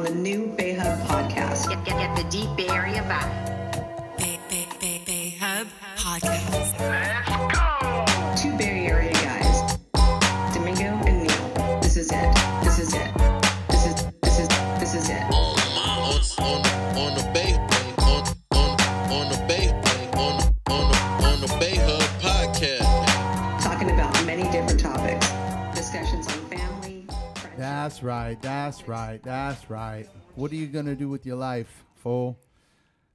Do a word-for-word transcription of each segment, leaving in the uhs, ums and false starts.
on the new Bay Hub podcast. Get, get, get the deep Bay Area vibe. Bay, Bay, Bay, Bay Hub podcast. Let's go! Two Bay Area guys, Domingo and Neil. This is it. This is it. This is this is this is it. On on on the Bay on on on the Bay on on on the Bay Hub podcast. Talking about many different topics, discussions on family. That's right. That's right. That's right. What are you going to do with your life, fool?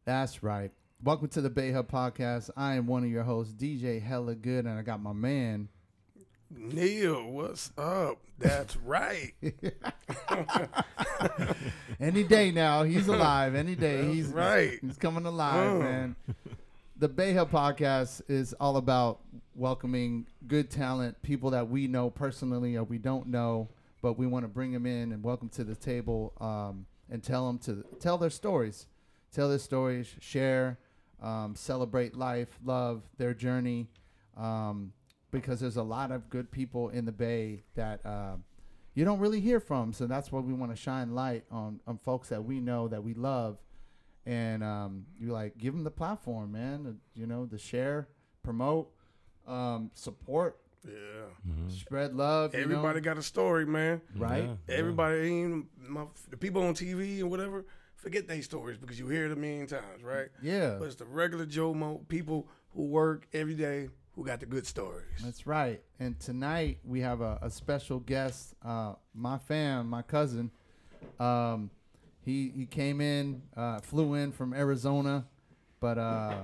That's right. Welcome to the Bay Hub Podcast. I am one of your hosts, D J Hella Good, and I got my man, Neil. What's up? That's right. Any day now, he's alive. Any day, That's he's right. He's coming alive, mm. man. The Bay Hub Podcast is all about welcoming good talent, people that we know personally or we don't know, but we want to bring them in and welcome to the table um, and tell them to tell their stories, tell their stories, share, um, celebrate life, love their journey, um, because there's a lot of good people in the Bay that uh, you don't really hear from. So that's why we want to shine light on, on folks that we know that we love, and um, you like give them the platform, man. You know, to share, promote, um, support. Yeah. Mm-hmm. Spread love. Everybody you know? got a story, man. Right? Yeah, Everybody, yeah. Even my, the people on T V and whatever, forget their stories because you hear it a million times, right? Yeah. But it's the regular Joe Mo, people who work every day who got the good stories. That's right. And tonight we have a, a special guest, uh, my fam, my cousin. Um, he, he came in, uh, flew in from Arizona, but uh,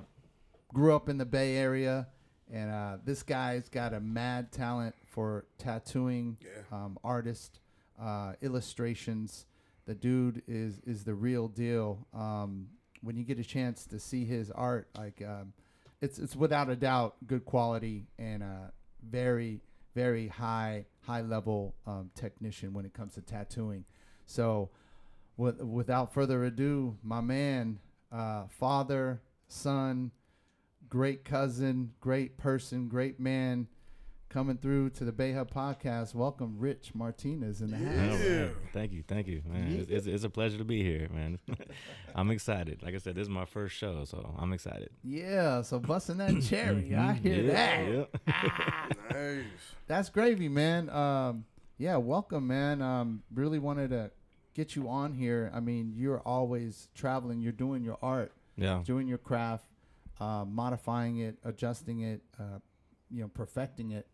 grew up in the Bay Area. And uh, this guy's got a mad talent for tattooing, yeah. um, artist, uh, illustrations. The dude is is the real deal. Um, when you get a chance to see his art, like um, it's it's without a doubt good quality and a very very high high level um, technician when it comes to tattooing. So, with, without further ado, my man, uh, father, son. Great cousin, great person, great man, coming through to the Bay Hub Podcast. Welcome, Rich Martinez in the house. Yeah. Thank you, thank you, man. It's, it's, it's a pleasure to be here, man. I'm excited. Like I said, this is my first show, so I'm excited. Yeah, so busting that cherry, I hear yeah, that. Yeah. Ah, nice. That's gravy, man. Um, yeah, welcome, man. Um, really wanted to get you on here. I mean, you're always traveling. You're doing your art. Yeah. Doing your craft. Uh, modifying it, adjusting it, uh, you know, perfecting it.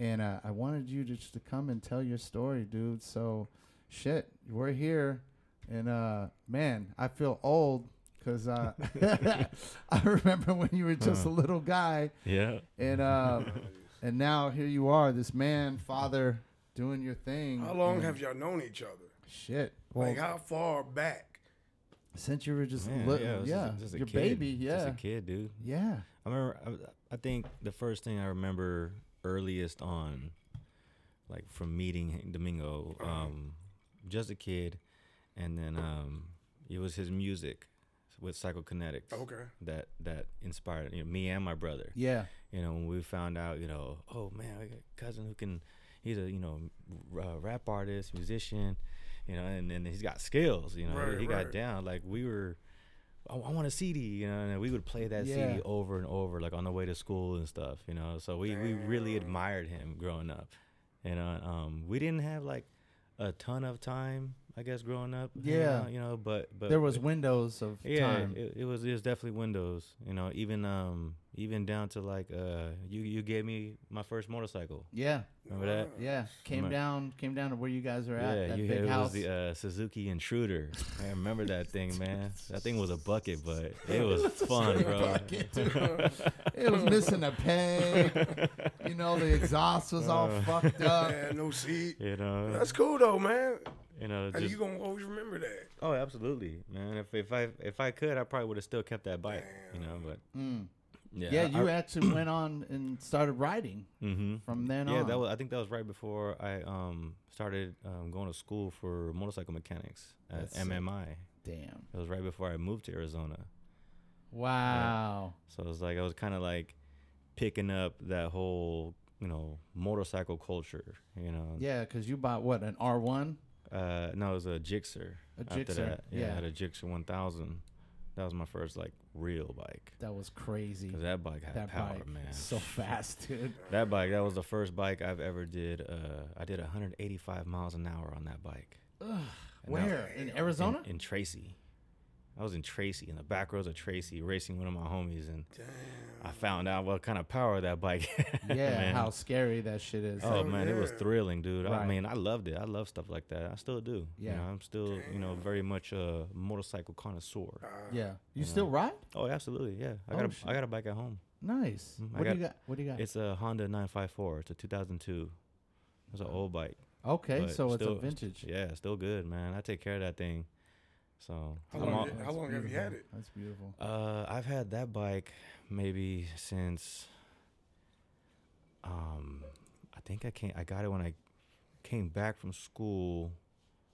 And uh, I wanted you to just to come and tell your story, dude. So, shit, we're here. And, uh, man, I feel old because uh, I remember when you were just huh. a little guy. Yeah. And uh, and now here you are, this man, father, doing your thing. How long have y'all known each other? Shit. Well, like, how far back? Since you were just Man, little, yeah, yeah. Just, just a your kid. baby, yeah, just a kid, dude. Yeah, I remember. I, I think the first thing I remember earliest on, like from meeting Domingo, um, just a kid, and then um, it was his music with Psychokinetics. Okay, that that inspired you know, me and my brother. Yeah, you know when we found out, you know, oh man, I got a cousin who can, he's a you know uh, rap artist, musician. You know, and then he's got skills, you know, right, he right. got down. Like we were, I, I want a C D, you know, and we would play that yeah. C D over and over, like on the way to school and stuff, you know. So we, we really admired him growing up, you know. Um, we didn't have like a ton of time, I guess, growing up. Yeah. You know, you know but, but. There was it, windows of yeah, time. Yeah, it, it, was, it was definitely windows, you know, even um, even down to like, uh, you, you gave me my first motorcycle. Yeah. Remember that? Yeah, came remember. down, came down to where you guys were at. Yeah, that you, big it house. was the uh, Suzuki Intruder. I remember that thing, man. That thing was a bucket, but it was fun, bro. Bucket, it was missing a peg. You know, the exhaust was all uh, fucked up. Yeah, no seat. You know, that's cool though, man. You know, just, you gonna always remember that. Oh, absolutely, man. If if I if I could, I probably would have still kept that bike. Damn. You know, but. Mm. Yeah, yeah, you I, actually went on and started writing mm-hmm. from then yeah, on. Yeah, that was. I think that was right before I um started um, going to school for motorcycle mechanics at That's M M I. Damn. It was right before I moved to Arizona. Wow. Yeah. So it was like I was kind of like picking up that whole you know motorcycle culture. You know. Yeah, because you bought what an R one. Uh, no, it was a Gixxer. A Gixxer. After that, yeah, yeah. I had a Gixxer one thousand. That was my first like real bike. That was crazy. Cause that bike had that power, bike, man. So fast, dude. That bike, that was the first bike I've ever did. Uh, I did one hundred eighty-five miles an hour on that bike. Ugh, where? Was, in Arizona? In, in Tracy. I was in Tracy, in the back roads of Tracy, racing one of my homies, and damn. I found out what kind of power that bike had. Yeah, how scary that shit is. Oh, oh man, yeah. It was thrilling, dude. Right. I mean, I loved it. I love stuff like that. I still do. Yeah. You know, I'm still, damn. you know, very much a motorcycle connoisseur. Uh, yeah. You, you still know? ride? Oh, absolutely, yeah. I, oh, got, a, I got a bike at home. Nice. Mm, what got, do you got? What do you got? It's a Honda nine fifty-four. It's a two thousand two. It's an old bike. Okay, so still, it's a vintage. Yeah, it's still good, man. I take care of that thing. So how long, how long have you had it? That's beautiful. Uh, I've had that bike maybe since um, I think I came, I got it when I came back from school,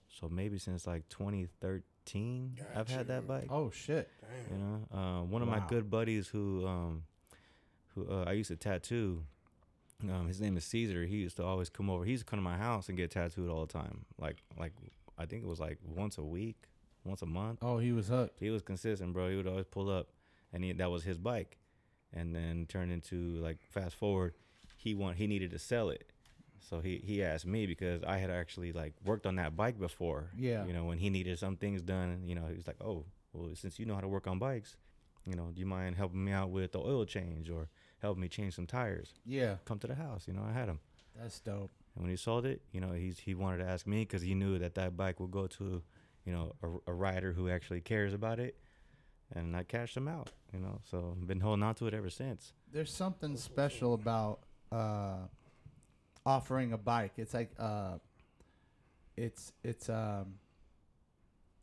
so maybe since like twenty thirteen. Got I've you. had that bike. Oh shit! Damn. You know, uh, one of wow. my good buddies who um, who uh, I used to tattoo. Um, his name is Caesar. He used to always come over. He used to come to my house and get tattooed all the time. Like like I think it was like once a week. Once a month. Oh, he was hooked. He was consistent, bro. He would always pull up, and he, that was his bike. And then turned into, like, fast forward, he want he needed to sell it, so he he asked me because I had actually like worked on that bike before. Yeah. You know, when he needed some things done, you know, he was like, oh, well, since you know how to work on bikes, you know, do you mind helping me out with the oil change or helping me change some tires? Yeah. Come to the house. You know, I had him. That's dope. And when he sold it, you know, he's he wanted to ask me because he knew that that bike would go to, you know, a, a rider who actually cares about it, and I cashed them out, you know, so I've been holding on to it ever since. There's something special about uh, offering a bike. It's like, uh, it's, it's, um,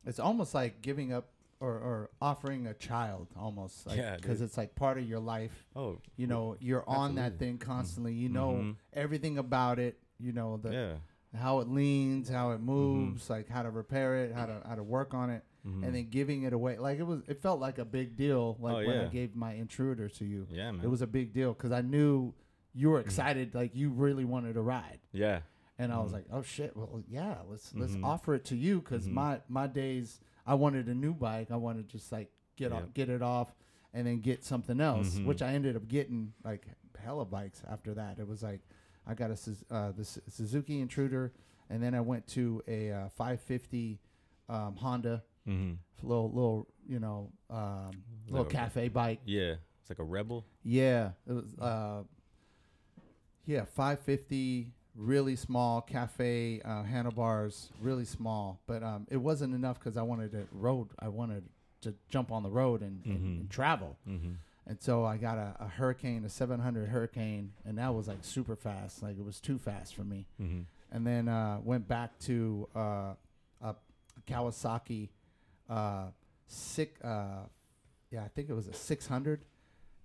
it's almost like giving up or, or offering a child almost, like, yeah, cause it's like part of your life. Oh, you know, you're absolutely on that thing constantly, you know, mm-hmm. everything about it, you know, the, yeah. how it leans, how it moves, mm-hmm. like how to repair it, how to how to work on it, mm-hmm. and then giving it away. Like it was, it felt like a big deal. Like oh, when yeah. I gave my Intruder to you, yeah, man. It was a big deal because I knew you were excited, like you really wanted to ride. Yeah, and mm-hmm. I was like, oh shit, well yeah, let's let's mm-hmm. offer it to you because mm-hmm. my my days I wanted a new bike. I wanted to just like get yep. off, get it off, and then get something else, mm-hmm. which I ended up getting like hella bikes after that. It was like, I got a uh, the Suzuki Intruder, and then I went to a uh, five fifty um, Honda, mm-hmm. little little you know um, little like cafe a, bike. Yeah, it's like a Rebel. Yeah, it was. Uh, yeah, five fifty, really small cafe uh, handlebars, really small. But um, it wasn't enough because I wanted to road. I wanted to jump on the road and, mm-hmm. and, and travel. Mm-hmm. And so I got a, a Hurricane, a seven hundred Hurricane, and that was like super fast. Like it was too fast for me. Mm-hmm. And then uh, went back to uh, a Kawasaki, uh, sick. Uh, yeah, I think it was a six hundred.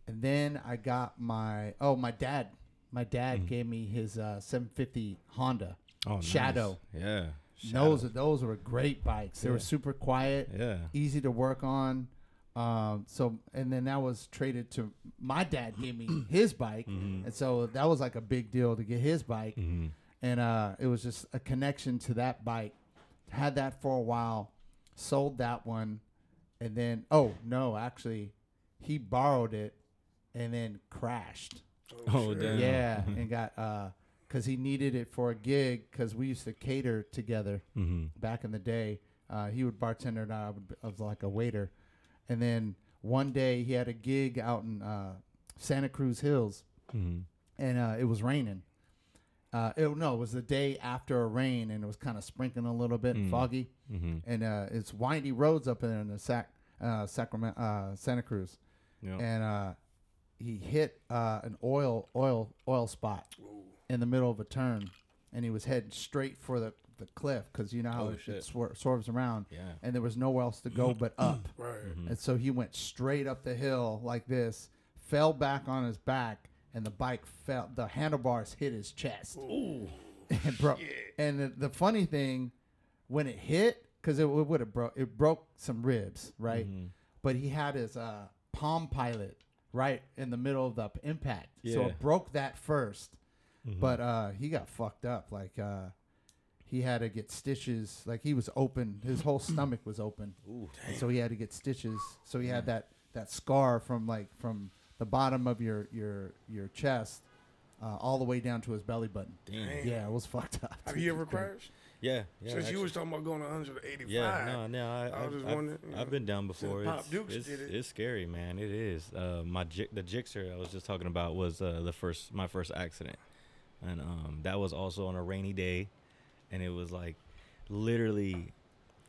And then I got my oh my dad, my dad mm-hmm. gave me his uh, seven fifty Honda oh, Shadow. Nice. Yeah, Shadow. Those those were great bikes. They yeah. were super quiet. Yeah, easy to work on. Um, so, and then that was traded to my dad gave me his bike. Mm-hmm. And so that was like a big deal to get his bike. Mm-hmm. And, uh, it was just a connection to that bike. Had that for a while, sold that one. And then, oh no, actually he borrowed it and then crashed. Oh, damn. Yeah. And got, uh, cause he needed it for a gig. Cause we used to cater together mm-hmm. back in the day. Uh, he would bartender and I would, I was like a waiter. And then one day he had a gig out in uh, Santa Cruz Hills, mm-hmm. and uh, it was raining. Uh, it, no, it was the day after a rain, and it was kind of sprinkling a little bit, mm-hmm. foggy. Mm-hmm. And uh, it's windy roads up there in the sac, uh, Sacramento, uh, Santa Cruz. Yep. And uh, he hit uh, an oil oil oil spot Ooh. in the middle of a turn, and he was heading straight for the, the cliff because you know how oh, it, it swer- swerves around yeah. and there was nowhere else to go but up right. mm-hmm. and so he went straight up the hill like this, fell back on his back, and the bike fell, the handlebars hit his chest. Ooh. and bro- and the, the funny thing, when it hit, because it, it would have broke it broke some ribs, right? Mm-hmm. But he had his uh Palm Pilot right in the middle of the impact, yeah. so it broke that first. Mm-hmm. But uh he got fucked up, like uh he had to get stitches. Like, he was open. His whole stomach was open. Ooh, and so he had to get stitches. So he yeah. had that, that scar from, like, from the bottom of your, your, your chest uh, all the way down to his belly button. Damn. Yeah, it was fucked up. Have you ever crashed? Yeah. yeah Since actually. you was talking about going to one eighty-five. Yeah, no, no. I, I, I was just I, wondering. I've know, been down before. Pop it's, Dukes it's, did it. It's scary, man. It is. Uh, my j- The jixer I was just talking about was uh, the first my first accident. And um, that was also on a rainy day. And it was like literally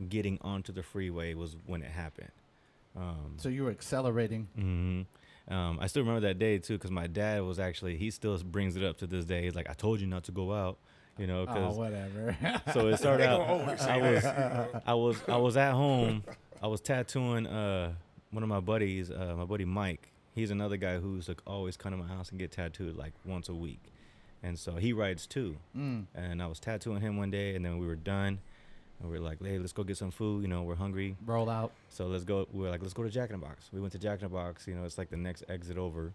getting onto the freeway was when it happened. Um, so you were accelerating. Mm-hmm. Um, I still remember that day, too, because my dad was actually, he still brings it up to this day. He's like, I told you not to go out, you know. Cause, oh, whatever. So it started out, I was, I, was, I was at home. I was tattooing uh, one of my buddies, uh, my buddy Mike. He's another guy who's like always come to my house and get tattooed like once a week. And so he writes too. Mm. And I was tattooing him one day, and then we were done. And we were like, hey, let's go get some food. You know, we're hungry. Roll out. So let's go. We were like, let's go to Jack in the Box. We went to Jack in the Box. You know, it's like the next exit over.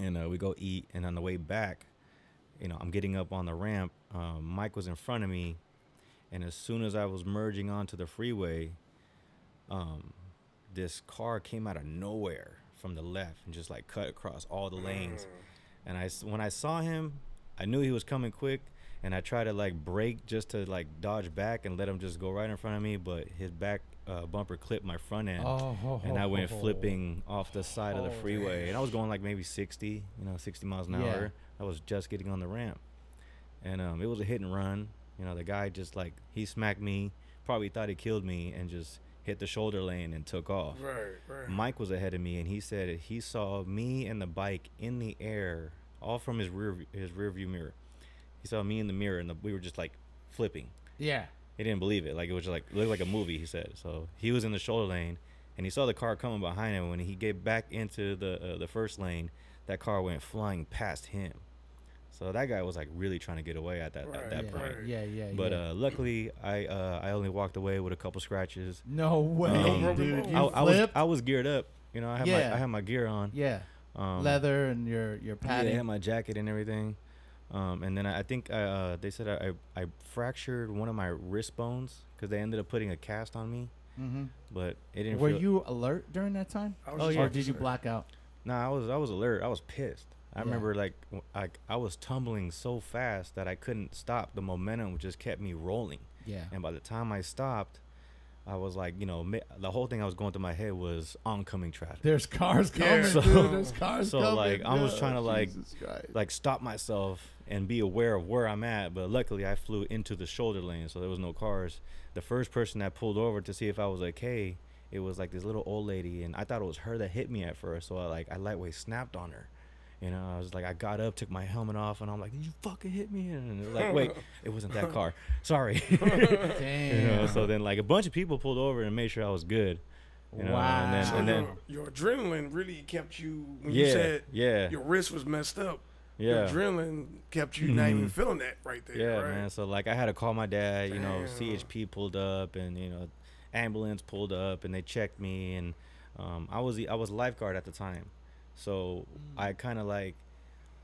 And uh, we go eat. And on the way back, you know, I'm getting up on the ramp. Um, Mike was in front of me. And as soon as I was merging onto the freeway, um, this car came out of nowhere from the left and just like cut across all the lanes. And I, when I saw him, I knew he was coming quick, and I tried to like brake just to like dodge back and let him just go right in front of me, but his back uh, bumper clipped my front end, oh, ho, and I went ho, flipping ho. off the side oh, of the freeway, man. And I was going like maybe sixty, you know, sixty miles an yeah. hour. I was just getting on the ramp, and um, it was a hit and run. You know, the guy just like he smacked me, probably thought he killed me, and just hit the shoulder lane and took off. Right, right. Mike was ahead of me, and he said he saw me and the bike in the air, all from his rear his rear view mirror. He saw me in the mirror, and the, we were just like flipping. Yeah. He didn't believe it. Like it was just like looked like a movie. He said so. He was in the shoulder lane, and he saw the car coming behind him. When he get back into the uh, the first lane, that car went flying past him. So that guy was like really trying to get away at that right, at that yeah, point. Right. Yeah, yeah. But yeah. Uh, luckily, I uh, I only walked away with a couple scratches. No way, um, dude! You I, I was I was geared up. You know, I had yeah. my I had my gear on. Yeah. Um, leather and your your padding. Yeah, I had my jacket and everything. Um, and then I, I think I, uh, they said I, I I fractured one of my wrist bones because they ended up putting a cast on me. Mm-hmm. But it didn't. Were feel you alert during that time? I was oh yeah. Or did you black out? No, nah, I was I was alert. I was pissed. I yeah. remember like I, I was tumbling so fast that I couldn't stop. The momentum just kept me rolling. Yeah. And by the time I stopped, I was like, you know, mi- the whole thing I was going through my head was oncoming traffic. There's cars coming, so, dude. There's cars so, coming. So like I was trying to like like stop myself and be aware of where I'm at. But luckily, I flew into the shoulder lane, so there was no cars. The first person that pulled over to see if I was okay, it was like this little old lady, and I thought it was her that hit me at first. So I like I lightweight snapped on her. You know, I was like, I got up, took my helmet off, and I'm like, did you fucking hit me? And they're like, wait, it wasn't that car. Sorry. Damn. You know, so then, like, a bunch of people pulled over and made sure I was good. You know, wow. And then, so and then your, your adrenaline really kept you, when yeah, you said yeah. your wrist was messed up, yeah. your adrenaline kept you mm-hmm. not even feeling that right there. Yeah, right? Man. So, like, I had to call my dad. Damn. You know, C H P pulled up, and, you know, ambulance pulled up, and they checked me. And um, I was the, I was lifeguard at the time. So I kind of like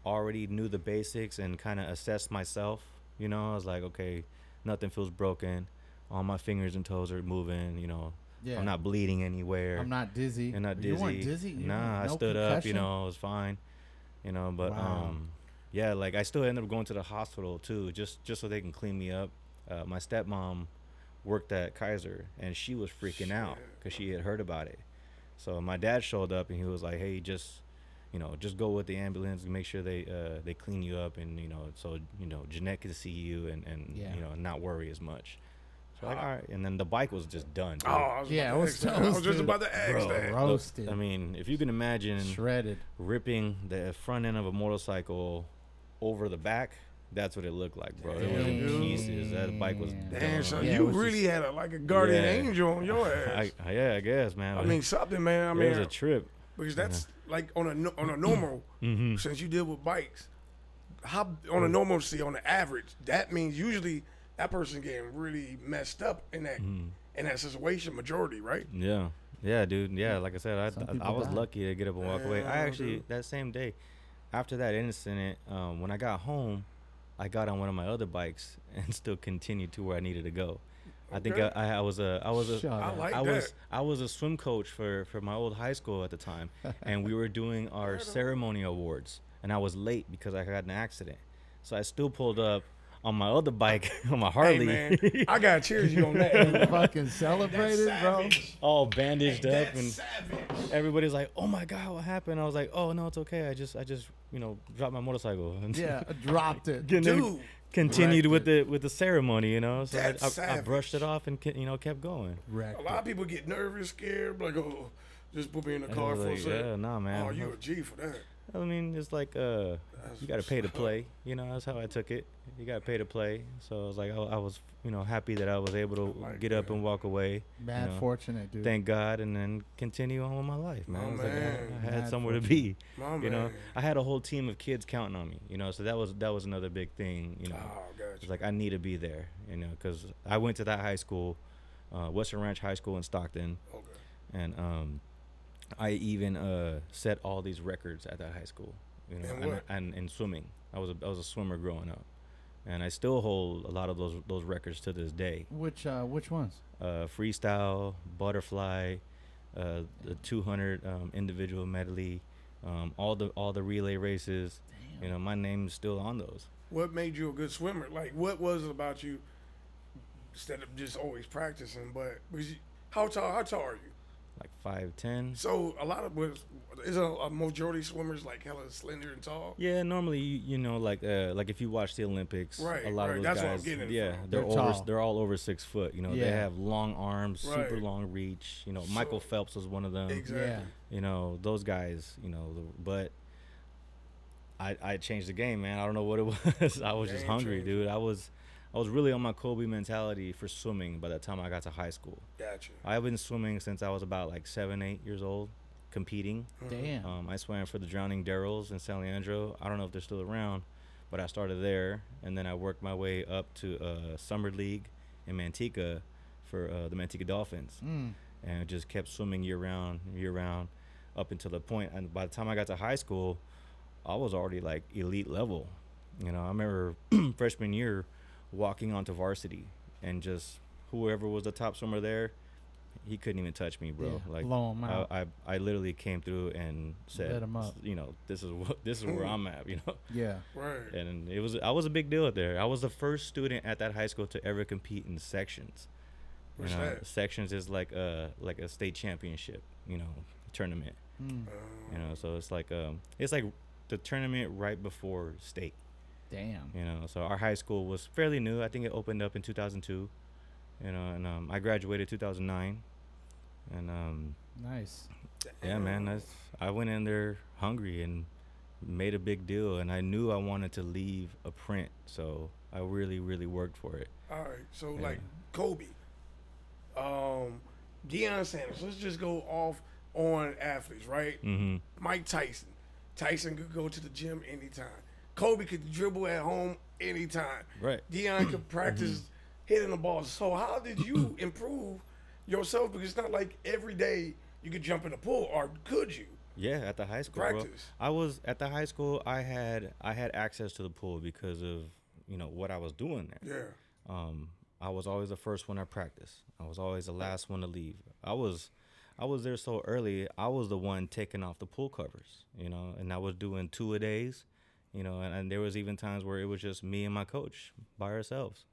already knew the basics and kind of assessed myself. You know, I was like, okay, nothing feels broken. All my fingers and toes are moving. You know, yeah. I'm not bleeding anywhere. I'm not dizzy. I'm not dizzy. You weren't dizzy. You nah, I no stood confession. Up. You know, I was fine. You know, but wow. um, yeah, like I still ended up going to the hospital too, just just so they can clean me up. Uh, my stepmom worked at Kaiser, and she was freaking Shit. out because she had heard about it. So my dad showed up, and he was like, hey, just. You know, just go with the ambulance and make sure they uh, they clean you up, and you know, so you know Jeanette can see you and, and yeah. you know, not worry as much. So like, all right, and then the bike was just done. Dude. Oh, I was yeah, I was, I was just about to ask Bro, that. Roasted. I mean, if you can imagine, shredded, ripping the front end of a motorcycle over the back. That's what it looked like, bro. It was in pieces. That bike was damn. Damn, so yeah, you really just, had a, like a guardian yeah. angel on your ass. I, yeah, I guess, man. I it, mean, something, man. I it mean, it was a trip. Because that's yeah. like on a on a normal. Mm-hmm. Since you deal with bikes, how on a normalcy on the average, that means usually that person getting really messed up in that mm. in that situation. Majority, right? Yeah, yeah, dude. Yeah, like I said, I I, I was die. lucky to get up and walk yeah, away. I actually that same day, after that incident, um, when I got home, I got on one of my other bikes and still continued to where I needed to go. Okay. I think I, I, I was a I was a I, like I was I was a swim coach for for my old high school at the time, and we were doing our ceremony awards, and I was late because I had an accident, so I still pulled up on my other bike, on my Harley. Hey, man, I gotta cheers you on that. And fucking celebrated, bro. All bandaged Ain't up, and savage. Everybody's like, "Oh my god, what happened?" I was like, "Oh no, it's okay. I just, I just, you know, dropped my motorcycle." Yeah, dropped it. And Dude, continued with it. the with the ceremony, you know. So I, I, I brushed it off and you know kept going. Wrecked a lot it. of people get nervous, scared, like, "Oh, just put me in the and car for like, a second." Yeah, nah, man. Oh, you a G for that. I mean, it's like uh, you got to pay to play. You know, that's how I took it. You got to pay to play. So I was like, I, I was, you know, happy that I was able to like get up that. and walk away. Mad you know, fortunate, dude. Thank God, and then continue on with my life, man. My I, was man. Like, I, I had Mad somewhere fortunate. to be. My you man. know, I had a whole team of kids counting on me. You know, so that was that was another big thing. You know, oh, gotcha. It's like I need to be there. You know, because I went to that high school, uh, Western Ranch High School in Stockton, okay. and um. I even uh, set all these records at that high school, you know, and, and, and, and swimming. I was a, I was a swimmer growing up, and I still hold a lot of those those records to this day. Which uh, which ones? Uh, freestyle, butterfly, uh, the two hundred um, individual medley, um, all the all the relay races. Damn. You know, my name's still on those. What made you a good swimmer? Like, what was it about you? Instead of just always practicing, but was you, how tall? How tall are you? Like five ten. So a lot of is a, a majority swimmers like hella slender and tall. Yeah, normally you know like uh, like if you watch the Olympics, right? A lot right. of those That's guys, what I'm getting yeah, from. they're, they're over tall. They're all over six foot. You know, yeah. they have long arms, right. super long reach. You know, so, Michael Phelps was one of them. Exactly. Yeah. You know those guys. You know, but I I changed the game, man. I don't know what it was. I was game just hungry, changed. dude. I was. I was really on my Kobe mentality for swimming by the time I got to high school. Gotcha. I've been swimming since I was about like seven, eight years old, competing. Damn. Um, I swam for the Drowning Darrells in San Leandro. I don't know if they're still around, but I started there, and then I worked my way up to uh, Summer League in Manteca for uh, the Manteca Dolphins, mm. and just kept swimming year round, year round, up until the point. And by the time I got to high school, I was already like elite level. You know, I remember freshman year. Walking onto varsity, and just whoever was the top swimmer there, he couldn't even touch me, bro. Yeah, like blow him out. I, I, I literally came through and said, him up. you know, this is what this is where I'm at, you know. Yeah, right. And it was I was a big deal out there. I was the first student at that high school to ever compete in sections. You know, that? Sections is like a like a state championship, you know, tournament. Mm. You know, so it's like um, it's like the tournament right before state. Damn. You know, so our high school was fairly new. I think it opened up in two thousand two, you know, and um, I graduated two thousand nine. And um, nice. Yeah, man, that's, I went in there hungry and made a big deal, and I knew I wanted to leave a print, so I really, really worked for it. All right, so yeah. like Kobe, um, Deion Sanders, let's just go off on athletes, right? Mm-hmm. Mike Tyson. Tyson could go to the gym anytime. Kobe could dribble at home anytime. Right. Deion could practice mm-hmm. hitting the ball. So how did you improve yourself? Because it's not like every day you could jump in the pool, or could you? Yeah, at the high school. Practice. Bro. I was at the high school. I had I had access to the pool because of you know what I was doing there. Yeah. Um, I was always the first one to practice. I was always the last one to leave. I was. I was there so early. I was the one taking off the pool covers. You know, and I was doing two a days. You know, and, and there was even times where it was just me and my coach by ourselves,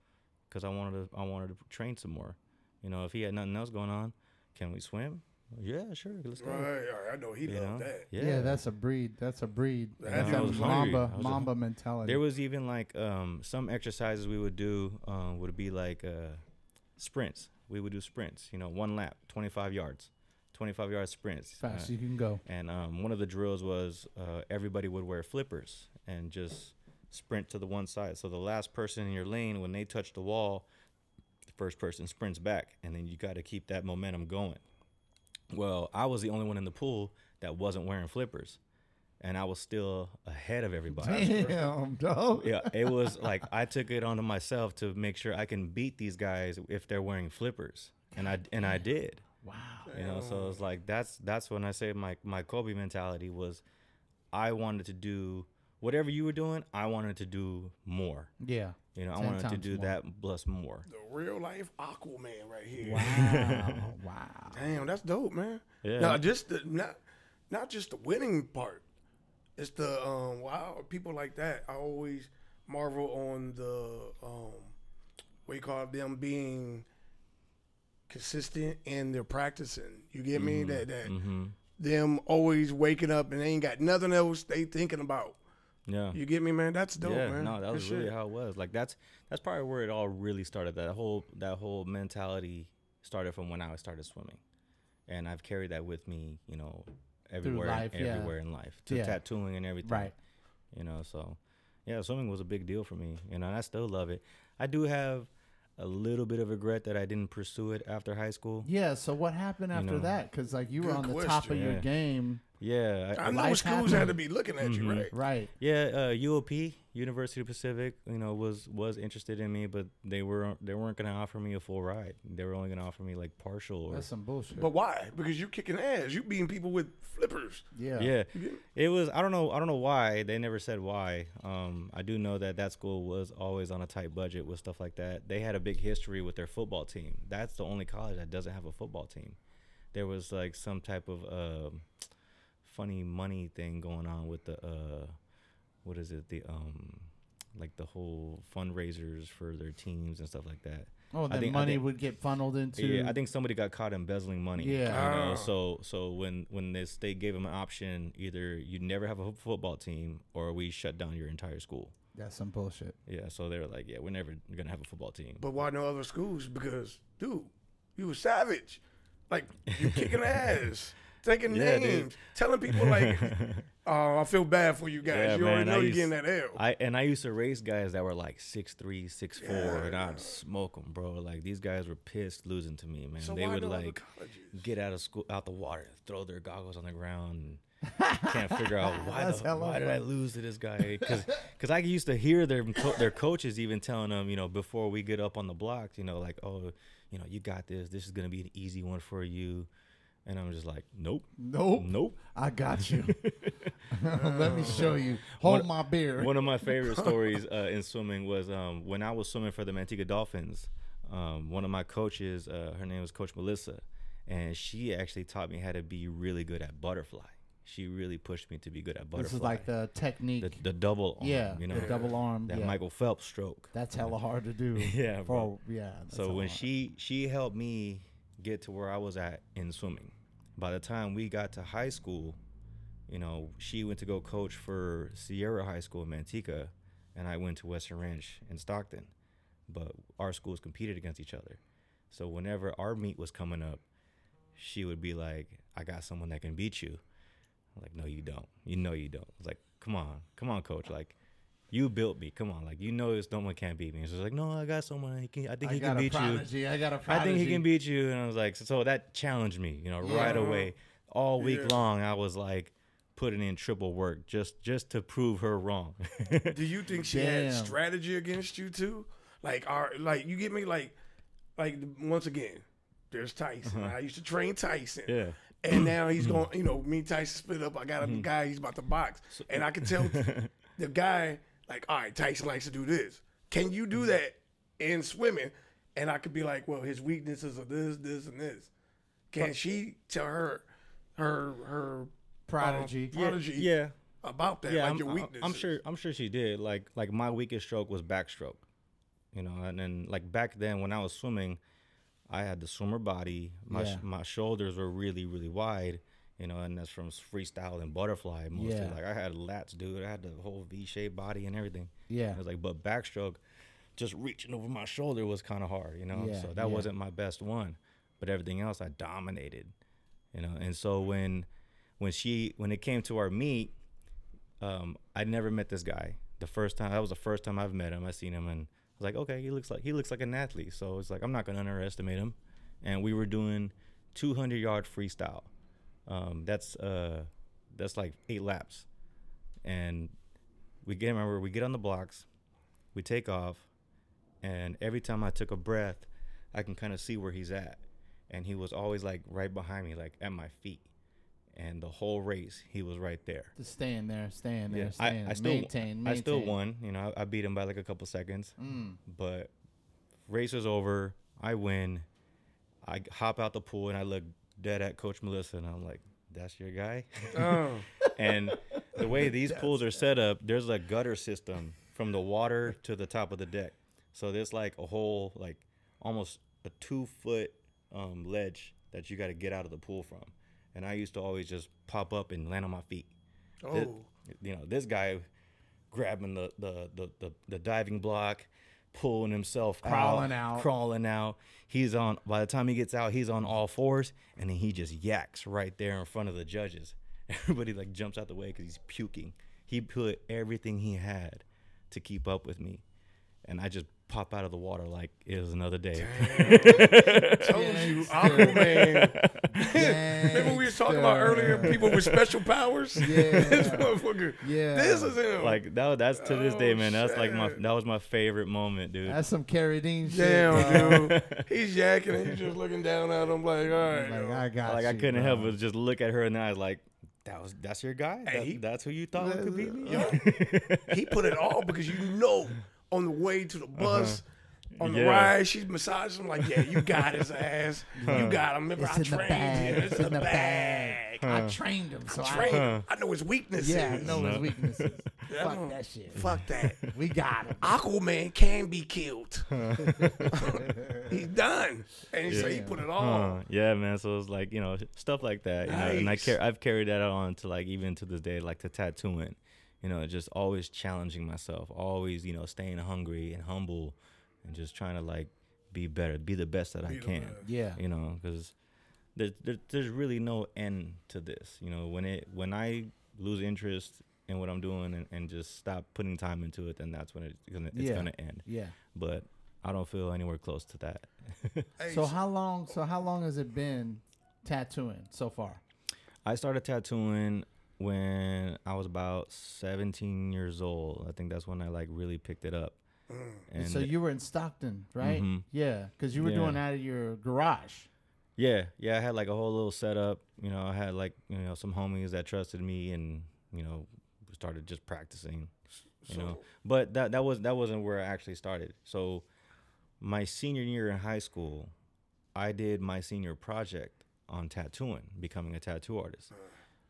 because I wanted to I wanted to train some more. You know, if he had nothing else going on, can we swim? Yeah, sure. Let's go. Right, right. I know he you loved know? that. Yeah. yeah, that's a breed. That's a breed. That's you know, a Mamba Mamba mentality. There was even like um, some exercises we would do um, would be like uh, sprints. We would do sprints. You know, one lap, twenty-five yards. twenty-five yard sprints. Fast uh, you can go. And um, one of the drills was uh, everybody would wear flippers and just sprint to the one side. So the last person in your lane, when they touch the wall, the first person sprints back, and then you got to keep that momentum going. Well, I was the only one in the pool that wasn't wearing flippers, and I was still ahead of everybody. Damn, dog. Yeah, it was like I took it onto myself to make sure I can beat these guys if they're wearing flippers, and I and I did. Wow. You know, so it's like that's that's when I say my my Kobe mentality was I wanted to do whatever you were doing, I wanted to do more. Yeah. You know, I wanted to do more. that plus more. The real life Aquaman right here. Wow. Wow. Damn, that's dope, man. Yeah. Now, just the, not not just the winning part. It's the um, wow, people like that. I always marvel on the um, what you call them being consistent in their practicing. You get me? Mm-hmm. That that mm-hmm. them always waking up and they ain't got nothing else they thinking about. Yeah, you get me, man. That's dope, yeah, man. No, that was really how it was. Like that's that's probably where it all really started. That whole that whole mentality started from when I started swimming, and I've carried that with me, you know, everywhere, life, everywhere yeah. in life, to yeah. tattooing and everything. Right. You know, so yeah, swimming was a big deal for me. You know, and I still love it. I do have a little bit of regret that I didn't pursue it after high school. Yeah. So what happened after you know, that? Because like you were on the question. top of yeah. your game. Yeah, I, I know schools had to be looking at mm-hmm. you, right? Right. Yeah, uh, U O P, University of Pacific, you know, was was interested in me, but they were they weren't gonna offer me a full ride. They were only gonna offer me like partial. Or, That's some bullshit. But why? Because you kicking ass, you beating people with flippers. Yeah. Yeah. It was. I don't know. I don't know why they never said why. Um, I do know that that school was always on a tight budget with stuff like that. They had a big history with their football team. That's the only college that doesn't have a football team. There was like some type of. Uh, funny money thing going on with the uh what is it the um like the whole fundraisers for their teams and stuff like that. Oh, the money think, would get funneled into yeah I think somebody got caught embezzling money. Yeah, you know? so so when when this they gave them an option, either you never have a football team or we shut down your entire school. That's some bullshit. Yeah, so they were like, yeah, we're never gonna have a football team. But why no other schools? Because dude, you were savage, like you kicking ass. Taking yeah, names, dude. Telling people like, "Oh, I feel bad for you guys. Yeah, you man, already know you're getting that L." I and I used to race guys that were like six three, six four, yeah, and I'd smoke them, bro. Like these guys were pissed losing to me, man. So they would like get out of school, out the water, throw their goggles on the ground. And can't figure out why the, why did I lose to this guy? Because because I used to hear their their coaches even telling them, you know, before we get up on the block, you know, like, "Oh, you know, you got this. This is gonna be an easy one for you." And I'm just like, nope, nope, nope. I got you. Let me show you. Hold one, my beer. One of my favorite stories uh, in swimming was um, when I was swimming for the Manteca Dolphins. Um, one of my coaches, uh, her name was Coach Melissa, and she actually taught me how to be really good at butterfly. She really pushed me to be good at butterfly. This is like the technique. The, the double arm. Yeah, you know, the double arm. That yeah. Michael Phelps stroke. That's hella hard to do. Yeah, bro. For, yeah. So when hard. she she helped me get to where I was at in swimming. By the time we got to high school, you know, she went to go coach for Sierra High School in Manteca, and I went to Western Ranch in Stockton. But our schools competed against each other. So whenever our meet was coming up, she would be like, "I got someone that can beat you." I'm like, "No, you don't. You know you don't." I was like, "Come on. Come on, coach. Like, you built me. Come on, like you know, this no one can't beat me." She's like, "No, I got someone. I, can, I think I he got can a beat prodigy. you. I got a prodigy. I think he can beat you." And I was like, so, so that challenged me, you know, yeah. right away. All yeah. week long, I was like putting in triple work just just to prove her wrong. Do you think she Damn. had strategy against you too? Like, our like you get me? Like, like once again, there's Tyson. Uh-huh. I used to train Tyson. Yeah. And now he's going. You know, me and Tyson split up. I got a mm-hmm. guy. He's about to box, so, and I can tell the guy. Like, all right, Tyson likes to do this. Can you do that in swimming? And I could be like, well, his weaknesses are this, this, and this. Can she tell her, her, her prodigy, um, prodigy, yeah, yeah. about that? Yeah, like I'm, your weaknesses. I'm sure. I'm sure she did. Like, like my weakest stroke was backstroke. You know, and then like back then when I was swimming, I had the swimmer body. My yeah. my shoulders were really, really wide. You know, and that's from freestyle and butterfly mostly. Yeah. Like I had lats, dude. I had the whole V-shaped body and everything. Yeah. And it was like, but backstroke, just reaching over my shoulder was kind of hard, you know? Yeah, so that yeah. wasn't my best one. But everything else I dominated, you know? And so when when she, when it came to our meet, um, I never met this guy. The first time, that was the first time I've met him. I seen him and I was like, okay, he looks like, he looks like an athlete. So it's like, I'm not gonna underestimate him. And we were doing two hundred yard freestyle. Um, that's uh, that's like eight laps, and we get remember we get on the blocks, we take off, and every time I took a breath, I can kind of see where he's at, and he was always like right behind me, like at my feet, and the whole race he was right there. Just staying there, staying there, yeah. staying. I, I still maintain, maintain. I still won. You know, I, I beat him by like a couple seconds. Mm. But race is over. I win. I hop out the pool and I look dead at Coach Melissa and I'm like, "That's your guy." Oh. And the way these pools are set up, there's a gutter system from the water to the top of the deck. So there's like a whole, like almost a two foot um, ledge that you got to get out of the pool from. And I used to always just pop up and land on my feet. Oh. This, you know, this guy grabbing the the the, the, the diving block, pulling himself crawling out, out crawling out he's on, by the time he gets out he's on all fours, and then he just yaks right there in front of the judges. Everybody like jumps out the way because he's puking. He put everything he had to keep up with me, and I just pop out of the water like it was another day. Told you, Aquaman. Remember we were talking about earlier, people with special powers. Yeah, this motherfucker. Yeah, this is him. Like that. That's to this oh, day, man. That's shit. like my. That was my favorite moment, dude. That's some Carrie Dean shit. Damn, dude. He's yakking and he's just looking down at him like, all right, like yo. I got. Like you, I couldn't bro. help but just look at her in the eyes like. That was that's your guy. Hey, that, he, that's who you thought that, could be me. Yo, he put it all because you know on the way to the bus, uh-huh. on yeah. the ride, she's massaging him like, yeah, you got his ass. Huh. You got him. Remember, it's I in trained the bag. him. It's in the bag. Huh. I trained him. So I trained I, him. Huh. I know his weaknesses. Yeah, I know no. his weaknesses. Fuck that shit. Fuck that. We got him. Aquaman can be killed. He's done. And yeah. so he put it on. Uh, yeah, man. So it's like, you know, stuff like that. You nice. know, and I car- I've carried that on to like even to this day, like to tattooing. You know, just always challenging myself, always, you know, staying hungry and humble and just trying to like be better, be the best that be I can. Better. Yeah. You know, because there's, there's, there's really no end to this. You know, when it when I lose interest in what I'm doing and, and just stop putting time into it, then that's when it, it's gonna, it's yeah. gonna end. Yeah. But I don't feel anywhere close to that. So how long? So how long has it been tattooing so far? I started tattooing when I was about seventeen years old. I think that's when I like really picked it up. And so you were in Stockton, right? Mm-hmm. Yeah, because you were yeah. doing out of your garage. Yeah, yeah. I had like a whole little setup. You know, I had like you know some homies that trusted me, and you know. Started just practicing, you so, know. But that that was that wasn't where I actually started. So, my senior year in high school, I did my senior project on tattooing, becoming a tattoo artist.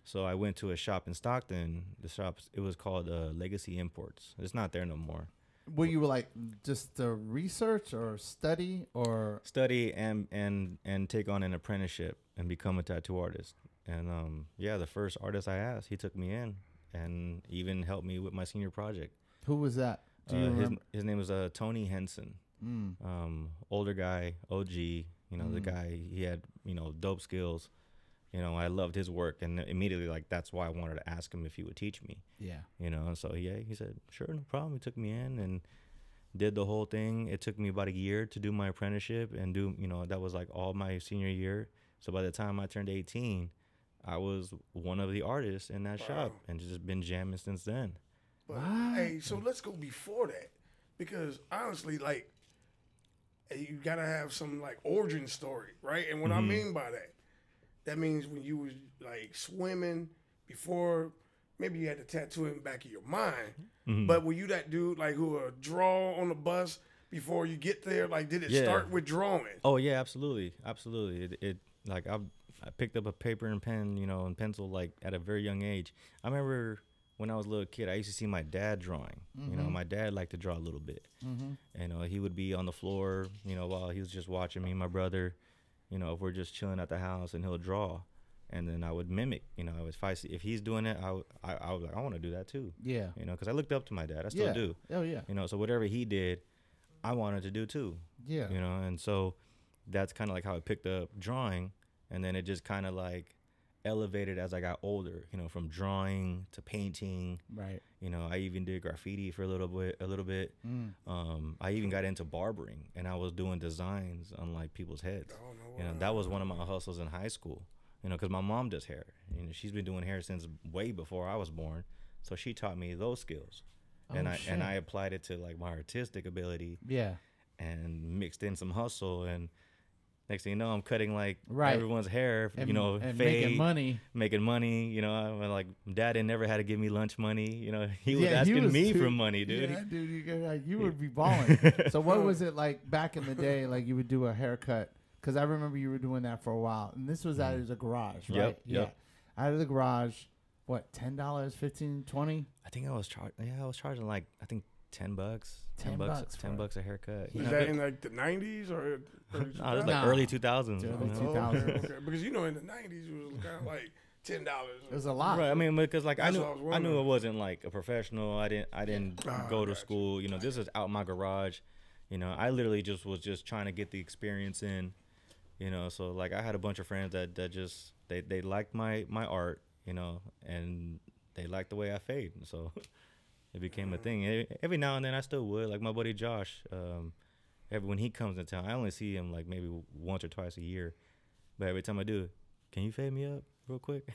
So I went to a shop in Stockton. The shop it was called uh, Legacy Imports. It's not there no more. Well, you were like just to research or study or study and and and take on an apprenticeship and become a tattoo artist. And um, yeah, the first artist I asked, he took me in. And even helped me with my senior project. Who was that? Do you uh, his, his name was uh, Tony Henson. Mm. Um, older guy, O G. You know, mm. the guy, he had, you know, dope skills. You know, I loved his work. And immediately, like, that's why I wanted to ask him if he would teach me. Yeah. You know, so, yeah, he said, sure, no problem. He took me in and did the whole thing. It took me about a year to do my apprenticeship and do, you know, that was, like, all my senior year. So by the time I turned eighteen, I was one of the artists in that wow. shop and just been jamming since then. But, wow. Hey, so let's go before that because honestly, like, you gotta have some like origin story, right? And what mm-hmm. I mean by that, that means when you was like swimming before, maybe you had the tattoo in the back of your mind, mm-hmm. but were you that dude like who would draw on the bus before you get there? Like, did it yeah. start with drawing? Oh yeah, absolutely, absolutely. It, it like I've. I picked up a paper and pen, you know, and pencil, like, at a very young age. I remember when I was a little kid, I used to see my dad drawing. Mm-hmm. You know, my dad liked to draw a little bit. Mm-hmm. And uh, he would be on the floor, you know, while he was just watching me and my brother. You know, if we're just chilling at the house, and he'll draw. And then I would mimic, you know, if, I see, if he's doing it, I, w- I, I was like, I want to do that, too. Yeah. You know, because I looked up to my dad. I still yeah. do. Oh, yeah. You know, so whatever he did, I wanted to do, too. Yeah. You know, and so that's kind of like how I picked up drawing. And then it just kind of like elevated as I got older, you know, from drawing to painting. Right. You know, I even did graffiti for a little bit. A little bit. Mm. Um, I even got into barbering, and I was doing designs on like people's heads. Oh, no you know, that was one of my hustles in high school. You know, because my mom does hair. You know, she's been doing hair since way before I was born, so she taught me those skills, oh, and I shit. and I applied it to like my artistic ability. Yeah. And mixed in some hustle and. Next thing you know, I'm cutting like right. everyone's hair, and, you know, and fade, making money, making money. You know, I'm like, Dad had never had to give me lunch money. You know, he was yeah, asking he was me too, for money, dude. Yeah, dude, you, like, you yeah. would be balling. So what was it like back in the day? Like you would do a haircut, because I remember you were doing that for a while, and this was mm. out of the garage, right? Yep, yeah, yep. Out of the garage. What, ten dollars, fifteen, twenty? I think I was charging. Yeah, I was charging like I think. Ten bucks, ten, ten bucks, bucks ten bucks a haircut. Was that in like the nineties or? or no, it was like nah. early two thousands. Early two thousands. Okay, okay. Because you know, in the nineties, it was kind of like ten dollars. It was a lot. Right. I mean, because like That's I knew, I, I knew it wasn't like a professional. I didn't, I didn't oh, go to school. You, you know, this is out my garage. You know, I literally just was just trying to get the experience in. You know, so like I had a bunch of friends that that just they they liked my my art. You know, and they liked the way I fade. So. It became a thing. Every now and then, I still would. Like my buddy Josh, um, every, when he comes to town, I only see him like maybe once or twice a year. But every time I do, can you fade me up real quick?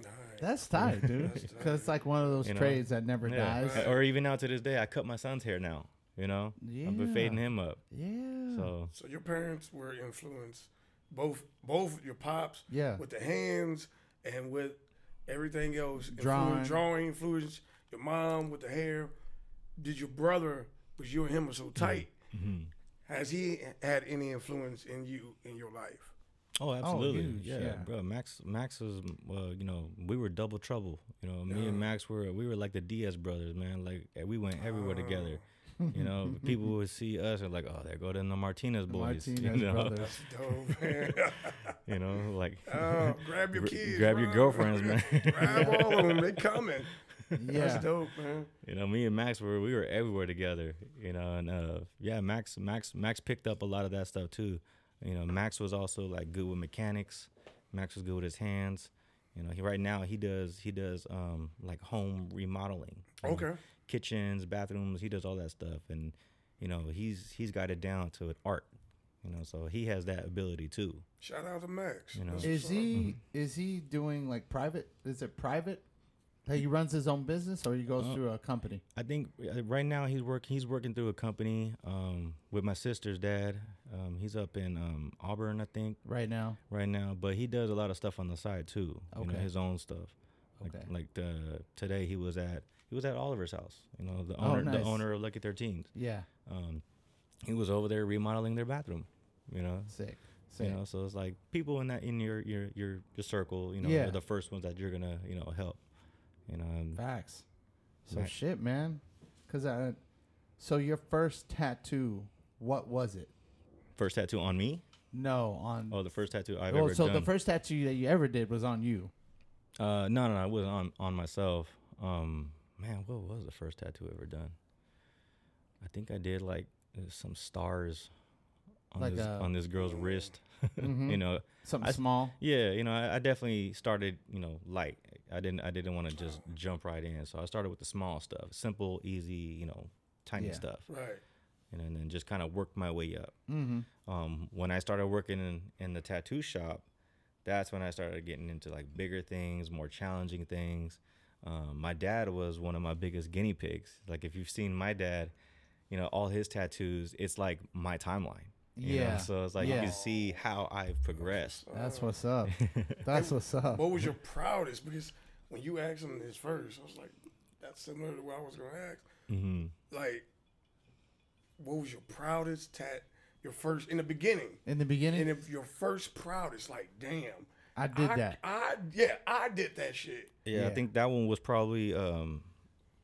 Nice. That's tight, dude. Because it's like one of those you trades know? that never yeah. dies. Right. Or even now to this day, I cut my son's hair now. You know, yeah. I've been fading him up. Yeah. So, so your parents were influenced, both both your pops, yeah. with the hands and with everything else, drawing, influ- drawing influence. Your mom with the hair. Did your brother, because you and him were so tight, mm-hmm. has he had any influence in you in your life? Oh, absolutely. Oh, huge, yeah, yeah, bro. Max, Max was, well, you know, we were double trouble. You know, me yeah. and Max were, we were like the Diaz brothers, man. Like we went everywhere oh. together. You know, people would see us and like, oh, there go to the Martinez boys. The Martinez you know? brothers. That's dope, man. You know, like, oh, grab your kids, grab bro. your girlfriends, man. Grab all of them. They coming. Yeah, that's dope, man. You know, me and Max were we were everywhere together. You know, and uh, yeah, Max, Max, Max picked up a lot of that stuff too. You know, Max was also like good with mechanics. Max was good with his hands. You know, he right now he does he does um like home remodeling. Okay. Know, kitchens, bathrooms. He does all that stuff, and you know he's he's got it down to an art. You know, so he has that ability too. Shout out to Max. You know, is he mm-hmm. is he doing like private? Is it private? Hey, he runs his own business, or he goes uh, through a company? I think right now he's work he's working through a company um, with my sister's dad. Um, he's up in um, Auburn, I think. Right now. Right now, but he does a lot of stuff on the side too. Okay. You know, his own stuff. Okay. Like, like the, today he was at he was at Oliver's house. You know, the owner oh, nice. the owner of Lucky thirteen. Yeah. Um, he was over there remodeling their bathroom. You know. Sick. Sick. You know, so it's like people in that in your your your, your circle. You know, yeah. are the first ones that you're gonna you know help. You know, um, facts. So right. shit, man. Cause I, so your first tattoo, what was it? First tattoo on me? No, on. Oh, the first tattoo I've well, ever so done. So the first tattoo that you ever did was on you. Uh, no, no, no, it wasn't on on myself. Um, man, what was the first tattoo ever done? I think I did like some stars on like this a, on this girl's wrist. Mm-hmm. You know, something I, small. Yeah, you know, I, I definitely started, you know, light. I didn't I didn't want to just oh. jump right in. So I started with the small stuff, simple, easy, you know, tiny yeah. stuff. Right. And then, and then just kind of worked my way up. Mm-hmm. Um, when I started working in, in the tattoo shop, that's when I started getting into like bigger things, more challenging things. Um, my dad was one of my biggest guinea pigs. Like if you've seen my dad, you know, all his tattoos, it's like my timeline. You yeah. know? So it's like yeah. you can see how I've progressed. That's what's up. That's what's up. What was your proudest? Because when you asked him this first, I was like, that's similar to what I was going to ask. Mm-hmm. Like, what was your proudest tat, your first, in the beginning? In the beginning? And if your first proudest, like, damn. I did I, that. I Yeah, I did that shit. Yeah, yeah. I think that one was probably um,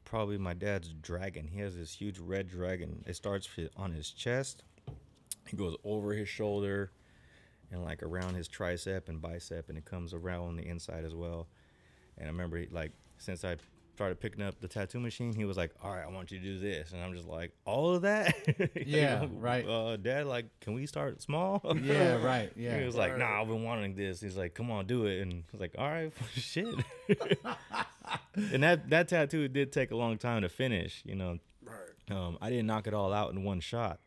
probably my dad's dragon. He has this huge red dragon. It starts on his chest. It goes over his shoulder and, like, around his tricep and bicep, and it comes around on the inside as well. And I remember, he, like, since I started picking up the tattoo machine, he was like, all right, I want you to do this. And I'm just like, all of that? Yeah, like, right. Uh, Dad, like, can we start small? Yeah, right, yeah. He was like, nah, I've been wanting this. He's like, come on, do it. And I was like, all right, shit. And that, that tattoo did take a long time to finish, you know. Right. Um, I didn't knock it all out in one shot.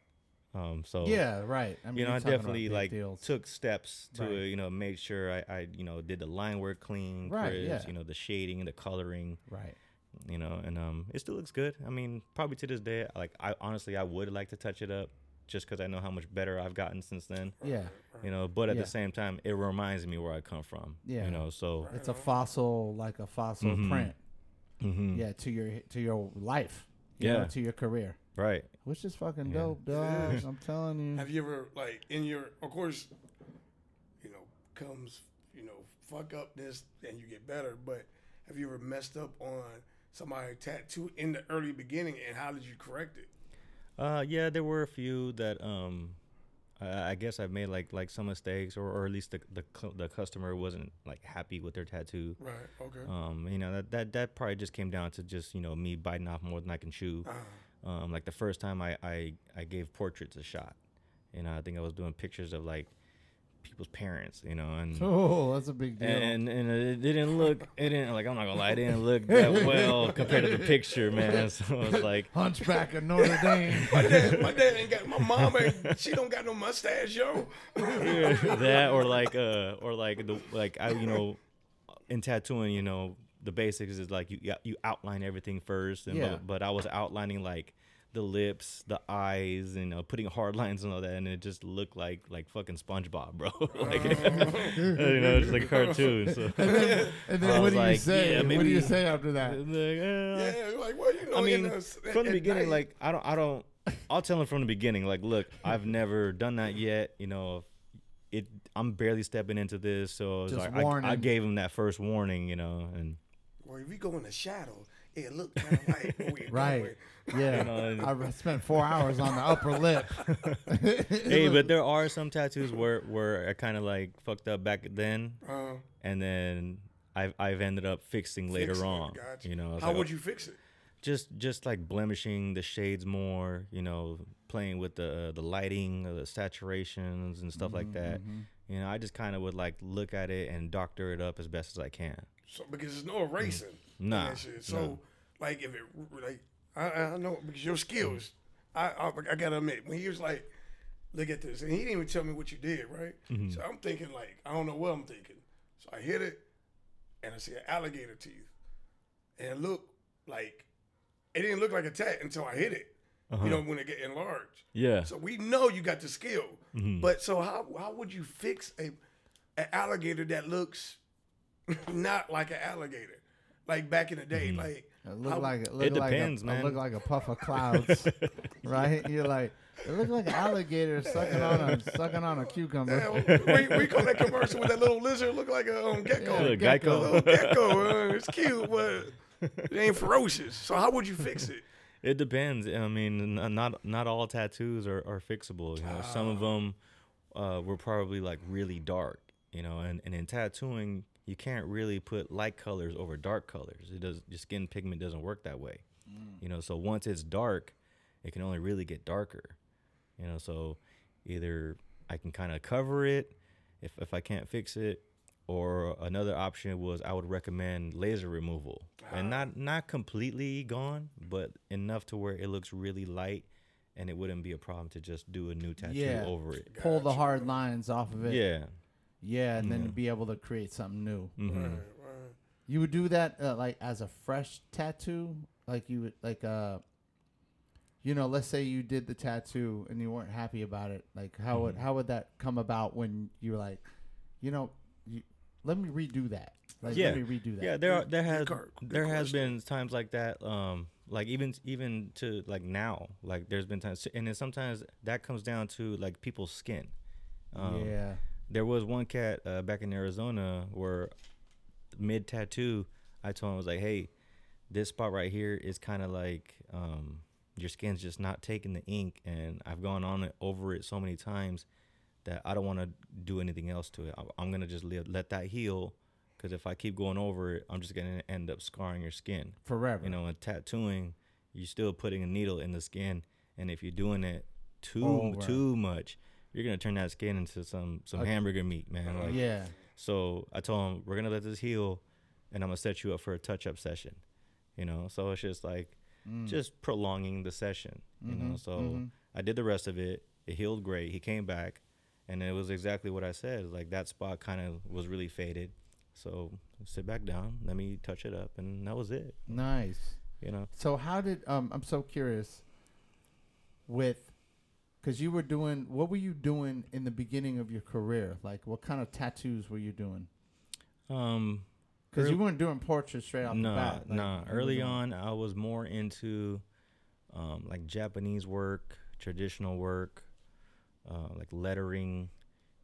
Um, so yeah, right. I mean, you know, I definitely like deals. took steps to, right. uh, you know, make sure I, I, you know, did the line work clean, right, crisp, yeah. you know, the shading and the coloring, right. You know, and, um, it still looks good. I mean, probably to this day, like I honestly, I would like to touch it up, just because I know how much better I've gotten since then. Yeah. You know, but at yeah. the same time, it reminds me where I come from. Yeah. You know, so it's a fossil, like a fossil mm-hmm. print. Mm-hmm. Yeah. To your, to your life. You yeah. know, to your career. Right. Which is fucking yeah. dope, dog. I'm telling you. Have you ever, like, in your, of course, you know, comes, you know, fuck up this and you get better, but have you ever messed up on somebody tattooed in the early beginning, and how did you correct it? Uh, yeah, there were a few that um, I, I guess I've made like like some mistakes, or, or at least the, the the customer wasn't like happy with their tattoo. Right. Okay. Um, you know that that that probably just came down to just you know me biting off more than I can chew. Uh-huh. Um, like the first time I, I I gave portraits a shot, you know, I think I was doing pictures of like people's parents, you know, and oh, that's a big deal. And and it didn't look, it didn't like I'm not gonna lie, it didn't look that well compared to the picture, man. So it was like Hunchback of Notre Dame. my dad, my dad ain't got my mom ain't, she don't got no mustache, yo. That or like uh or like the like I you know in tattooing, you know, the basics is like you you outline everything first, and yeah. but, but I was outlining like the lips, the eyes, and uh, putting hard lines and all that, and it just looked like like fucking SpongeBob, bro. Like, you know, just like a cartoon. So. And then, and then what do like, you say? Yeah, maybe, what do you say after that? Like, uh, yeah, like what you know? I mean, from the beginning, night. like I don't, I don't. I'll tell him from the beginning, like, look, I've never done that yet. You know, it. I'm barely stepping into this, so it's like I, I gave him that first warning, you know, and. Well, if you go in the shadow. It looked kind of like weird. Right. Yeah. You know, I spent four hours on the upper lip. Hey, but there are some tattoos where, where I kind of like fucked up back then. Uh, and then I've, I've ended up fixing later fixing on. Gotcha. You know, How like, would you fix it? Just just like blemishing the shades more, you know, playing with the, uh, the lighting, uh, the saturations and stuff mm-hmm, like that. Mm-hmm. You know, I just kind of would like look at it and doctor it up as best as I can. So, because there's no erasing. Mm-hmm. Nah. So, no. like, if it, like, I, I know, because your skills, I, I I gotta admit, when he was like, look at this, and he didn't even tell me what you did, right? Mm-hmm. So I'm thinking, like, I don't know what I'm thinking. So I hit it, and I see an alligator teeth. And it looked like, it didn't look like a tat until I hit it, uh-huh. you know, when it get enlarged. Yeah. So we know you got the skill. Mm-hmm. But so how, how would you fix a an alligator that looks not like an alligator? Like back in the day, mm-hmm. like it looked like it, looked it like depends, a, man. It looked like a puff of clouds, right? You're like, it looked like an alligator sucking on a sucking on a cucumber. Yeah, we, we call that commercial with that little lizard look like a um, gecko. Yeah, a gecko, a little gecko. Uh, it's cute, but it ain't ferocious. So how would you fix it? It depends. I mean, not not all tattoos are, are fixable. You know, uh, some of them uh, were probably like really dark. You know, and, and in tattooing. You can't really put light colors over dark colors. It does. Your skin pigment doesn't work that way, mm. you know. So once it's dark, it can only really get darker, you know. So either I can kind of cover it if if I can't fix it, or another option was I would recommend laser removal, ah. and not not completely gone, but enough to where it looks really light. And it wouldn't be a problem to just do a new tattoo yeah. over it. Pull gotcha. the hard lines off of it. Yeah. Yeah, and then yeah. to be able to create something new. Mm-hmm. Right, right. You would do that uh, like as a fresh tattoo, like you would like uh, you know, let's say you did the tattoo and you weren't happy about it. Like how mm-hmm. would how would that come about when you're like, you know, you, let me redo that. Like yeah. let me redo that. Yeah, there are, there has there has been times like that. Um, like even even to like now, like there's been times, and then sometimes that comes down to like people's skin. Um, yeah. There was one cat uh, back in Arizona where mid-tattoo, I told him, I was like, hey, this spot right here is kind of like um, your skin's just not taking the ink, and I've gone on it, over it so many times that I don't want to do anything else to it. I, I'm going to just live, let that heal, because if I keep going over it, I'm just going to end up scarring your skin. Forever. You know, and tattooing, you're still putting a needle in the skin, and if you're doing it too oh, right. too much, you're going to turn that skin into some, some okay. hamburger meat, man. Like, yeah. So I told him, we're going to let this heal, and I'm going to set you up for a touch-up session, you know? So it's just like mm. just prolonging the session, mm-hmm. you know? So mm-hmm. I did the rest of it. It healed great. He came back, and it was exactly what I said. Like, that spot kind of was really faded. So sit back down. Let me touch it up, and that was it. Nice. You know? So how did um, – I'm so curious with – Because you were doing, what were you doing in the beginning of your career? Like, what kind of tattoos were you doing? Um, Because you weren't doing portraits straight off nah, the bat. Like, nah, early on, I was more into, um, like, Japanese work, traditional work, uh, like lettering,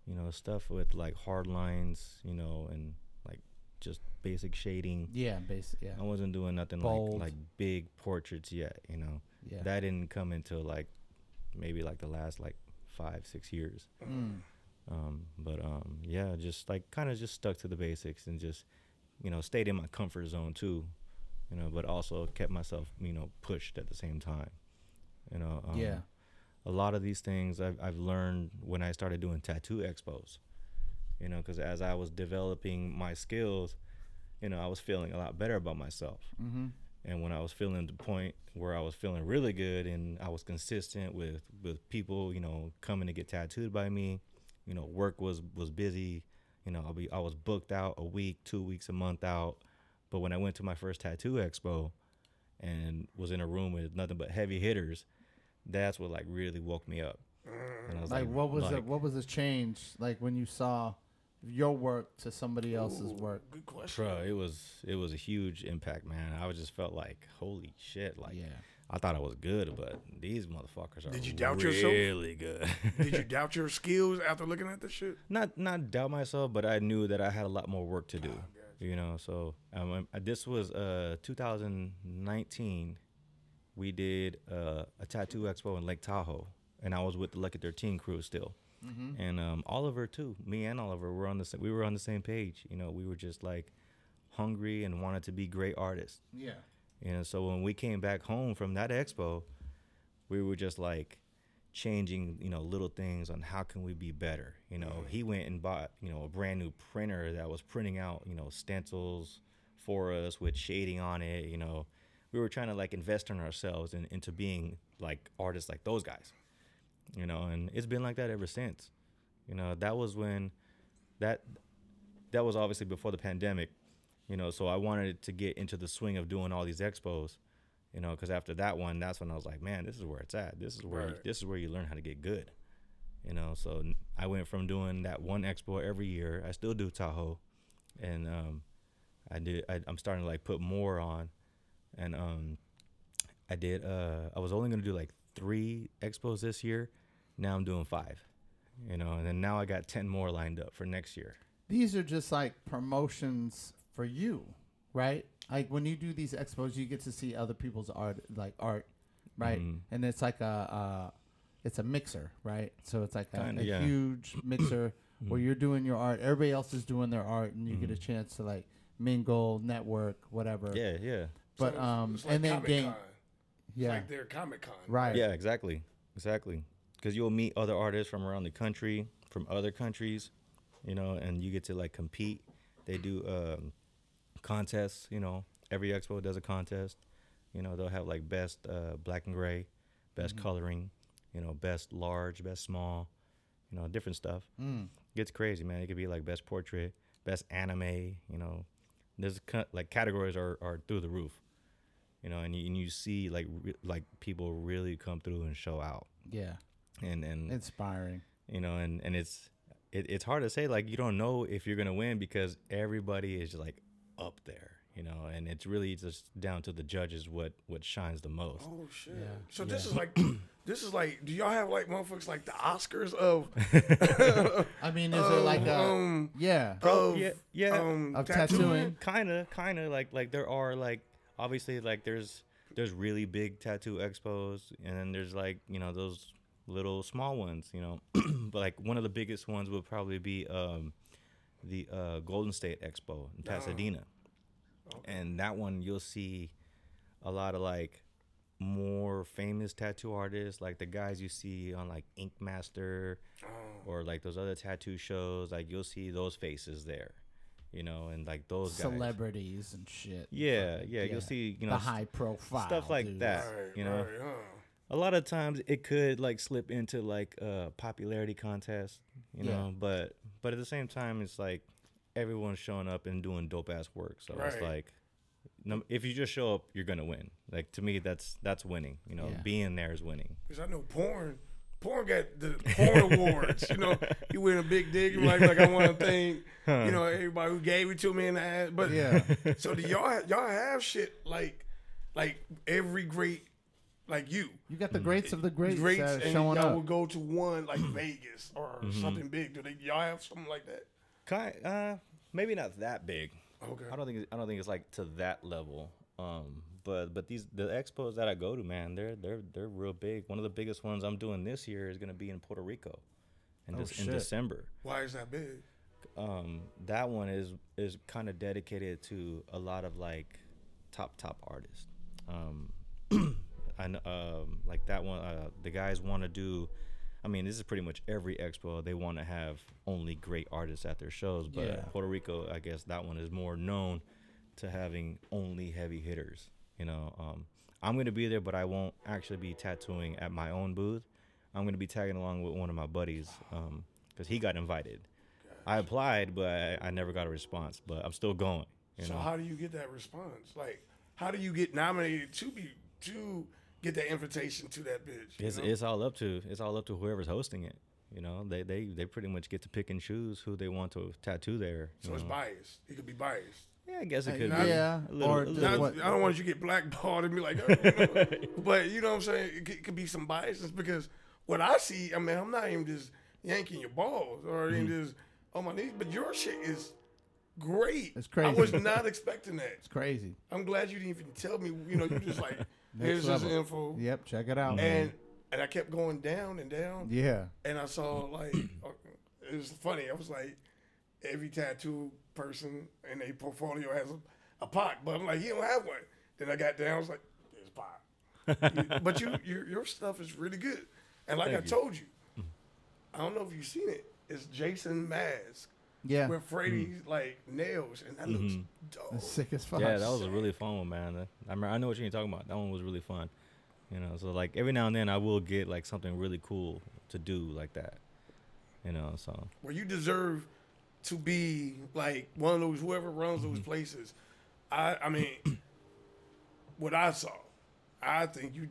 you know, stuff with, like, hard lines, you know, and, like, just basic shading. Yeah, basic, yeah. I wasn't doing nothing Bold. like like big portraits yet, you know. Yeah. That didn't come until, like, maybe like the last like five six years mm. um but um yeah just like kind of just stuck to the basics and just you know stayed in my comfort zone too, you know but also kept myself you know pushed at the same time, you know um, yeah a lot of these things I've, I've learned when I started doing tattoo expos, you know because as I was developing my skills, you know I was feeling a lot better about myself. Mm-hmm. And when I was feeling the point where I was feeling really good and I was consistent with, with people, you know, coming to get tattooed by me, you know, work was, was busy, you know, I'll be, I was booked out a week, two weeks, a month out. But when I went to my first tattoo expo and was in a room with nothing but heavy hitters, that's what like really woke me up. And I was like, like what was like, the, what was the change? Like when you saw your work to somebody else's Ooh, work. Good question. Bro, it was it was a huge impact, man. I just felt like, holy shit, like yeah. I thought I was good, but these motherfuckers are Did you doubt yourself? Really good. Did you doubt your skills after looking at this shit? Not not doubt myself, but I knew that I had a lot more work to do. Oh, gotcha. You know, so um, this was uh two thousand nineteen. We did uh, a tattoo expo in Lake Tahoe, and I was with the Lucky thirteen crew still. Mm-hmm. And um, Oliver too. Me and Oliver were on the we were on the same page. You know, we were just like hungry and wanted to be great artists. Yeah. And so when we came back home from that expo, we were just like changing, you know, little things on how can we be better. You know, he went and bought, you know, a brand new printer that was printing out, you know, stencils for us with shading on it. You know, we were trying to like invest in ourselves and into being like artists like those guys. You know, and it's been like that ever since. You know, that was when that that was obviously before the pandemic, you know, so I wanted to get into the swing of doing all these expos, you know, because after that one, that's when I was like, man, this is where it's at. This is where right. this is where you learn how to get good. You know, so I went from doing that one expo every year. I still do Tahoe, and um, I did. I, I'm starting to like put more on, and um, I did. Uh, I was only gonna do like three expos this year. Now I'm doing five, you know, and then now I got ten more lined up for next year. These are just like promotions for you, right? Like when you do these expos, you get to see other people's art, like art, right? Mm. And it's like a, uh, it's a mixer, right? So it's like Kinda, a, a yeah. huge mixer where you're doing your art, everybody else is doing their art, and you mm. get a chance to like mingle, network, whatever. Yeah, yeah. But so um, like and then gain, yeah, like their Comic-Con, right? Yeah, exactly, exactly. Because you'll meet other artists from around the country, from other countries, you know, and you get to, like, compete. They do um, contests, you know. Every expo does a contest. You know, they'll have, like, best uh, black and gray, best mm-hmm. coloring, you know, best large, best small, you know, different stuff. Mm. It gets crazy, man. It could be, like, best portrait, best anime, you know. There's, like, categories are, are through the roof, you know, and you, and you see, like, re like, people really come through and show out. Yeah. And, and inspiring, you know, and, and it's, it, it's hard to say, like, you don't know if you're going to win because everybody is just like up there, you know, and it's really just down to the judges, what, what shines the most. Oh shit. Yeah. So yeah. this is like, this is like, do y'all have like motherfuckers like the Oscars of, I mean, is of, there like, a, um, yeah, of, yeah, yeah. Um, of tattooing kind of, kind of like, like there are like, obviously like there's, there's really big tattoo expos and then there's like, you know, those little small ones, you know, but like one of the biggest ones would probably be um, the uh, Golden State Expo in Pasadena. Oh. Okay. And that one, you'll see a lot of like more famous tattoo artists, like the guys you see on like Ink Master oh. or like those other tattoo shows, like you'll see those faces there, you know, and like those celebrities guys. and shit. Yeah, like, yeah, yeah, you'll see, you know, the high profile stuff like dudes. that, right, you know. Right, huh. A lot of times it could like slip into like a uh, popularity contest, you know, yeah. but but at the same time, it's like everyone's showing up and doing dope ass work. So right. it's like if you just show up, you're going to win. Like to me, that's that's winning. You know, yeah. being there is winning. Because I know porn porn got the porn awards, you know. You wearing a big dick, like like I want to thank, huh. you know, everybody who gave it to me in the ass. But yeah, so do y'all y'all have shit like like every great like you. You got the greats of the greats, greats uh, and showing y'all up. Would go to one like Vegas or mm-hmm. something big. Do they, y'all have something like that? Kind, uh, maybe not that big. Okay, I don't think I don't think it's like to that level. Um, but but these the expos that I go to, man, they're they're they're real big. One of the biggest ones I'm doing this year is gonna be in Puerto Rico, in, oh, de- in December. Why is that big? Um, that one is is kind of dedicated to a lot of like top top artists. Um, and um, like that one, uh, the guys want to do. I mean, this is pretty much every expo. They want to have only great artists at their shows, but yeah. Puerto Rico, I guess that one is more known to having only heavy hitters. You know, um, I'm going to be there, but I won't actually be tattooing at my own booth. I'm going to be tagging along with one of my buddies um, because he got invited. Gosh. I applied, but I, I never got a response, but I'm still going. You so know? How do you get that response? Like, how do you get nominated to be to get that invitation to that bitch? It's, it's all up to it's all up to whoever's hosting it. You know, they they, they pretty much get to pick and choose who they want to tattoo there. So it's know? biased. It could be biased. Yeah, I guess it hey, could not, be. Yeah, a little, or a little, not, I don't want you to get blackballed and be like, oh, but you know what I'm saying? It could, it could be some biases because what I see, I mean, I'm not even just yanking your balls or mm-hmm. even just on my knees, but your shit is great. It's crazy. I was not expecting that. It's crazy. I'm glad you didn't even tell me. You know, you just like, here's this info. Yep, check it out. And man. and I kept going down and down. Yeah. And I saw like, it was funny. I was like, every tattoo person in a portfolio has a, a pot, but I'm like, he don't have one. Then I got down, I was like, there's pot. But you, your, your stuff is really good. And like Thank I you. told you, I don't know if you've seen it. It's Jason Mask. Yeah. With Freddy's mm-hmm. like nails, and that mm-hmm. looks dope. That's sick as fuck. Yeah, that was a really fun one, man. I mean, I know what you're talking about. That one was really fun. You know, so like every now and then I will get like something really cool to do like that. You know, so. Well, you deserve to be like one of those, whoever runs mm-hmm. those places. I, I mean, what I saw, I think you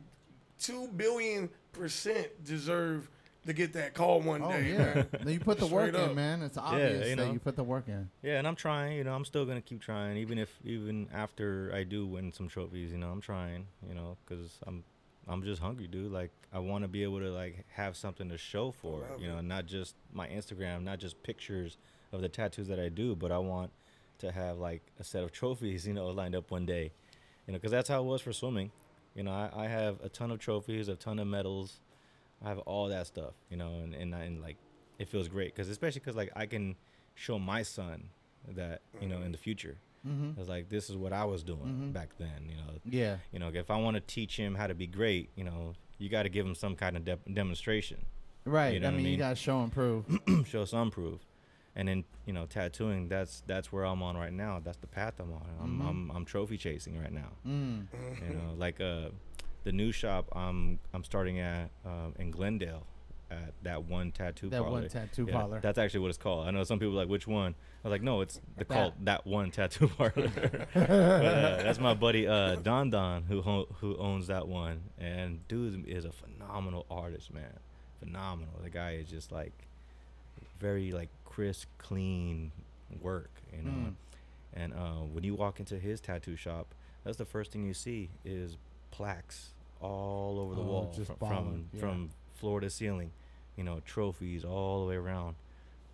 two billion percent deserve to get that call one oh, day. Yeah. Man. You put the work up. in, man. It's obvious yeah, you know, that you put the work in. Yeah, and I'm trying, you know, I'm still gonna keep trying, even if even after I do win some trophies, you know, I'm trying, you know, because I'm I'm just hungry, dude. Like I wanna be able to like have something to show for it, you know, not just my Instagram, not just pictures of the tattoos that I do, but I want to have like a set of trophies, you know, lined up one day. You know, because that's how it was for swimming. You know, I, I have a ton of trophies, a ton of medals. I have all that stuff, you know, and, and, and like, it feels great. Cause especially cause like I can show my son that, you know, in the future, mm-hmm. it's like, this is what I was doing mm-hmm. back then, you know? Yeah. You know, if I want to teach him how to be great, you know, you got to give him some kind of de- demonstration. Right. You know I, mean, I mean, you got to show and prove. Show some proof. And then, you know, tattooing, that's that's where I'm on right now. That's the path I'm on. I'm mm-hmm. I'm, I'm trophy chasing right now. Mm. You know, like, uh, the new shop I'm I'm starting at um, in Glendale at That One Tattoo Parlor. That One Tattoo yeah, Parlor. That's actually what it's called. I know some people are like, which one? I was like, no, it's the that. called That One Tattoo Parlor. but, uh, that's my buddy uh, Don Don who ho- who owns that one. And dude is a phenomenal artist, man. Phenomenal. The guy is just like very like crisp, clean work, you know. Mm. And uh, when you walk into his tattoo shop, that's the first thing you see is plaques all over the oh, wall from from, yeah. from floor to ceiling, you know, trophies all the way around.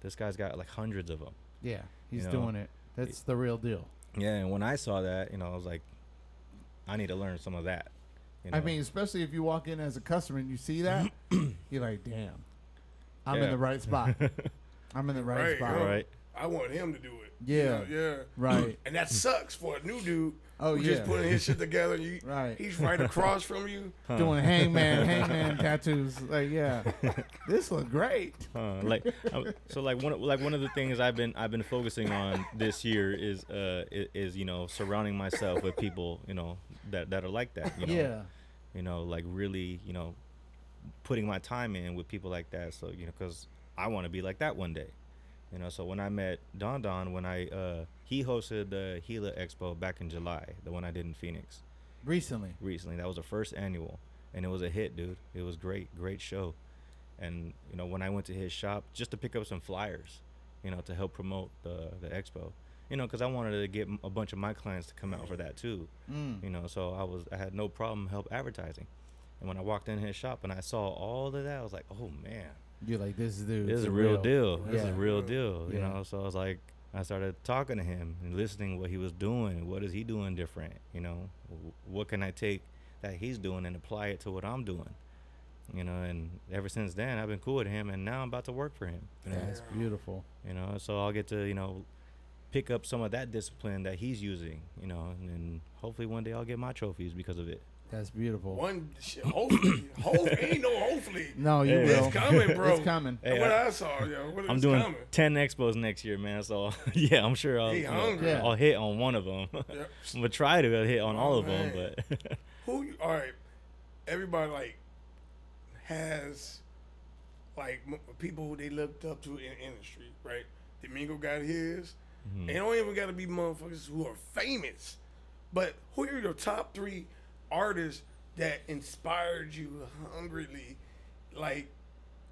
This guy's got like hundreds of them. Yeah, he's you know? doing it. That's it, the real deal. Yeah, and when I saw that, you know, I was like, I need to learn some of that. You know? I mean, especially if you walk in as a customer and you see that, you're like, damn, I'm yeah. in the right spot. I'm in the right, right spot. Right. I want him to do it. Yeah, you know, yeah, right. And that sucks for a new dude. Oh, yeah. Just putting his shit together. And you, right. He's right across from you. Huh. Doing hangman, hangman tattoos. Like, yeah. This looks great. Huh. Like, so like one, like one of the things I've been, I've been focusing on this year is, uh, is, is you know, surrounding myself with people, you know, that, that are like that. You know? Yeah. You know, like really, you know, putting my time in with people like that. So, you know, cause I want to be like that one day. You know, so when I met Don Don, when I uh, he hosted the Gila Expo back in July, the one I did in Phoenix. Recently. Recently, that was the first annual, and it was a hit, dude. It was great, great show, And, you know, when I went to his shop just to pick up some flyers, you know, to help promote the, the expo, you know, because I wanted to get a bunch of my clients to come out for that, too. Mm. You know, so I was I had no problem help advertising. And when I walked in his shop and I saw all of that, I was like, oh, man. You're like, this dude. This is a real deal. This is a real deal. You know, so I was like, I started talking to him and listening what he was doing. What is he doing different? You know, what can I take that he's doing and apply it to what I'm doing? You know, and ever since then, I've been cool with him, and now I'm about to work for him. Yeah, that's beautiful. You know, so I'll get to, you know, pick up some of that discipline that he's using, you know, and, and hopefully one day I'll get my trophies because of it. That's beautiful. One, hopefully, hopefully, ain't no hopefully. No, you hey, will. It's coming, bro. It's coming. Hey, what I, I saw, yo. What I'm doing coming? ten expos next year, man. So yeah, I'm sure I'll, you know, yeah. I'll hit on one of them. Yep. I'm gonna try to hit on oh, all of man. them, but who? You, all right, everybody like has like m- people who they looked up to in the industry, right? Domingo got his. Mm-hmm. They don't even got to be motherfuckers who are famous, but who are your top three artists that inspired you hungrily, like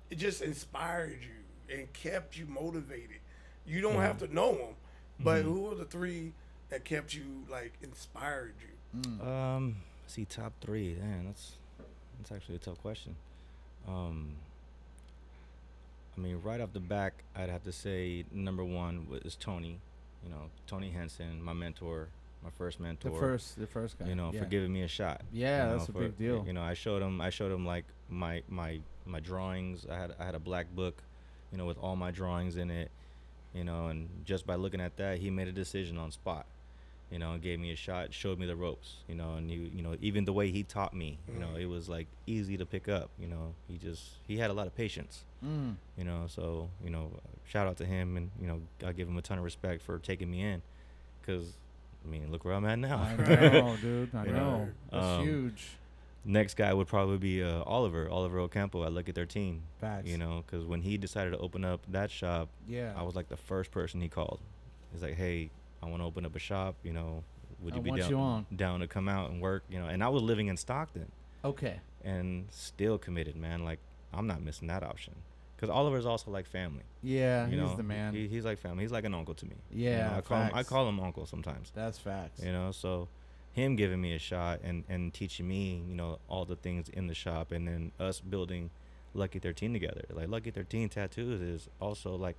it just inspired you and kept you motivated? You don't mm-hmm. have to know them, but mm-hmm. who are the three that kept you, like, inspired you? Mm. Um, see, top three, man, that's that's actually a tough question. Um, I mean, right off the back, I'd have to say number one is Tony, you know, Tony Henson, my mentor. My first mentor, the first, the first guy, you know, yeah. for giving me a shot. Yeah, you know, that's for, a big deal. You know, I showed him, I showed him like my my my drawings. I had I had a black book, you know, with all my drawings in it, you know, and just by looking at that, he made a decision on spot, you know, and gave me a shot, showed me the ropes, you know, and you you know, even the way he taught me, you mm. know, it was like easy to pick up, you know. He just he had a lot of patience, mm. you know. So you know, shout out to him, and you know, I give him a ton of respect for taking me in, because. I mean, look where I'm at now. I know, dude. I you know. That's um, huge. Next guy would probably be uh, Oliver, Oliver Ocampo at Lucky thirteen. Facts. You know, because when he decided to open up that shop, yeah. I was like the first person he called. He's like, hey, I want to open up a shop. You know, would you I be down, you on. down to come out and work? You know, and I was living in Stockton. Okay. And still committed, man. Like, I'm not missing that option. Because Oliver's also like family. Yeah, you know? He's the man. He, he's like family. He's like an uncle to me. Yeah, you know, I, call him, I call him uncle sometimes. That's facts. You know, so him giving me a shot and, and teaching me, you know, all the things in the shop, and then us building Lucky thirteen together. Like, Lucky thirteen Tattoos is also like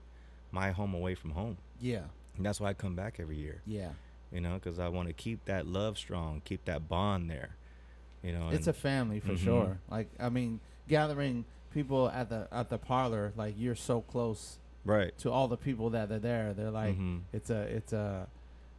my home away from home. Yeah. And that's why I come back every year. Yeah. You know, because I want to keep that love strong, keep that bond there. You know, it's a family for mm-hmm. sure. Like, I mean, gathering people at the at the parlor, like, you're so close, right, to all the people that are there. They're like mm-hmm. it's a it's a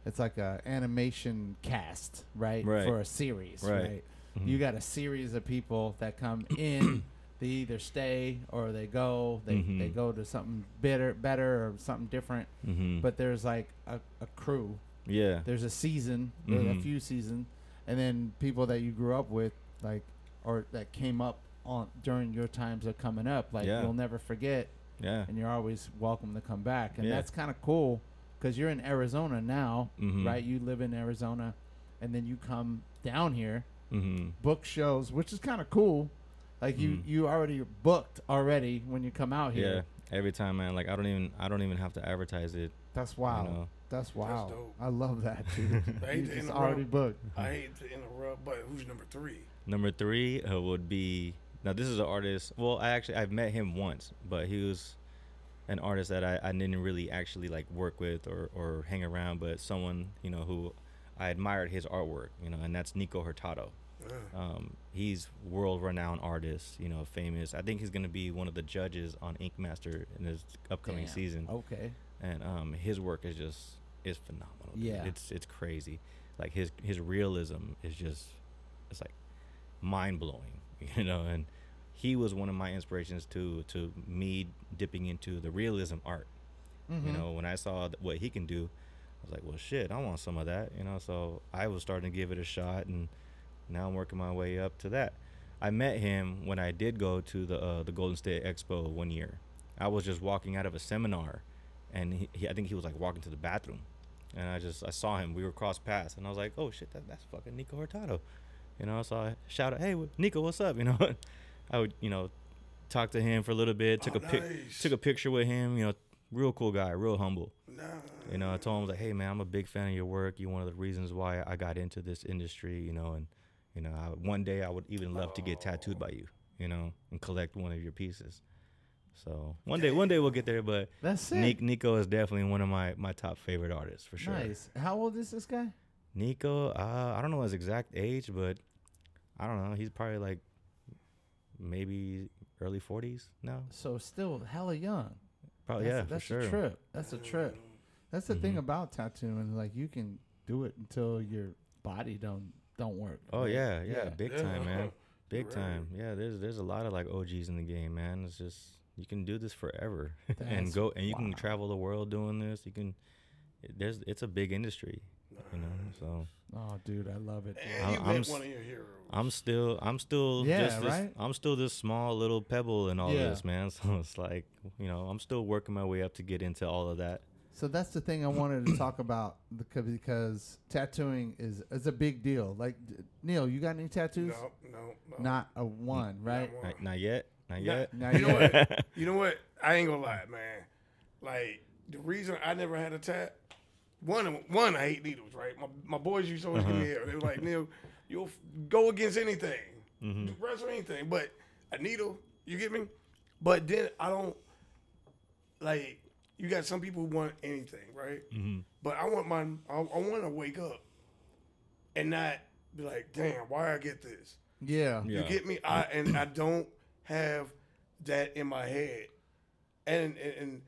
it's like a animation cast, right, right. for a series, right, right? Mm-hmm. You got a series of people that come in. They either stay or they go they, mm-hmm. they go to something better better or something different, mm-hmm. but there's like a, a crew. Yeah, there's a season, mm-hmm. there's a few seasons, and then people that you grew up with, like, or that came up on during your times of coming up, like, yeah. you'll never forget, yeah, and you're always welcome to come back, and yeah. that's kind of cool, because you're in Arizona now, mm-hmm. right? You live in Arizona, and then you come down here, mm-hmm. book shows, which is kind of cool. Like, mm-hmm. you you already are booked already when you come out here. Yeah, every time, man. Like, I don't even I don't even have to advertise it. That's wild. You know? That's wild. That's dope. I love that, dude. I hate to interrupt. Already booked. I hate to interrupt, but who's number three? Number three uh, would be. Now, this is an artist. Well, I actually, I've met him once, but he was an artist that I, I didn't really actually, like, work with or, or hang around, but someone, you know, who I admired his artwork, you know, and that's Nico Hurtado. Um, he's world-renowned artist, you know, famous. I think he's going to be one of the judges on Ink Master in this upcoming Damn. season. Okay. And um, his work is just, it's phenomenal. Yeah. It's it's crazy. Like, his, his realism is just, it's, like, mind-blowing, you know, and he was one of my inspirations to to me dipping into the realism art. Mm-hmm. You know, when I saw th- what he can do, I was like, well, shit, I want some of that, you know. So I was starting to give it a shot, and now I'm working my way up to that. I met him when I did go to the uh, the Golden State Expo one year. I was just walking out of a seminar, and he, he I think he was like walking to the bathroom, and I just I saw him. We were cross paths, and I was like, oh shit, that, that's fucking Nico Hurtado, you know. So I shout out, hey Nico, what's up, you know. I would, you know, talked to him for a little bit, took oh, a nice. pic, took a picture with him. You know, real cool guy, real humble. Nice. You know, I told him, like, hey man, I'm a big fan of your work. You're one of the reasons why I got into this industry. You know, and you know, I, one day I would even love oh. to get tattooed by you. You know, and collect one of your pieces. So one day, one day we'll get there. But that's it. Nico is definitely one of my my top favorite artists for sure. Nice. How old is this guy? Nico, uh, I don't know his exact age, but I don't know. He's probably like maybe early forties now. So still hella young. Probably that's, yeah. That's for sure. a trip. That's a trip. That's the mm-hmm. thing about tattooing. Like you can do it until your body don't don't work. Oh right? yeah, yeah, yeah, big time, man. Big right. time. Yeah, there's there's a lot of like O Gs in the game, man. It's just you can do this forever and go and you wow. can travel the world doing this. You can there's it's a big industry, you know. So oh dude, I love it. And I, you I'm, one of your heroes. I'm still I'm still yeah, just this, right? I'm still this small little pebble in all yeah. this, man. So it's like, you know, I'm still working my way up to get into all of that. So that's the thing I wanted to talk about because, because tattooing is is a big deal. Like, Neil, you got any tattoos? No, no, no. Not a one, right? Not, one. not, not yet. Not yet. Not, not you yet. know what? You know what? I ain't gonna lie, man. Like the reason I never had a tat, one one I hate needles, right? My my boys used to always uh-huh. give me hell. They were like, Neil, you'll go against anything, mm-hmm. wrestle anything, but a needle, you get me? But then I don't like. You got some people who want anything, right? Mm-hmm. But I want my, I, I want to wake up and not be like, damn, why I get this? Yeah. yeah. You get me? I And I don't have that in my head. And and, and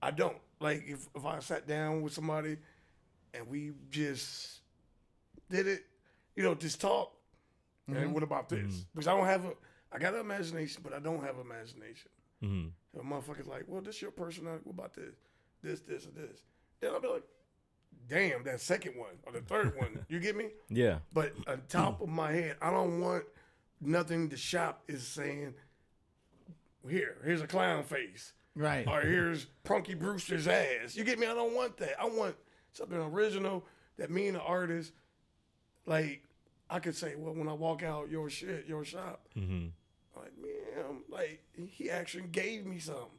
I don't. Like, if, if I sat down with somebody and we just did it, you know, just talk, mm-hmm. and what about this? Mm-hmm. Because I don't have a, I got an imagination, but I don't have imagination. Mm-hmm. And a motherfucker's like, well, this your personality. What about this? This, this, or this? Then I'll be like, damn, that second one or the third one. You get me? Yeah. But on top of my head, I don't want nothing the shop is saying, here, here's a clown face. Right. Or here's Punky Brewster's ass. You get me? I don't want that. I want something original that me and the artist, like, I could say, well, when I walk out your shit, your shop, mm-hmm. like, man, like, he actually gave me something.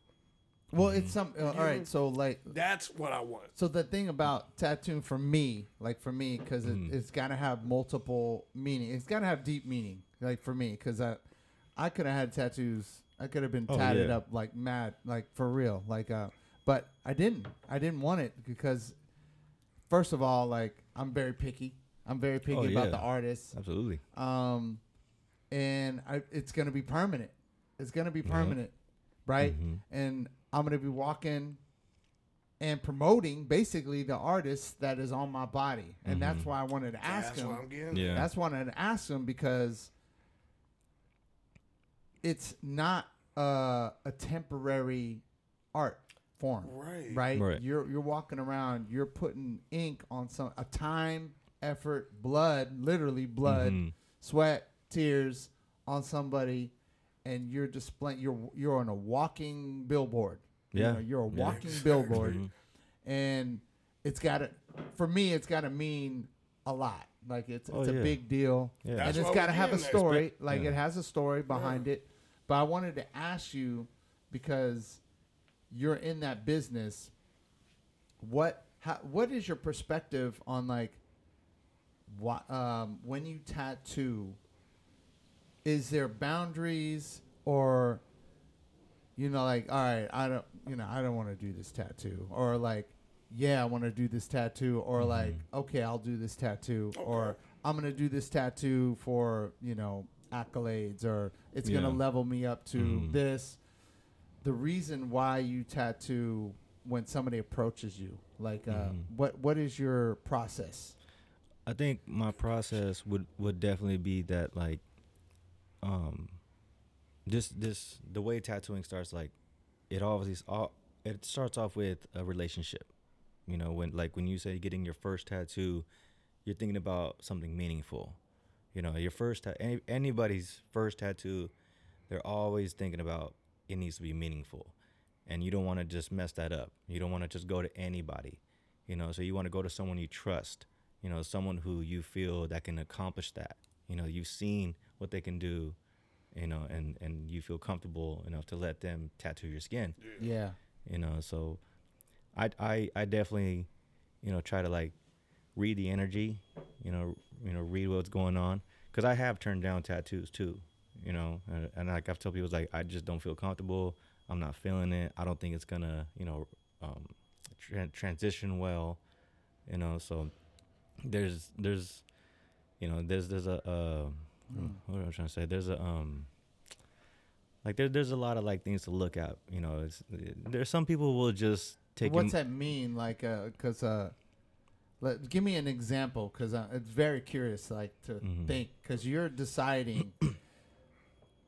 Well, it's something. Uh, all right, so, like. That's what I want. So the thing about tattooing for me, like, for me, because it, mm. it's got to have multiple meaning. It's got to have deep meaning, like, for me, because I, I could have had tattoos. I could have been oh, tatted yeah. up, like, mad, like, for real. Like, uh, but I didn't. I didn't want it because, first of all, like, I'm very picky. I'm very picky oh, yeah. about the artists. Absolutely. Um. And I, it's going to be permanent. It's going to be permanent, mm-hmm. right? Mm-hmm. And I'm going to be walking and promoting, basically, the artist that is on my body. And mm-hmm. that's why I wanted to ask yeah, that's him. Yeah. That's why I wanted to ask him because it's not uh, a temporary art form, right. right? Right. You're you're walking around. You're putting ink on some a time, effort, blood, literally blood, mm-hmm. sweat, tears on somebody, and you're displaying you're you're on a walking billboard. Yeah, you know, you're a walking yeah, exactly. billboard, and it's got to for me it's got to mean a lot. Like it's it's oh, a yeah. big deal, yeah. and That's it's got to have a story. Big, like yeah. it has a story behind yeah. it. But I wanted to ask you because you're in that business. What how, what is your perspective on like what um, when you tattoo? Is there boundaries or, you know, like, all right, I don't, you know, I don't want to do this tattoo or like, yeah, I want to do this tattoo or mm-hmm. like, okay, I'll do this tattoo okay. or I'm going to do this tattoo for, you know, accolades or it's yeah. going to level me up to mm. this. The reason why you tattoo when somebody approaches you, like uh, mm. what, what is your process? I think my process would, would definitely be that like, Um, this this the way tattooing starts, like it obviously all it starts off with a relationship. You know, when like when you say getting your first tattoo, you're thinking about something meaningful. You know, your first ta- any, anybody's first tattoo, they're always thinking about it needs to be meaningful, and you don't want to just mess that up. You don't want to just go to anybody. You know, so you want to go to someone you trust. You know, someone who you feel that can accomplish that. You know, you've seen what they can do you know, and and you feel comfortable enough to let them tattoo your skin. Yeah. You know, so I I I definitely, you know, try to like read the energy, you know, you know, read what's going on, because I have turned down tattoos too, you know, and, and like I've told people, it's like I just don't feel comfortable. I'm not feeling it. I don't think it's gonna, you know, um, tra transition well, you know. So there's there's, you know, there's there's a uh, mm. what am I trying to say? There's a um, like there's there's a lot of like things to look at, you know. It's there's some people will just take. What's that mean? Like, uh, cause uh. Let, give me an example, because I'm very curious, like, to mm-hmm. think, because you're deciding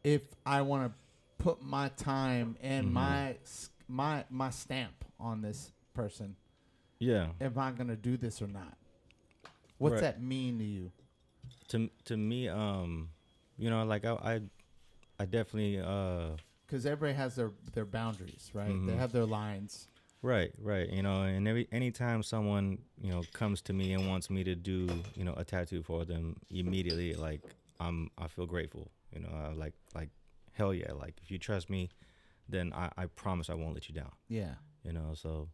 if I want to put my time and mm-hmm. my my my stamp on this person. Yeah. Am I going to do this or not? What's right. that mean to you? To to me, um, you know, like I I, I definitely because uh, everybody has their their boundaries, right? Mm-hmm. They have their lines. Right, right, you know, and every anytime someone, you know, comes to me and wants me to do, you know, a tattoo for them immediately, like I'm, I feel grateful, you know, uh, like, like, hell yeah, like if you trust me, then I, I promise I won't let you down. Yeah, you know, so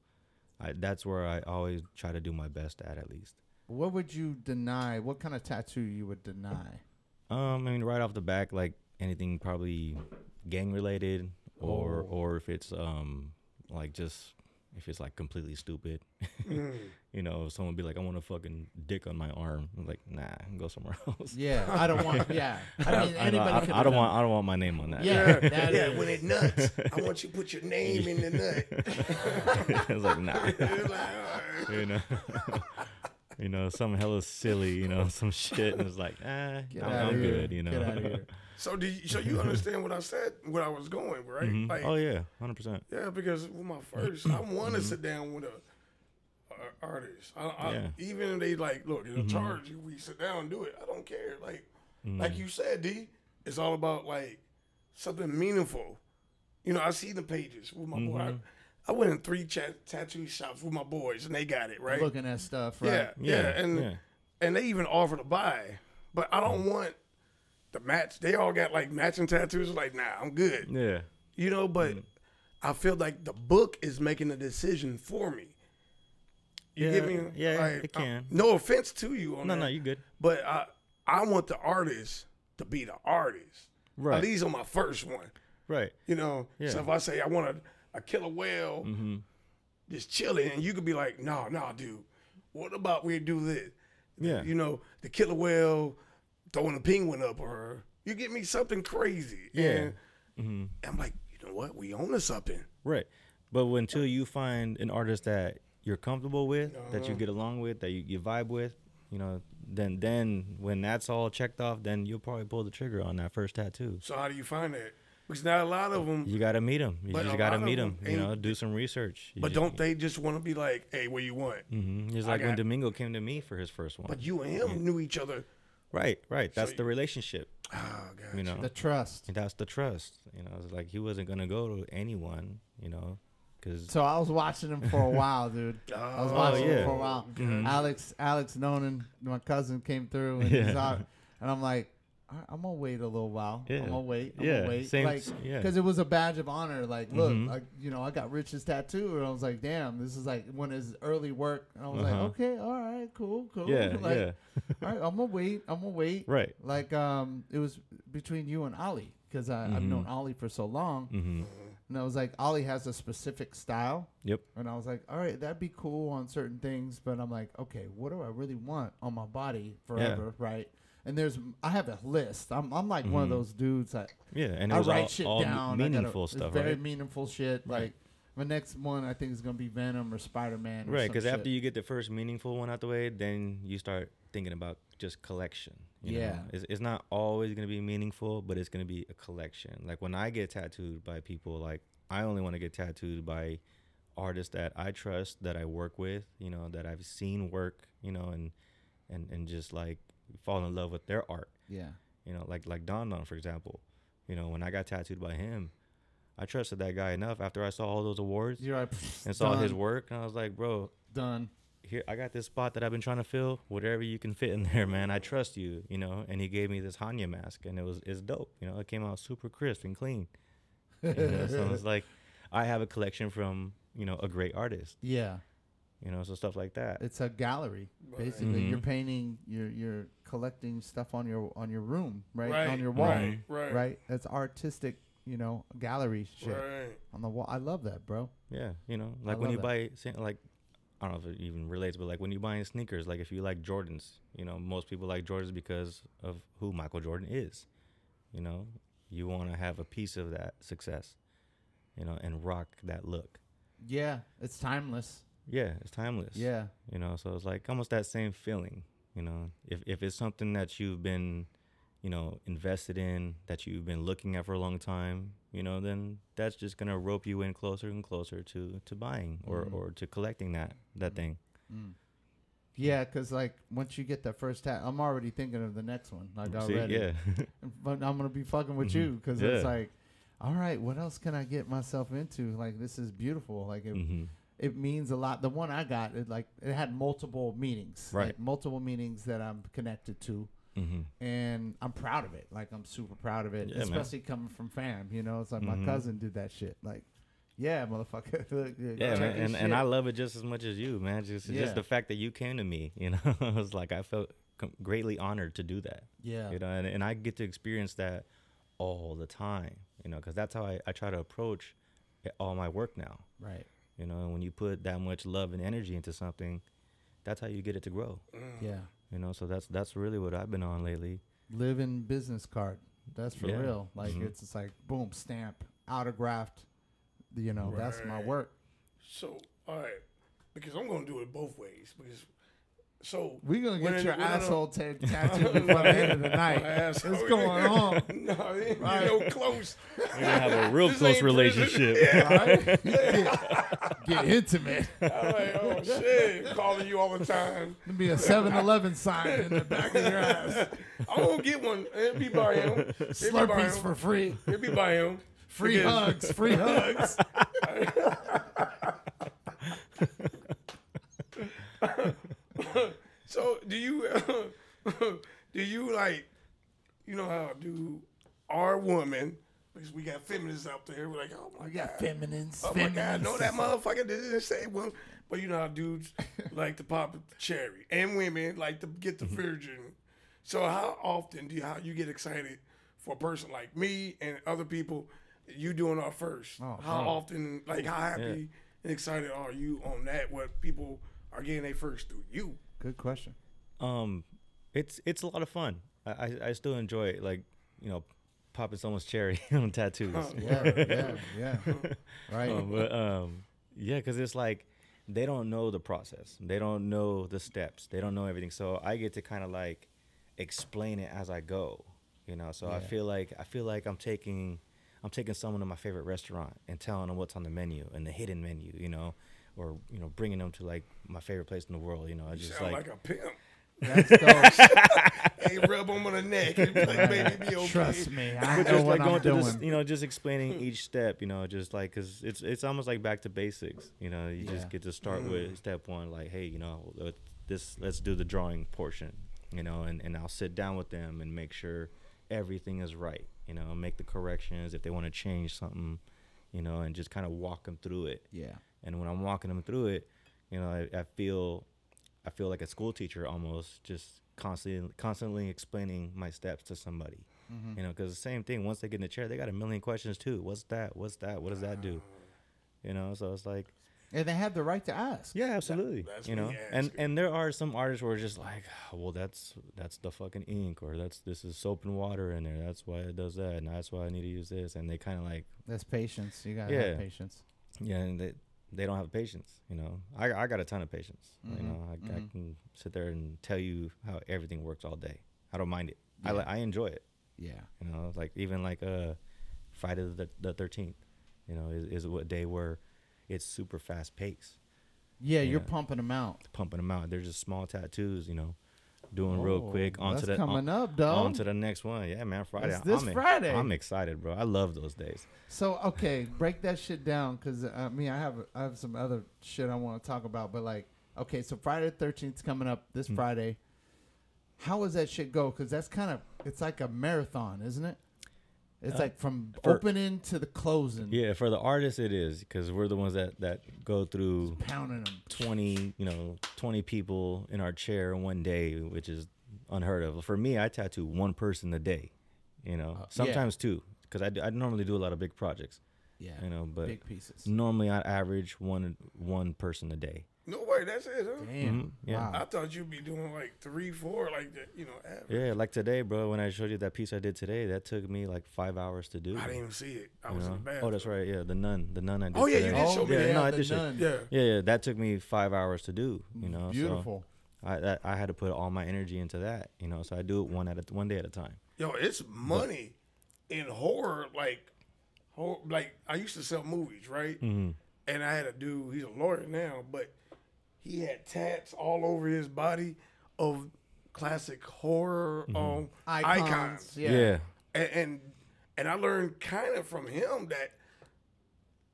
I, that's where I always try to do my best at, at least. What would you deny? What kind of tattoo you would deny? Um, I mean, right off the back, like anything probably gang related, or oh. or if it's um like just. If it's like completely stupid, mm. you know, someone be like, I want a fucking dick on my arm. I'm like, nah, go somewhere else. Yeah, I don't want. Yeah, I mean, I, anybody I, I, I don't want. I don't want my name on that. Yeah, that yeah. Is. When it nuts, I want you to put your name in the nut. It's like nah, you know, you know, some hella silly, you know, some shit, and it's like, ah, Get I'm, I'm good, you know. Get out of here. So, do you, so you understand what I said, where I was going, right? Mm-hmm. Like, oh, yeah, one hundred percent. Yeah, because with my first, I want to mm-hmm. sit down with a, a artist. I, I, yeah. Even if they like, look, it'll mm-hmm. charge you, we sit down and do it. I don't care. Like mm-hmm. like you said, D, it's all about like something meaningful. You know, I see the pages with my mm-hmm. boy. I, I went in three chat, tattoo shops with my boys, and they got it, right? Looking at stuff, right? Yeah, yeah. yeah. And, yeah. and they even offer to buy, but I don't mm-hmm. want... The match, they all got like matching tattoos. Like, nah, I'm good. Yeah, you know. But mm. I feel like the book is making a decision for me. You yeah, get me? Yeah, like, it can. I'm, no offense to you. On no, that, no, you good. But I, I want the artist to be the artist. Right. At least on my first one. Right. You know. Yeah. So if I say I want a, a killer whale, mm-hmm. just chilling, and you could be like, no, nah, no, nah, dude. What about we do this? Yeah. You know, the killer whale. Throwing a penguin up, or you get me something crazy, yeah. And mm-hmm. I'm like, you know what? We own to something, right? But until you find an artist that you're comfortable with, uh-huh. that you get along with, that you, you vibe with, you know, then then when that's all checked off, then you'll probably pull the trigger on that first tattoo. So how do you find that? Because not a lot of them. You got to meet them. You just got to meet them. You know, do some research. You but just, don't they just want to be like, hey, what do you want? Mm-hmm. It's like when Domingo came to me for his first one. But you and him yeah. knew each other. Right, right. That's so the relationship. Oh, gotcha. You know, the trust. That's the trust. You know, it's like he wasn't gonna go to anyone. You know, because so I was watching him for a while, dude. oh, I was watching yeah. him for a while. Mm-hmm. Alex, Alex Nonan, my cousin, came through and yeah. he's out, and I'm like, right, I'm gonna wait a little while. Yeah. I'm gonna wait. I'm yeah, gonna wait. Same, like, yeah. Because it was a badge of honor. Like, look, mm-hmm. I, you know, I got Rich's tattoo, and I was like, damn, this is like one of his early work. And I was uh-huh. like, okay, all right, cool, cool. Yeah, like, yeah. all right, I'm gonna wait. I'm gonna wait. Right. Like, um, it was between you and Ollie, because mm-hmm. I've known Ollie for so long, mm-hmm. and I was like, Ollie has a specific style. Yep. And I was like, all right, that'd be cool on certain things, but I'm like, okay, what do I really want on my body forever? Yeah. Right. And there's, I have a list. I'm, I'm like mm-hmm. one of those dudes that yeah, and it I was write all, shit all down. Meaningful I gotta, stuff, it's very right? meaningful shit. Right. Like my next one, I think is gonna be Venom or Spider Man. Right, because after you get the first meaningful one out the way, then you start thinking about just collection. You yeah, know? It's, it's not always gonna be meaningful, but it's gonna be a collection. Like when I get tattooed by people, like I only want to get tattooed by artists that I trust, that I work with, you know, that I've seen work, you know, and and and just like. Fall in love with their art. Yeah. You know, like like Don Don, for example. You know, when I got tattooed by him, I trusted that guy enough after I saw all those awards. You're right. And saw his work, and I was like, bro. Done. here, I got this spot that I've been trying to fill. Whatever you can fit in there, man, I trust you, you know. And he gave me this Hanya mask, and it was it's dope. You know, it came out super crisp and clean. You know? So it's like I have a collection from, you know, a great artist. Yeah. You know, so stuff like that. It's a gallery, basically. Right. Mm-hmm. You're painting, you're you're collecting stuff on your on your room, right? right. On your wall, right. right? Right. That's artistic, you know, gallery shit right. on the wall. I love that, bro. Yeah, you know, like when you that. buy, like, I don't know if it even relates, but like when you're buying sneakers, like if you like Jordans, you know, most people like Jordans because of who Michael Jordan is. You know, you want to have a piece of that success, you know, and rock that look. Yeah, it's timeless. Yeah, it's timeless. Yeah. You know, so it's like almost that same feeling, you know. If if it's something that you've been, you know, invested in, that you've been looking at for a long time, you know, then that's just going to rope you in closer and closer to, to buying or, mm. or to collecting that, that mm. thing. Mm. Yeah, because, like, once you get that first tattoo, I'm already thinking of the next one. Like, See, already. Yeah. But I'm going to be fucking with mm-hmm. you because yeah. it's like, all right, what else can I get myself into? Like, this is beautiful. Like, it... Mm-hmm. It means a lot. The one I got, it like it had multiple meanings, right? Like multiple meanings that I'm connected to, mm-hmm. and I'm proud of it. Like I'm super proud of it, yeah, especially man. coming from fam. You know, it's like mm-hmm. my cousin did that shit. Like, yeah, motherfucker. Look, yeah, man, and, and I love it just as much as you, man. Just yeah. just the fact that you came to me. You know, I was like, I felt greatly honored to do that. Yeah, you know, and, and I get to experience that all the time. You know, because that's how I, I try to approach all my work now. Right. You know, and when you put that much love and energy into something, that's how you get it to grow. Yeah. You know, so that's that's really what I've been on lately. Living business card. That's for yeah. real. Like, mm-hmm. it's just like, boom, stamp, autographed. You know, right. that's my work. So, all right. Because I'm going to do it both ways. Because, so. We're going to get your asshole tattooed by the end of the night. What's going on? No, you ain't right. no close. We're going to have a real close relationship. Yeah. All right? Yeah. Get intimate. I'm like, oh shit, calling you all the time. It'll be a seven eleven sign in the back of your ass. I'm gonna get one. It'll be by him. It'll Slurpees be by for him. free. It'll be by him. Free because. hugs. Free hugs. So do you uh, do you like you know how do our woman? Because we got feminists out there. We're like, oh my we got God. feminists. Oh feminists. my God. No, that motherfucker didn't say one. But you know how dudes like to pop the cherry. And women like to get the mm-hmm. virgin. So how often do you, how you get excited for a person like me and other people, you doing our first? Oh, how oh. often, like how happy yeah. and excited are you on that? What people are getting their first through you? Good question. Um, It's it's a lot of fun. I, I, I still enjoy it. Like, you know, popping someone's cherry on tattoos. Oh, yeah, yeah, yeah. Right. Um, but, um, yeah, because it's like they don't know the process. They don't know the steps. They don't know everything. So I get to kind of like explain it as I go, you know. So yeah. I feel like I feel like I'm taking I'm taking someone to my favorite restaurant and telling them what's on the menu and the hidden menu, you know, or you know, bringing them to like my favorite place in the world, you know. I just sound like, like a pimp. That's dope. Hey, rub him on the neck. Like, baby, be okay. Trust me, I know just, what like, I'm doing. This, you know, just explaining each step. You know, just like because it's it's almost like back to basics. You know, you yeah. just get to start mm. with step one. Like, hey, you know, this let's do the drawing portion. You know, and and I'll sit down with them and make sure everything is right. You know, make the corrections if they want to change something. You know, and just kind of walk them through it. Yeah. And when I'm walking them through it, you know, I, I feel. I feel like a school teacher almost just constantly constantly explaining my steps to somebody, mm-hmm. you know, because the same thing, once they get in the chair, they got a million questions too. What's that? What's that? What does that do? You know, so it's like. And they have the right to ask. Yeah, absolutely. That, you know, and, and there are some artists where it's just like, oh, well, that's that's the fucking ink or that's this is soap and water in there. That's why it does that. And that's why I need to use this. And they kind of like. That's patience. You got to yeah. have patience. Yeah. And they. They don't have patience, you know. I I got a ton of patience, mm-hmm. you know. I, mm-hmm. I can sit there and tell you how everything works all day. I don't mind it. Yeah. I I enjoy it. Yeah, you know, like even like uh, Friday the the thirteenth, you know, is is a day where it's super fast paced. Yeah, you you're know? pumping them out. Pumping them out. They're just small tattoos, you know. Doing oh, real quick onto the coming on, up, dog. On to the next one. Yeah, man, Friday. It's this I'm, Friday. I'm excited, bro. I love those days. So okay, break that shit down, cause I mean I have I have some other shit I want to talk about, but like Okay, so Friday the thirteenth is coming up this mm. Friday. How does that shit go? Because that's kind of, it's like a marathon, isn't it? It's uh, like from for, opening to the closing. Yeah, for the artists it is, because we're the ones that, that go through just pounding them. twenty, you know, twenty people in our chair one day, which is unheard of. For me, I tattoo one person a day, you know, uh, sometimes yeah. two, because I, I normally do a lot of big projects. Yeah, you know, but big pieces. Normally I average one one person a day. No way, that's it, huh? Damn. Mm-hmm. Yeah. Wow. I thought you'd be doing like three, four, like that, you know, average. Yeah, like today, bro, when I showed you that piece I did today, that took me like five hours to do. I didn't even see it. I you was know? in the bathroom. Oh, that's right, yeah, the nun, the nun I did Oh, yeah, today. you did show oh, me yeah, that. No, I did show yeah. yeah, yeah, that took me five hours to do, you know. Beautiful. So I that, I had to put all my energy into that, you know, so I do it one, at a, one day at a time. Yo, it's money but, in horror, like, horror, like I used to sell movies, right? Mm-hmm. And I had a dude, he's a lawyer now, but he had tats all over his body of classic horror mm-hmm. um, icons. icons. Yeah. yeah. And, and and I learned kind of from him that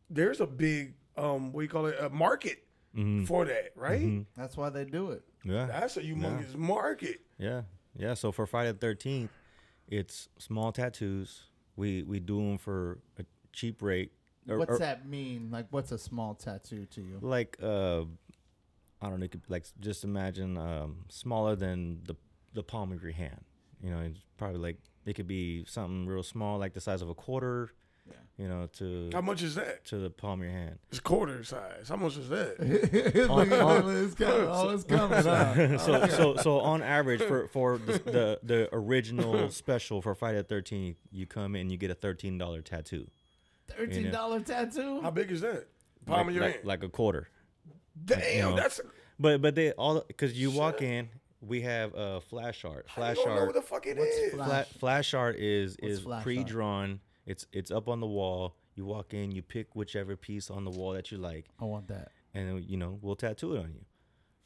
there's a big, um, what do you call it, a market mm-hmm. for that, right? Mm-hmm. That's why they do it. Yeah. That's a humongous yeah. market. Yeah. Yeah. So for Friday the thirteenth, it's small tattoos. We, we do them for a cheap rate. Or, what's or, that mean? Like, what's a small tattoo to you? Like, uh, I don't know. Like, just imagine um, smaller than the the palm of your hand. You know, it's probably like it could be something real small, like the size of a quarter. Yeah. You know, to how much is that? To the palm of your hand. It's quarter size. How much is that? on, on, coming, all it's coming. So, so, so, so on average, for for the the, the original special for Friday the thirteenth, you come in and you get a thirteen dollar tattoo. Thirteen dollar tattoo. How big is that? Palm like, of your like, hand. Like a quarter. Damn, you know, that's. A... But but they all because you Shut walk up. in. We have a uh, flash art. Flash I don't art. Know what the fuck it What's is. Flash? flash art is What's is pre-drawn. Art? It's it's up on the wall. You walk in. You pick whichever piece on the wall that you like. I want that. And you know we'll tattoo it on you.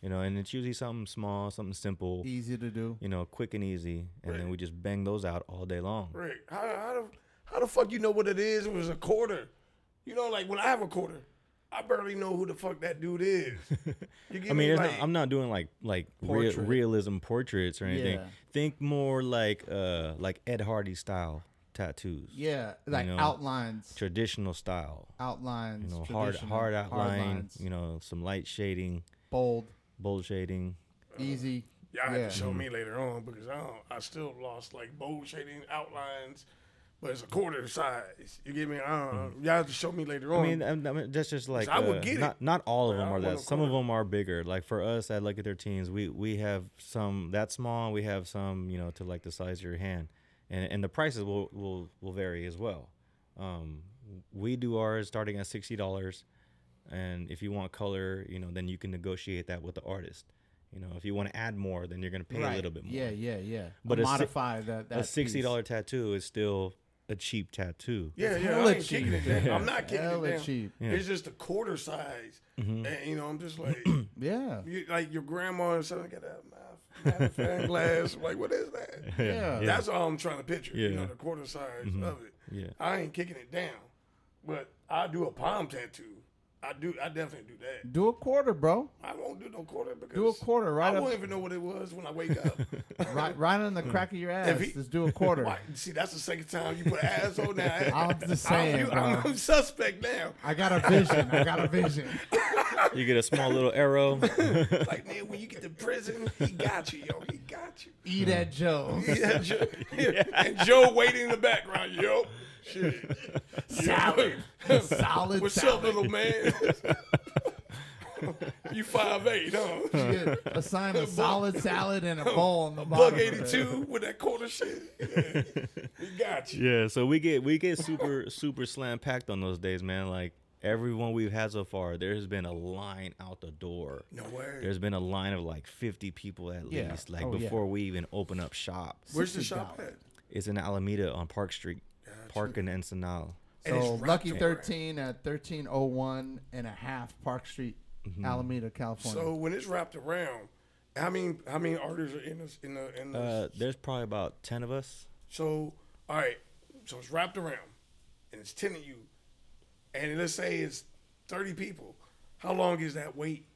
You know, and it's usually something small, something simple, easy to do. You know, quick and easy. And Rick. then we just bang those out all day long. Right. How how. Do, How the fuck you know what it is? It was a quarter. You know, like when I have a quarter, I barely know who the fuck that dude is. You I mean, me it's like, not, I'm not doing like like portrait. Real, realism portraits or anything. Yeah. Think more like uh, like Ed Hardy style tattoos. Yeah, like you know, outlines. Traditional style. Outlines. You know, hard hard outline. Hard you know, some light shading. Bold. Bold shading. Easy. Uh, y'all yeah. have to show me later on because I don't, I still lost like bold shading outlines. But it's a quarter size. You get me? I don't know. Y'all have to show me later on. I mean, I mean that's just like I would uh, get not, it. Not all of them are that. Some of them are bigger. Like for us at Lucky thirteens, we we have some that small. We have some, you know, to like the size of your hand, and and the prices will will, will vary as well. Um, we do ours starting at sixty dollars, and if you want color, you know, then you can negotiate that with the artist. You know, if you want to add more, then you're going to pay right. a little bit more. Yeah, yeah, yeah. But a modify si- that. that a sixty dollar tattoo is still a cheap tattoo. Yeah, yeah. I'm not kicking it down. I'm not kicking it down. Cheap. Yeah. It's just a quarter size. Mm-hmm. And, you know, I'm just like, yeah. You, like your grandma or something, got a magnifying glass. Like, what is that? Yeah. yeah. That's all I'm trying to picture, yeah. you know, the quarter size mm-hmm. of it. Yeah. I ain't kicking it down. But I do a palm tattoo. I do. I definitely do that. Do a quarter, bro. I won't do no quarter because do a quarter. Right, I won't even know what it was when I wake up. right, right on the crack of your ass. He, just do a quarter. Why, see, that's the second time you put an asshole down. I'm just saying, I'm, bro. I'm, I'm suspect now. I got a vision. I got a vision. You get a small little arrow. Like man, when you get to prison, he got you, yo. He got you. Eat that Joe. Eat that Joe. Yeah. And Joe waiting in the background, yo. Shit. Solid. Yeah. Solid. What's solid. Up, little man? You five eight, huh? Shit. Assign a solid salad and a bowl on the bottom. Buck eighty-two with that quarter shit. Yeah. We got you. Yeah, so we get we get super, super slam packed on those days, man. Like everyone we've had so far, there has been a line out the door. No way. There's been a line of like fifty people at yeah. least, like oh, before yeah. we even open up shop. Where's the shop at? It's in Alameda on Park Street. Park and Encinal. So Lucky thirteen around. At thirteen oh one and a half Park Street, mm-hmm. Alameda, California. So when it's wrapped around, how many how many artists are in this in the in the uh, there's probably about ten of us. So all right, so it's wrapped around and it's ten of you. And let's say it's thirty people. How long is that wait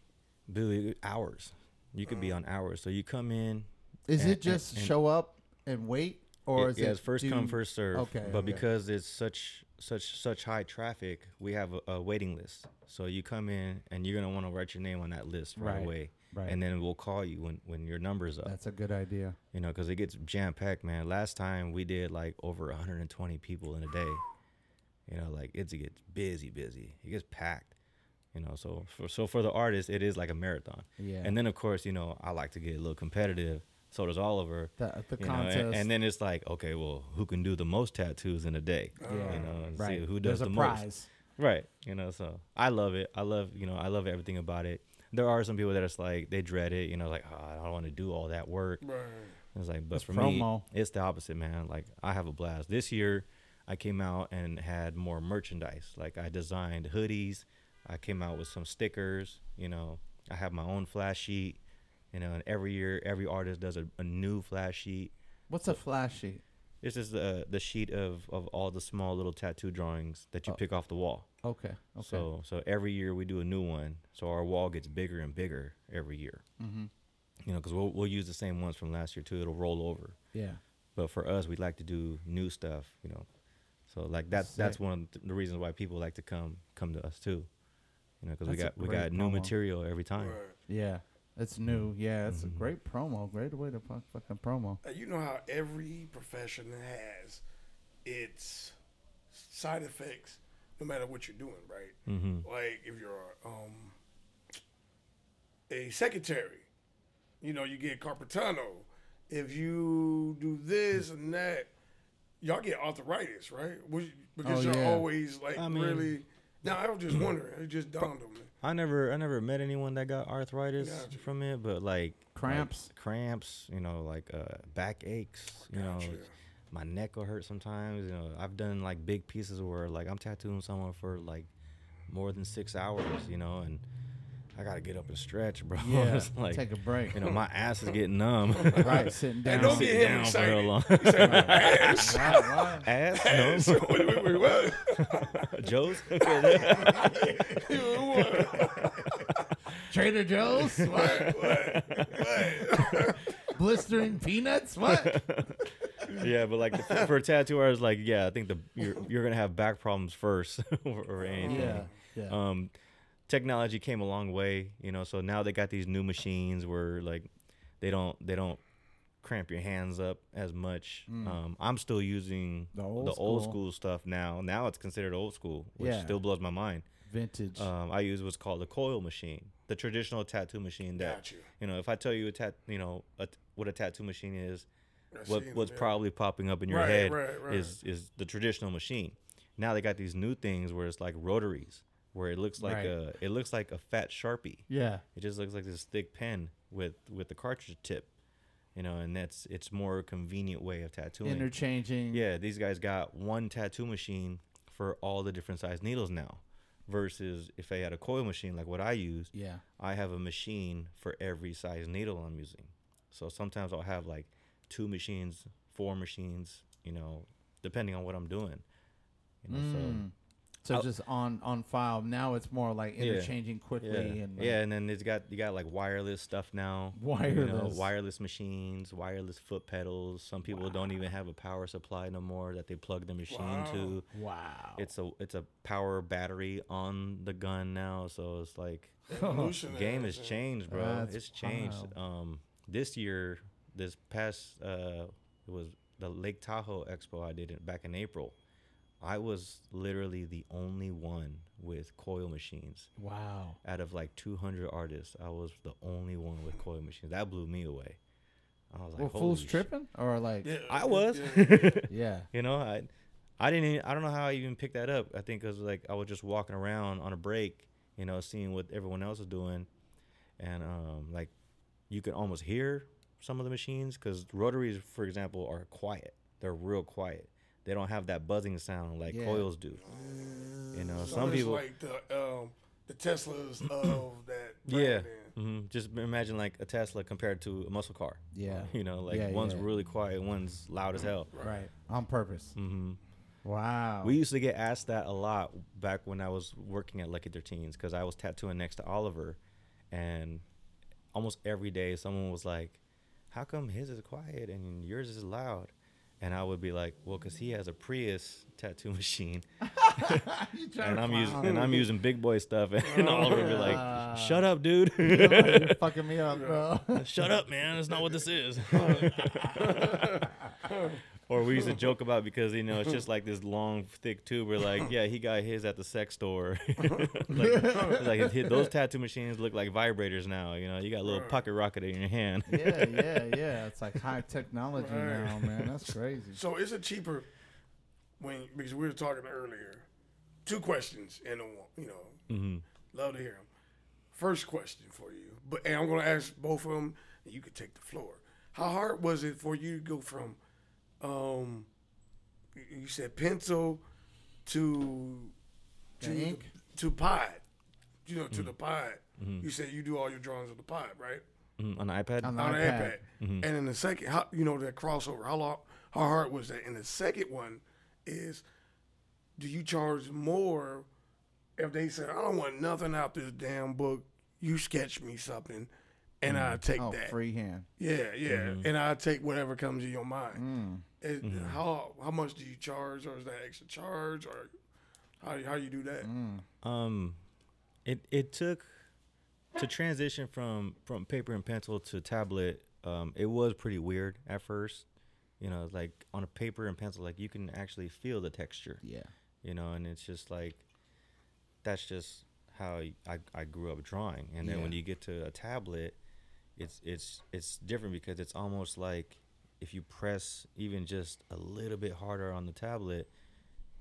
Billy, hours. You could be on hours. So you come in. Is and, it just and, show up and wait, or it, is yeah, it it's first do, come first serve? Okay. But okay. because it's such such such high traffic, we have a, a waiting list. So you come in and you're gonna want to write your name on that list right, right away. Right. And then we'll call you when when your number's up. That's a good idea. You know, because it gets jam packed, man. Last time we did like over one hundred twenty people in a day. You know, like it's, it gets busy, busy. It gets packed. You know, so for, so for the artist, it is like a marathon. Yeah. And then, of course, you know, I like to get a little competitive. So does Oliver. The, the contest. Know, and, and then it's like, okay, well, who can do the most tattoos in a day? Yeah. You know, and right. see who does There's the a most. Prize. Right. You know, so I love it. I love, you know, I love everything about it. There are some people that it's like, they dread it. You know, like, oh, I don't want to do all that work. Right. It's like, but it's for promo. me, it's the opposite, man. Like, I have a blast. This year, I came out and had more merchandise. Like, I designed hoodies. I came out with some stickers, you know. I have my own flash sheet, you know, and every year, every artist does a, a new flash sheet. What's a flash sheet? This is the the sheet of, of all the small little tattoo drawings that you oh. pick off the wall. Okay, okay. So, so every year we do a new one, so our wall gets bigger and bigger every year. Mm-hmm. You know, because we'll, we'll use the same ones from last year, too. It'll roll over. Yeah. But for us, we'd like to do new stuff, you know. So, like, that's, Sick. that's one of the reasons why people like to come come to us, too. You know, because we got we got promo. new material every time. Right. Yeah, it's new. Yeah, it's mm-hmm. a great promo. Great way to fuck, fucking promo. Uh, you know how every profession has its side effects, no matter what you're doing, right? Mm-hmm. Like if you're um, a secretary, you know, you get carpetano. If you do this mm-hmm. and that, y'all get arthritis, right? Because oh, you're yeah. always like I mean, really. No, I was just wondering. It just dawned on me. I never, I never met anyone that got arthritis gotcha. from it, but like cramps, like cramps, you know, like uh, back aches, you gotcha. know, my neck will hurt sometimes. You know, I've done like big pieces where like I'm tattooing someone for like more than six hours, you know, and I gotta get up and stretch, bro. Yeah, like, take a break. You know, my ass is getting numb. Right, sitting down. And don't get him excited. Real long. He's like, ass, ass, ass, ass. No. Wait, wait, wait, what? Joe's? Trader Joe's? What? What? What? Blistering peanuts? What? Yeah, but like the, for a tattoo artist, like yeah, I think the you're you're gonna have back problems first or, or anything. Yeah, yeah. Um, technology came a long way, you know, so now they got these new machines where like they don't they don't cramp your hands up as much. Mm. Um, I'm still using the old, the school. old school stuff now. Now it's considered old school, which yeah. still blows my mind. Vintage. Um, I use what's called the coil machine, the traditional tattoo machine that, gotcha. you know, if I tell you a tat, you know, a, what a tattoo machine is, what, what's them, probably yeah. popping up in your right, head right, right. is is the traditional machine. Now they got these new things where it's like rotaries, where it looks like right. a it looks like a fat Sharpie. Yeah. It just looks like this thick pen with with the cartridge tip. You know, and that's it's more convenient way of tattooing. Interchanging. Yeah, these guys got one tattoo machine for all the different size needles now, versus if they had a coil machine like what I use. Yeah. I have a machine for every size needle I'm using. So sometimes I'll have like two machines, four machines, you know, depending on what I'm doing. You know, mm. so So I'll, just on, on file. Now it's more like interchanging yeah, quickly. Yeah. And like yeah, and then it's got you got like wireless stuff now. Wireless. You know, wireless machines, wireless foot pedals. Some people wow. don't even have a power supply no more that they plug the machine wow. to. Wow. It's a it's a power battery on the gun now. So it's like the game has changed, bro. That's it's changed. Wow. Um, this year, this past uh, it was the Lake Tahoe Expo. I did it back in April. I was literally the only one with coil machines. Wow. Out of like two hundred artists, I was the only one with coil machines. That blew me away. I was like, "Were fools tripping?" Or like, yeah, I was. Yeah. yeah. You know, I, I didn't. Even, I don't know how I even picked that up. I think it was like I was just walking around on a break, you know, seeing what everyone else was doing, and um, like, you could almost hear some of the machines because rotaries, for example, are quiet. They're real quiet. They don't have that buzzing sound like yeah. coils do. You know, so some people like the um, the Teslas of that. Yeah, mm-hmm. just imagine like a Tesla compared to a muscle car. Yeah, you know, like yeah, one's yeah. really quiet, one's loud as hell. Right, right. On purpose. Mm-hmm. Wow. We used to get asked that a lot back when I was working at Lucky thirteen's because I was tattooing next to Oliver, and almost every day someone was like, how come his is quiet and yours is loud? And I would be like, well, because he has a Prius tattoo machine. and I'm using and I'm using big boy stuff, and, and Oliver would be like, shut up, dude. You're, you're fucking me up, bro. Shut up, man. That's not what this is. Or we used to joke about, because, you know, it's just like this long, thick tube. We're like, yeah, he got his at the sex store. like, like his, those tattoo machines look like vibrators now. You know, you got a little pocket rocket in your hand. yeah, yeah, yeah. It's like high technology right. now, man. That's crazy. So is it cheaper when, because we were talking earlier, two questions and a one, you know, mm-hmm. love to hear them. First question for you, but and I'm going to ask both of them, and you can take the floor. How hard was it for you to go from, Um, you said pencil to to ink? to pod, you know, to mm-hmm. the pod. Mm-hmm. You said you do all your drawings with the pod, right? Mm-hmm. On the iPad. On the on iPad. iPad. Mm-hmm. And in the second, how, you know, that crossover. How long? How hard was that? And the second one is, do you charge more if they said, I don't want nothing out this damn book? You sketch me something. And mm. I take oh, that freehand. Yeah, yeah. Mm-hmm. And I take whatever comes in your mind. Mm. It, mm-hmm. How how much do you charge, or is that extra charge, or how how you do that? Mm. Um, it it took to transition from from paper and pencil to tablet. Um, it was pretty weird at first. You know, like on a paper and pencil, like you can actually feel the texture. Yeah. You know, and it's just like that's just how I I grew up drawing. And then yeah. when you get to a tablet, it's it's it's different, because it's almost like if you press even just a little bit harder on the tablet,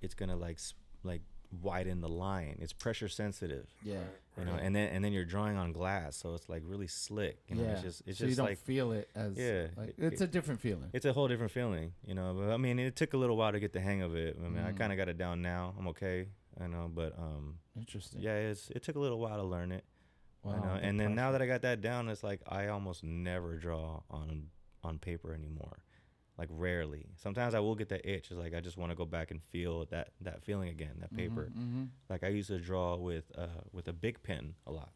it's gonna like like widen the line. It's pressure sensitive. Yeah. You know, and then and then you're drawing on glass, so it's like really slick. You know, yeah. it's just it's so just you don't like feel it as yeah. Like, it's it, a different feeling. It's a whole different feeling. You know, but I mean, it took a little while to get the hang of it. I mean, mm. I kind of got it down now. I'm okay. I know, but um. Interesting. Yeah, it's it took a little while to learn it. Wow, I know. And then now that I got that down, it's like I almost never draw on on paper anymore. Like rarely. Sometimes I will get that itch. It's like I just want to go back and feel that that feeling again, that paper. Mm-hmm, mm-hmm. Like I used to draw with uh with a big pen a lot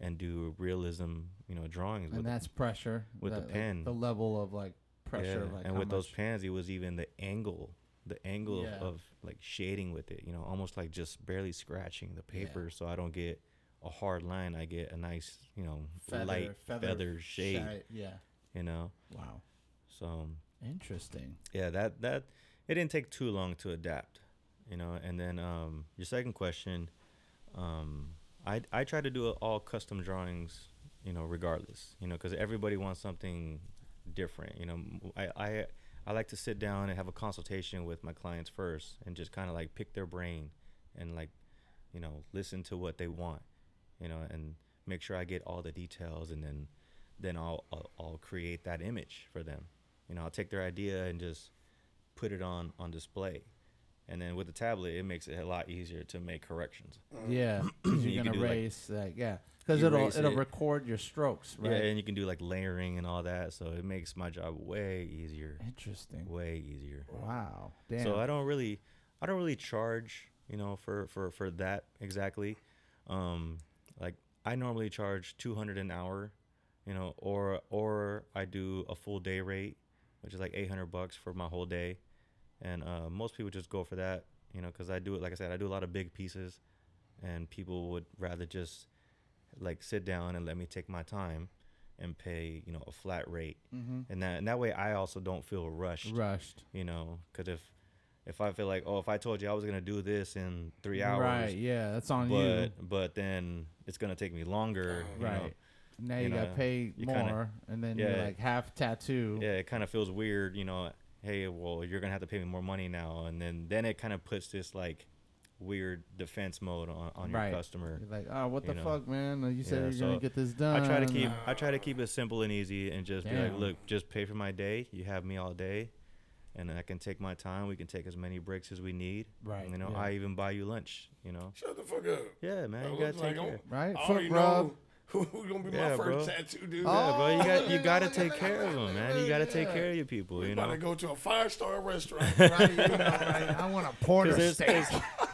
and do realism, you know, drawings. And with that's the, pressure. With that, the pen. Like the level of like pressure. Yeah. Like and with much? Those pens, it was even the angle, the angle yeah. of, of like shading with it, you know, almost like just barely scratching the paper yeah. so I don't get a hard line. I get a nice, you know, feather, light feather, feather shade. Shite, yeah. You know. Wow. So interesting. Yeah, that that it didn't take too long to adapt, you know. And then um, your second question, um, I I try to do all custom drawings, you know, regardless, you know, because everybody wants something different, you know. I I I like to sit down and have a consultation with my clients first, and just kind of like pick their brain, and like, you know, listen to what they want. You know, and make sure I get all the details, and then, then I'll, I'll I'll create that image for them. You know, I'll take their idea and just put it on on display. And then with the tablet, it makes it a lot easier to make corrections. Yeah, because you're you gonna erase like, like yeah, because it'll it'll it. record your strokes, right? Yeah, and you can do like layering and all that, so it makes my job way easier. Interesting. Way easier. Wow. Damn. So I don't really I don't really charge, you know, for for for that exactly. Um, Like I normally charge two hundred dollars an hour, you know, or or I do a full day rate, which is like eight hundred bucks for my whole day, and uh, most people just go for that, you know, because I do it. Like I said, I do a lot of big pieces, and people would rather just like sit down and let me take my time and pay, you know, a flat rate, mm-hmm. and that and that way I also don't feel rushed. Rushed, you know, because if if I feel like, oh, if I told you I was going to do this in three hours. Right, yeah, that's on but, you. But then it's going to take me longer. Oh, you right. Know, now you, you got to pay more, kinda, and then yeah, you're like half tattoo. Yeah, it kind of feels weird, you know, hey, well, you're going to have to pay me more money now. And then, then it kind of puts this, like, weird defense mode on, on right. your customer. You're like, oh, what the know? fuck, man? You said yeah, you're so going to get this done. I try to keep oh. I try to keep it simple and easy and just Damn. be like, look, just pay for my day. You have me all day. And I can take my time. We can take as many breaks as we need. Right. You know, yeah. I even buy you lunch, you know. Shut the fuck up. Yeah, man. That you got to take like care. Right? Fuck, bro. Who's going to be yeah, my first bro. tattoo, dude? Oh, yeah, bro. You got you got to take care of them, man. You got to yeah. take care of your people, we you know. You got to go to a five-star restaurant. Right? You know, right? I want a porter steak.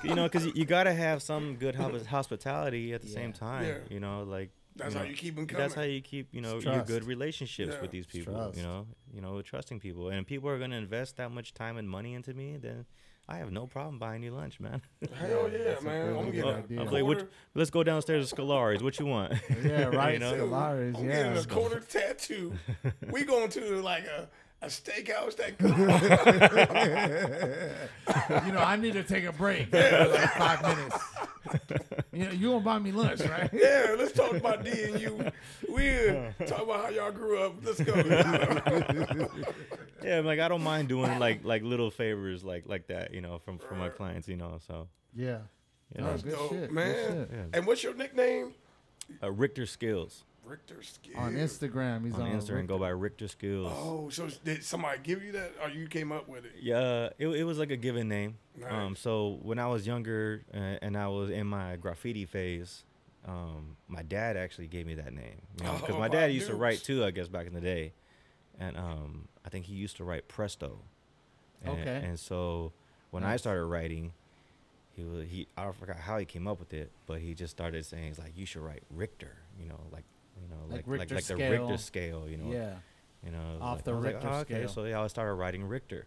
You know, because you got to have some good hospitality at the yeah. same time. Yeah. You know, like, That's you know, how you keep them coming. That's how you keep, you know, your good relationships yeah. with these people. You know, you know, trusting people, and if people are going to invest that much time and money into me, then I have no problem buying you lunch, man. Hell yeah, yeah man. I'm getting a quarter. Let's go downstairs to Scolari's. What you want? Yeah, right. You know? Scolari's, I'm yeah. getting a quarter tattoo. We going to like a, a steakhouse that goes. You know, I need to take a break for like five minutes. You know, you gonna buy me lunch, right? Yeah, let's talk about D and you. We're talking about how y'all grew up. Let's go. Yeah, I'm like, I don't mind doing like like little favors like like that, you know, from from my clients, you know. So yeah, you know. That's good oh, shit, man. Good shit. And what's your nickname? Uh, Rictorskillz. Rictorskillz. On Instagram, he's on, on Instagram. Richter. Go by Rictorskillz. Oh, so did somebody give you that, or you came up with it? Yeah, it, it was like a given name. Nice. Um, so when I was younger uh, and I was in my graffiti phase, um, my dad actually gave me that name because you know, oh, my dad my used dudes. to write too, I guess, back in the day, and um, I think he used to write Presto. And, okay. And so when nice. I started writing, he was, he I forgot how he came up with it, but he just started saying, he's like, you should write Richter, you know, like. You know, like like, like, like the Richter scale, you know. Yeah. You know, off like, the Richter like, oh, okay. scale. So yeah, I started writing Richter,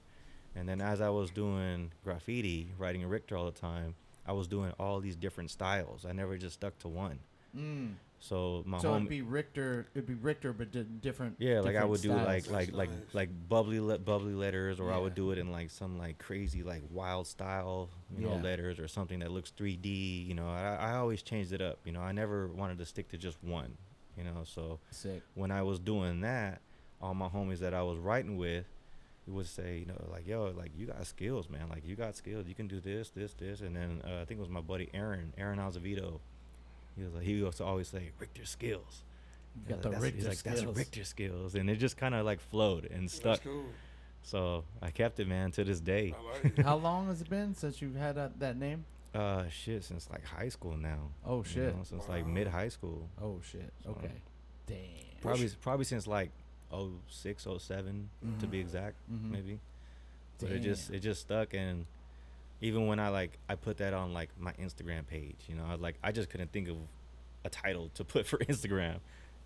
and then as I was doing graffiti, writing Richter all the time, I was doing all these different styles. I never just stuck to one. Mm. So my so it'd be Richter, it'd be Richter, but d different. Yeah, like different I would styles. do like like like like bubbly le bubbly letters, or yeah. I would do it in like some like crazy like wild style, you yeah. know, letters or something that looks three D. You know, I, I always changed it up. You know, I never wanted to stick to just one. You know, so Sick. when I was doing that, all my homies that I was writing with would say, you know, like, yo, like, you got skills, man. Like, you got skills. You can do this, this, this. And then uh, I think it was my buddy Aaron, Aaron Azevedo. He was like, he used to always say, Rictorskillz. You got the Rictorskillz. He's like, that's Rictorskillz. And it just kind of like flowed and stuck. That's cool. So I kept it, man, to this day. I like it. How long has it been since you've had uh, that name? Uh, shit, since like high school now. Oh shit, you know, since wow. like mid high school. Oh shit. So okay. Damn. Probably probably since like oh six, oh seven mm-hmm. to be exact, mm-hmm. maybe. Damn. But it just it just stuck, and even when I like I put that on like my Instagram page, you know, I was like I just couldn't think of a title to put for Instagram,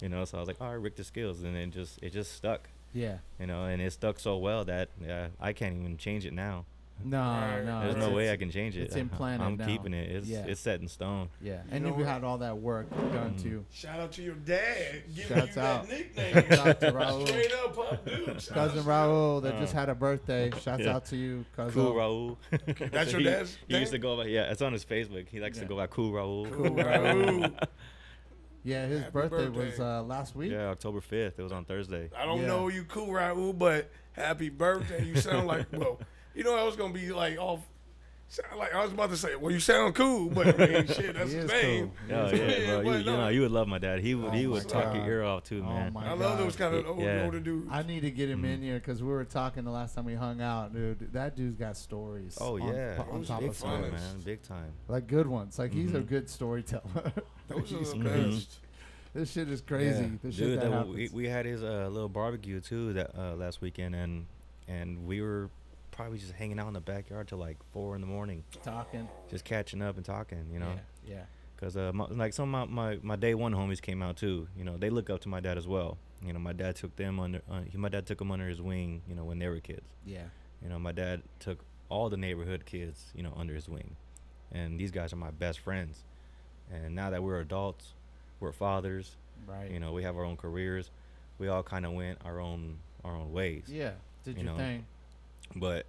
you know, so I was like, all right, Rictorskillz, and then just it just stuck. Yeah. You know, and it stuck so well that uh, I can't even change it now. No, right. no. There's no way I can change it. It's implanted. I'm now. keeping it. It's yeah. it's set in stone. Yeah, you and you had all that work done mm. too. Shout out to your dad. Give Shouts you that out. nickname. Doctor Raul. Straight up, pop dude. Shout Cousin Raul that uh. just had a birthday. Shouts yeah. out to you, Cousin. Cool Raul. Okay, that's so your dad's he, thing? He used to go by. Yeah, it's on his Facebook. He likes yeah. to go by Cool Raul. Cool Raul. Yeah, his birthday, birthday was uh, last week. Yeah, October fifth. It was on Thursday. I don't yeah. know you, Cool Raul, but happy birthday. You sound like well. You know, I was gonna be like off. Like I was about to say, well, you sound cool, but I mean, shit, that's his name. Cool. Oh, yeah, bro, you, you know, you would love my dad. He would, oh he would talk your ear off too, man. Oh my I love God. those kind of old, yeah. older dudes. I need to get him mm. in here because we were talking the last time we hung out, dude. That dude's got stories. Oh on, yeah, on top big of time, man, big time. Like good ones. Like mm-hmm. he's a good storyteller. Those are the best. This shit is crazy. Yeah. This shit dude, that that we, we had his uh, little barbecue too that uh, last weekend, and and we were. probably just hanging out in the backyard till like four in the morning, talking, just catching up and talking, you know. Yeah, yeah. Because uh, my, like some of my, my my day one homies came out too, you know. They look up to my dad as well, you know. My dad took them under, uh, he, my dad took them under his wing, you know, when they were kids. Yeah. You know, my dad took all the neighborhood kids, you know, under his wing, and these guys are my best friends. And now that we're adults, we're fathers, right? You know, we have our own careers. We all kind of went our own our own ways. Yeah, did you your know? thing. But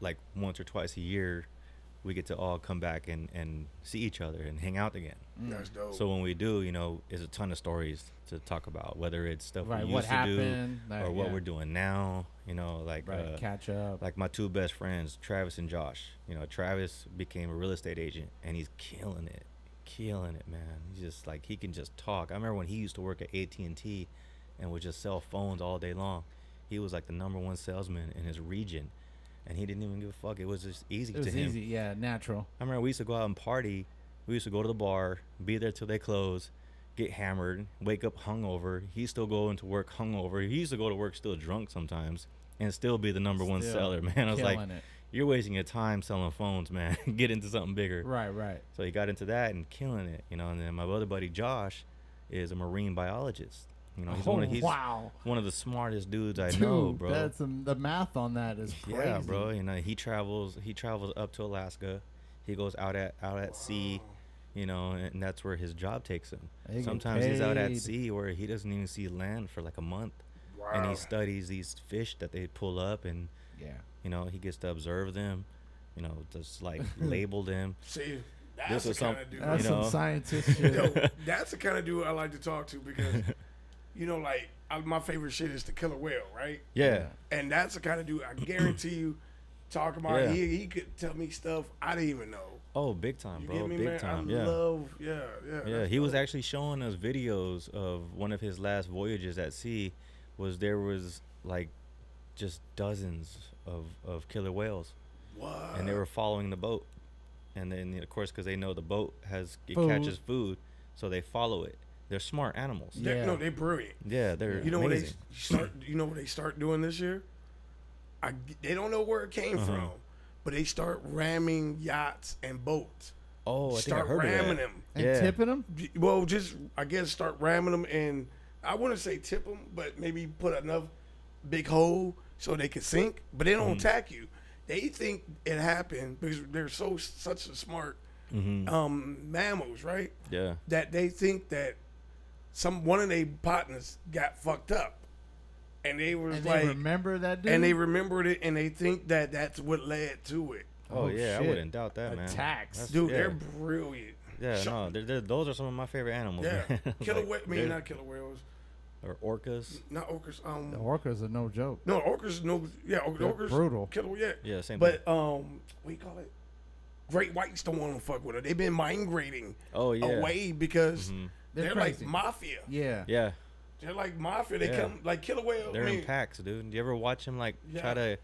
like once or twice a year, we get to all come back and, and see each other and hang out again. That's dope. So when we do, you know, there's a ton of stories to talk about, whether it's stuff right, we used what to happened, do like, or what yeah. we're doing now, you know, like right, uh, catch up. Like my two best friends, Travis and Josh, you know, Travis became a real estate agent and he's killing it, killing it, man. He's just like, he can just talk. I remember when he used to work at A T and T and would just sell phones all day long. He was like the number one salesman in his region, and he didn't even give a fuck. It was just easy to him. It was easy, yeah, natural. I remember we used to go out and party. We used to go to the bar, be there till they close, get hammered, wake up hungover. He's still going to work hungover. He used to go to work still drunk sometimes and still be the number one seller, man. I was like, you're wasting your time selling phones, man. Get into something bigger. Right, right. So he got into that and killing it, you know. And then my other buddy Josh, is a marine biologist. You know, he's, oh, one of, he's wow. one of the smartest dudes I Dude, know, bro. That's um, the math on that is crazy. Yeah, bro. You know, he travels he travels up to Alaska. He goes out at out at wow. sea, you know, and that's where his job takes him. They Sometimes he's out at sea where he doesn't even see land for like a month. Wow. And he studies these fish that they pull up, and yeah, you know, he gets to observe them, you know, just like label them. See. That's this the kind some, of dude. That's you know? some scientist shit. Yo, that's the kind of dude I like to talk to because, you know, like, I, my favorite shit is to kill a whale, right? Yeah. And that's the kind of dude I guarantee you, talk about yeah. he, he could tell me stuff I didn't even know. Oh, big time, bro. You get me, big man? time. I yeah. love, yeah, yeah. Yeah, he dope. was actually showing us videos of one of his last voyages at sea. Was there was, like, just dozens of, of killer whales. What? And they were following the boat. And then, of course, because they know the boat has it food. catches food, so they follow it. They're smart animals. Yeah, they're, no, they're brilliant. Yeah, they're you know amazing. What they start. You know what they start doing this year? I, they don't know where it came uh-huh. from, but they start ramming yachts and boats. Oh, I start think I heard ramming of that. them and yeah. tipping them. Well, just I guess start ramming them, and I wouldn't say tip them, but maybe put enough big hole so they can sink, but they don't mm. attack you. They think it happened because they're so such a smart mm-hmm. um, mammals, right? Yeah. That they think that some one of their partners got fucked up, and they was and like, they remember that dude, and they remembered it, and they think that that's what led to it. Oh, oh yeah, shit. I wouldn't doubt that, man. Attacks, that's, dude, yeah. they're brilliant. Yeah, Shut no, they're, they're, those are some of my favorite animals. Yeah, killer whales. I mean, not killer whales. Or orcas? Not orcas. Um, the orcas are no joke. No, orcas no. Yeah, or, orcas brutal. Killer, yeah. Yeah, same. But thing. um, what do you call it? Great whites don't want to fuck with her. They've been migrating. Oh yeah. Away because mm-hmm. they're, they're like mafia. Yeah. Yeah. They're like mafia. They yeah. come like killer whales. They're I mean, in packs, dude. Do you ever watch them like yeah. try to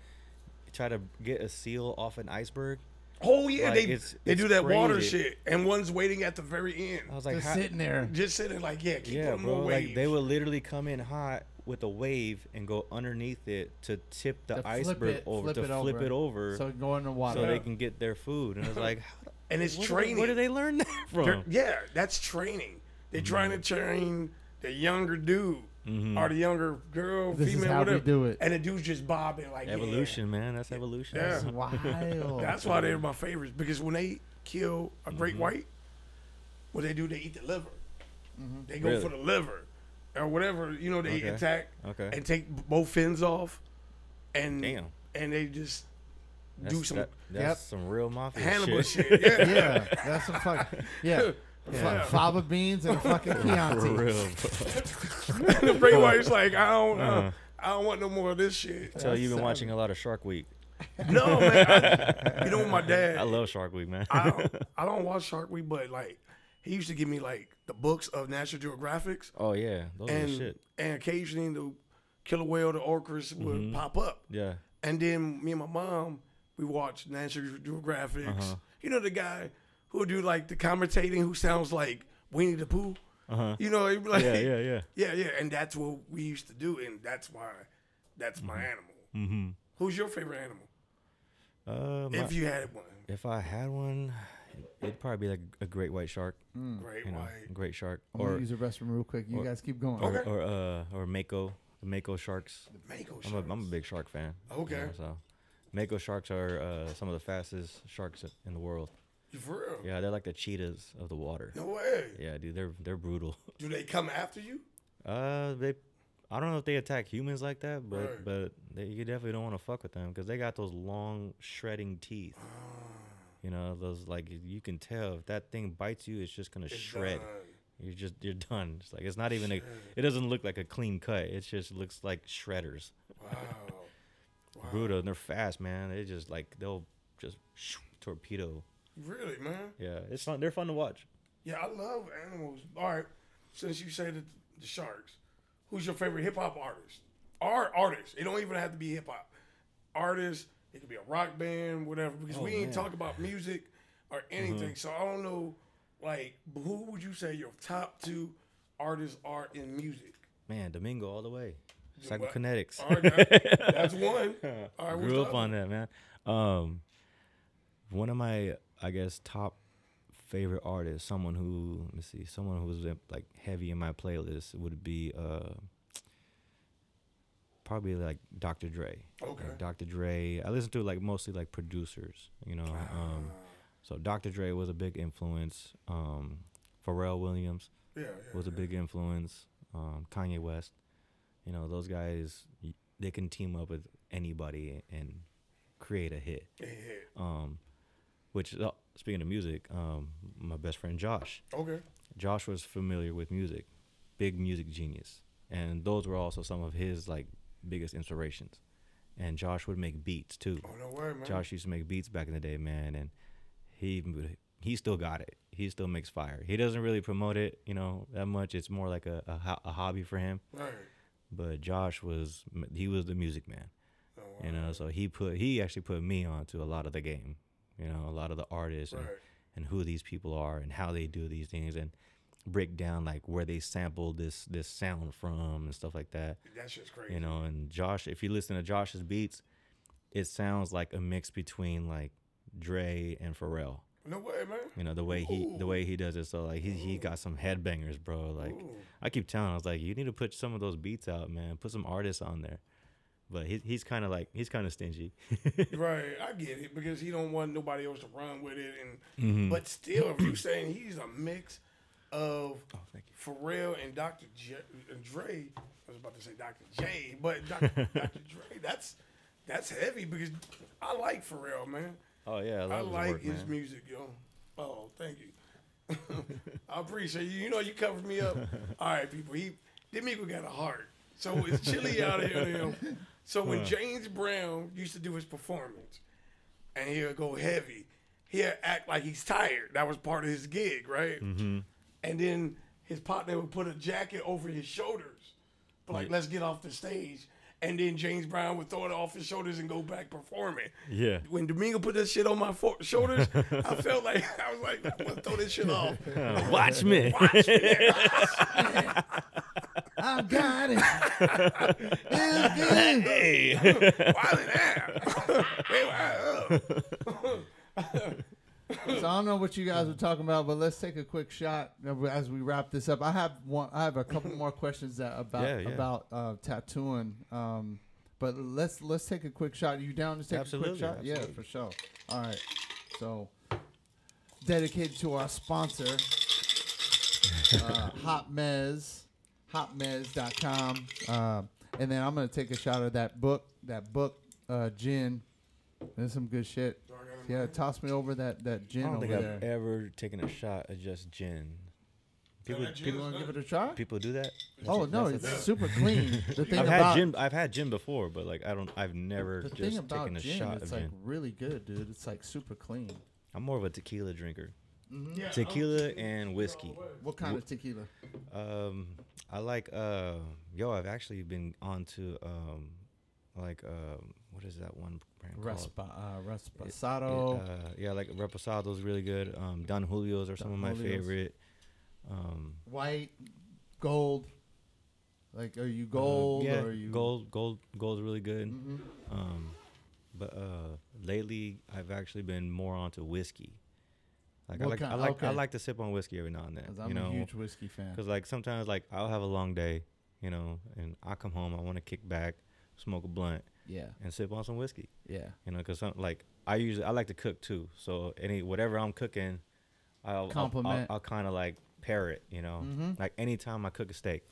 try to get a seal off an iceberg? Oh yeah, like, they it's, they it's do that crazy. water shit, and one's waiting at the very end. I was like, just how, sitting there, just sitting like, yeah, keep yeah, bro. Like they will literally come in hot with a wave and go underneath it to tip the to iceberg it, over flip to it flip over. it over, so go in the water, so yeah. they can get their food. And I was like, and it's what, training. Where do they learn that from? They're, yeah, that's training. They're mm-hmm. trying to train the younger dude. Mm-hmm. Or the younger girl, this female, is how whatever. We do it. And the dude's just bobbing like evolution, yeah. man. That's evolution. Yeah. That's wild. That's why they're my favorites because when they kill a great mm-hmm. white, what they do, they eat the liver. Mm-hmm. They go really? for the liver or whatever. You know, they okay. attack okay. and take both fins off, and Damn. and they just that's, do some. That, that's yep. some real mafia Hannibal shit. shit. Yeah. yeah, that's some fuck. Yeah. Yeah. Fava beans and fucking Chianti. The great white's like, I don't, uh-huh. uh, I don't want no more of this shit. So That's you've been sad. watching a lot of Shark Week. No, man. I, you know my dad. I love Shark Week, man. I don't, I don't watch Shark Week, but like, he used to give me like the books of National Geographics. Oh yeah, those and, are the shit. And occasionally the killer whale, the orcas would mm-hmm. pop up. Yeah. And then me and my mom, we watched National Geographics. Uh-huh. You know the guy. Who do like the commentating? Who sounds like Winnie the Pooh? Uh-huh. You know, like, yeah, yeah, yeah, yeah, yeah. And that's what we used to do, and that's why, that's mm-hmm. my animal. Mm-hmm. Who's your favorite animal? Uh, if my, you had one, if I had one, it'd probably be like a great white shark. Mm. Great you know, white, great shark. I'm or gonna use the restroom real quick. You or, guys keep going. Or, okay. or uh, or mako, the mako sharks. The mako sharks. I'm a, I'm a big shark fan. Okay. You know, so, mako sharks are uh, some of the fastest sharks in the world. For real? Yeah, they're like the cheetahs of the water. No way. Yeah, dude, they're they're brutal. Do they come after you? Uh, they, I don't know if they attack humans like that, but right. but they, you definitely don't want to fuck with them because they got those long shredding teeth. You know, those like you can tell if that thing bites you, it's just gonna it's shred. Done. You're just you're done. It's like it's not even a, it doesn't look like a clean cut. It just looks like shredders. Wow. Wow. Brutal. And they're fast, man. They just like they'll just shoo, torpedo. Really, man? Yeah, it's fun. They're fun to watch. Yeah, I love animals. All right, since you say the, the sharks, who's your favorite hip hop artist? Our artists. It don't even have to be hip hop artists. It could be a rock band, whatever. Because oh, we ain't man. talk about music or anything. Mm-hmm. So I don't know, like, who would you say your top two artists are in music? Man, Domingo all the way. Psychokinetics. All right, that's one. All right, grew up on that, man. Um, one of my I guess top favorite artist, someone who, let me see, someone who was like heavy in my playlist would be uh, probably like Doctor Dre. Okay. Like Doctor Dre. I listened to like mostly like producers, you know. Um, so Doctor Dre was a big influence. Um, Pharrell Williams yeah, yeah, was a yeah. big influence. Um, Kanye West. You know, those guys, they can team up with anybody and create a hit. Yeah. Um, which, uh, speaking of music, um, my best friend Josh. Okay. Josh was familiar with music, big music genius. And those were also some of his, like, biggest inspirations. And Josh would make beats, too. Oh, no way, man. Josh used to make beats back in the day, man, and he he still got it. He still makes fire. He doesn't really promote it, you know, that much. It's more like a, a, ho a hobby for him. Right. But Josh was, he was the music man, oh, wow. you know, so he put, he actually put me onto a lot of the game, you know, a lot of the artists right. and, and who these people are and how they do these things and break down like where they sample this, this sound from and stuff like that. That's just crazy. You know, and Josh, if you listen to Josh's beats, it sounds like a mix between like Dre and Pharrell. No way, man. You know, the way he Ooh. the way he does it, so like he Ooh. he got some headbangers, bro. Like Ooh. I keep telling him, I was like, you need to put some of those beats out, man. Put some artists on there. But he, he's kinda like he's kinda stingy. Right. I get it, because he don't want nobody else to run with it and mm-hmm. but still, if you're saying he's a mix of oh, thank you. Pharrell and Doctor J, and Dre. I was about to say Doctor J, but Doctor Doctor Dre, that's that's heavy, because I like Pharrell, man. Oh, yeah. I, love I like his, work, his music, yo. Oh, thank you. I appreciate you. You know, you covered me up. All right, people. He, Domingo got a heart. So it's chilly out here. You know? So when huh. James Brown used to do his performance and he'll go heavy, he'll act like he's tired. That was part of his gig, right? Mm-hmm. And then his partner would put a jacket over his shoulders. Like, like let's get off the stage. And then James Brown would throw it off his shoulders and go back performing. Yeah. When Domingo put that shit on my shoulders, I felt like, I was like, I want to throw this shit off. Oh, watch me. Watch me. I got it. Hey. Why did So I don't know what you guys were talking about, but let's take a quick shot as we wrap this up. I have one. I have a couple more questions that about yeah, yeah. about uh, tattooing, um, but let's let's take a quick shot. Are you down to take absolutely, a quick shot? Absolutely. Yeah, for sure. All right. So, dedicated to our sponsor, uh, Hot Mez, hot mez dot com, uh, and then I'm gonna take a shot of that book, that book, uh, gin. There's some good shit. Yeah, toss me over that, that gin over there. I don't think I've ever taken a shot of just gin. People, people want to give it a try? People do that? Oh, no, it's super clean. The thing I've, about had gin, I've had gin before, but, like, I don't, I've never the just thing taken a gin, shot of like gin. It's, like, really good, dude. It's, like, super clean. I'm more of a tequila drinker. Mm-hmm. Yeah, tequila and whiskey. What kind of tequila? Um, I like, uh, yo, I've actually been on to, um, like, um. What is that one brand Respa, called? Uh, Reposado. It, it, uh, yeah, like Reposado's really good. Um, Don Julio's are Don some of my Julio's. favorite. Um, White, gold. Like, are you gold? Uh, yeah, or are you gold. Gold, gold's really good. Mm-hmm. um, but uh, lately, I've actually been more onto whiskey. Like what I like, kind? I like, okay. I like to sip on whiskey every now and then. Cause I'm you know? a huge whiskey fan. Because like sometimes, like I'll have a long day, you know, and I come home, I want to kick back, smoke a blunt. Yeah, and sip on some whiskey. Yeah, you know, because like I usually I like to cook too, so any whatever I'm cooking, I'll compliment. I'll, I'll, I'll kind of like pair it, you know, mm-hmm. like anytime I cook a steak,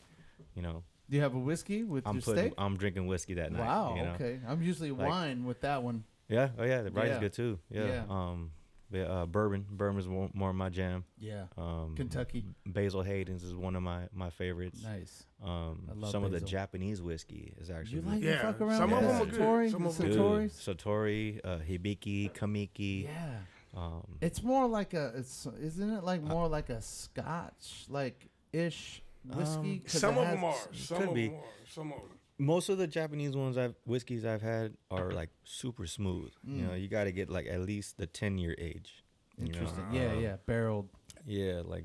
you know. Do you have a whiskey with I'm your putting, steak? I'm drinking whiskey that night. Wow, you know? Okay. I'm usually like, wine with that one. Yeah, oh yeah, the rye yeah. is good too. Yeah, yeah. um, yeah, uh, bourbon, bourbon's more, more my jam. Yeah, um, Kentucky. Basil Hayden's is one of my my favorites. Nice. Um, I love some basil. of the Japanese whiskey is actually. You like yeah. fuck around some with of them Satori, some of Satori, Satori, uh, Hibiki, Kamiki. Yeah. Um, it's more like a. It's isn't it like more uh, like a Scotch like ish whiskey? Um, some of them are. Some could of be. them are. Some of them. Most of the Japanese ones I've whiskeys I've had are like super smooth. Mm. You know, you got to get like at least the ten year age. Interesting. You know? Yeah, um, yeah, barreled. Yeah, like.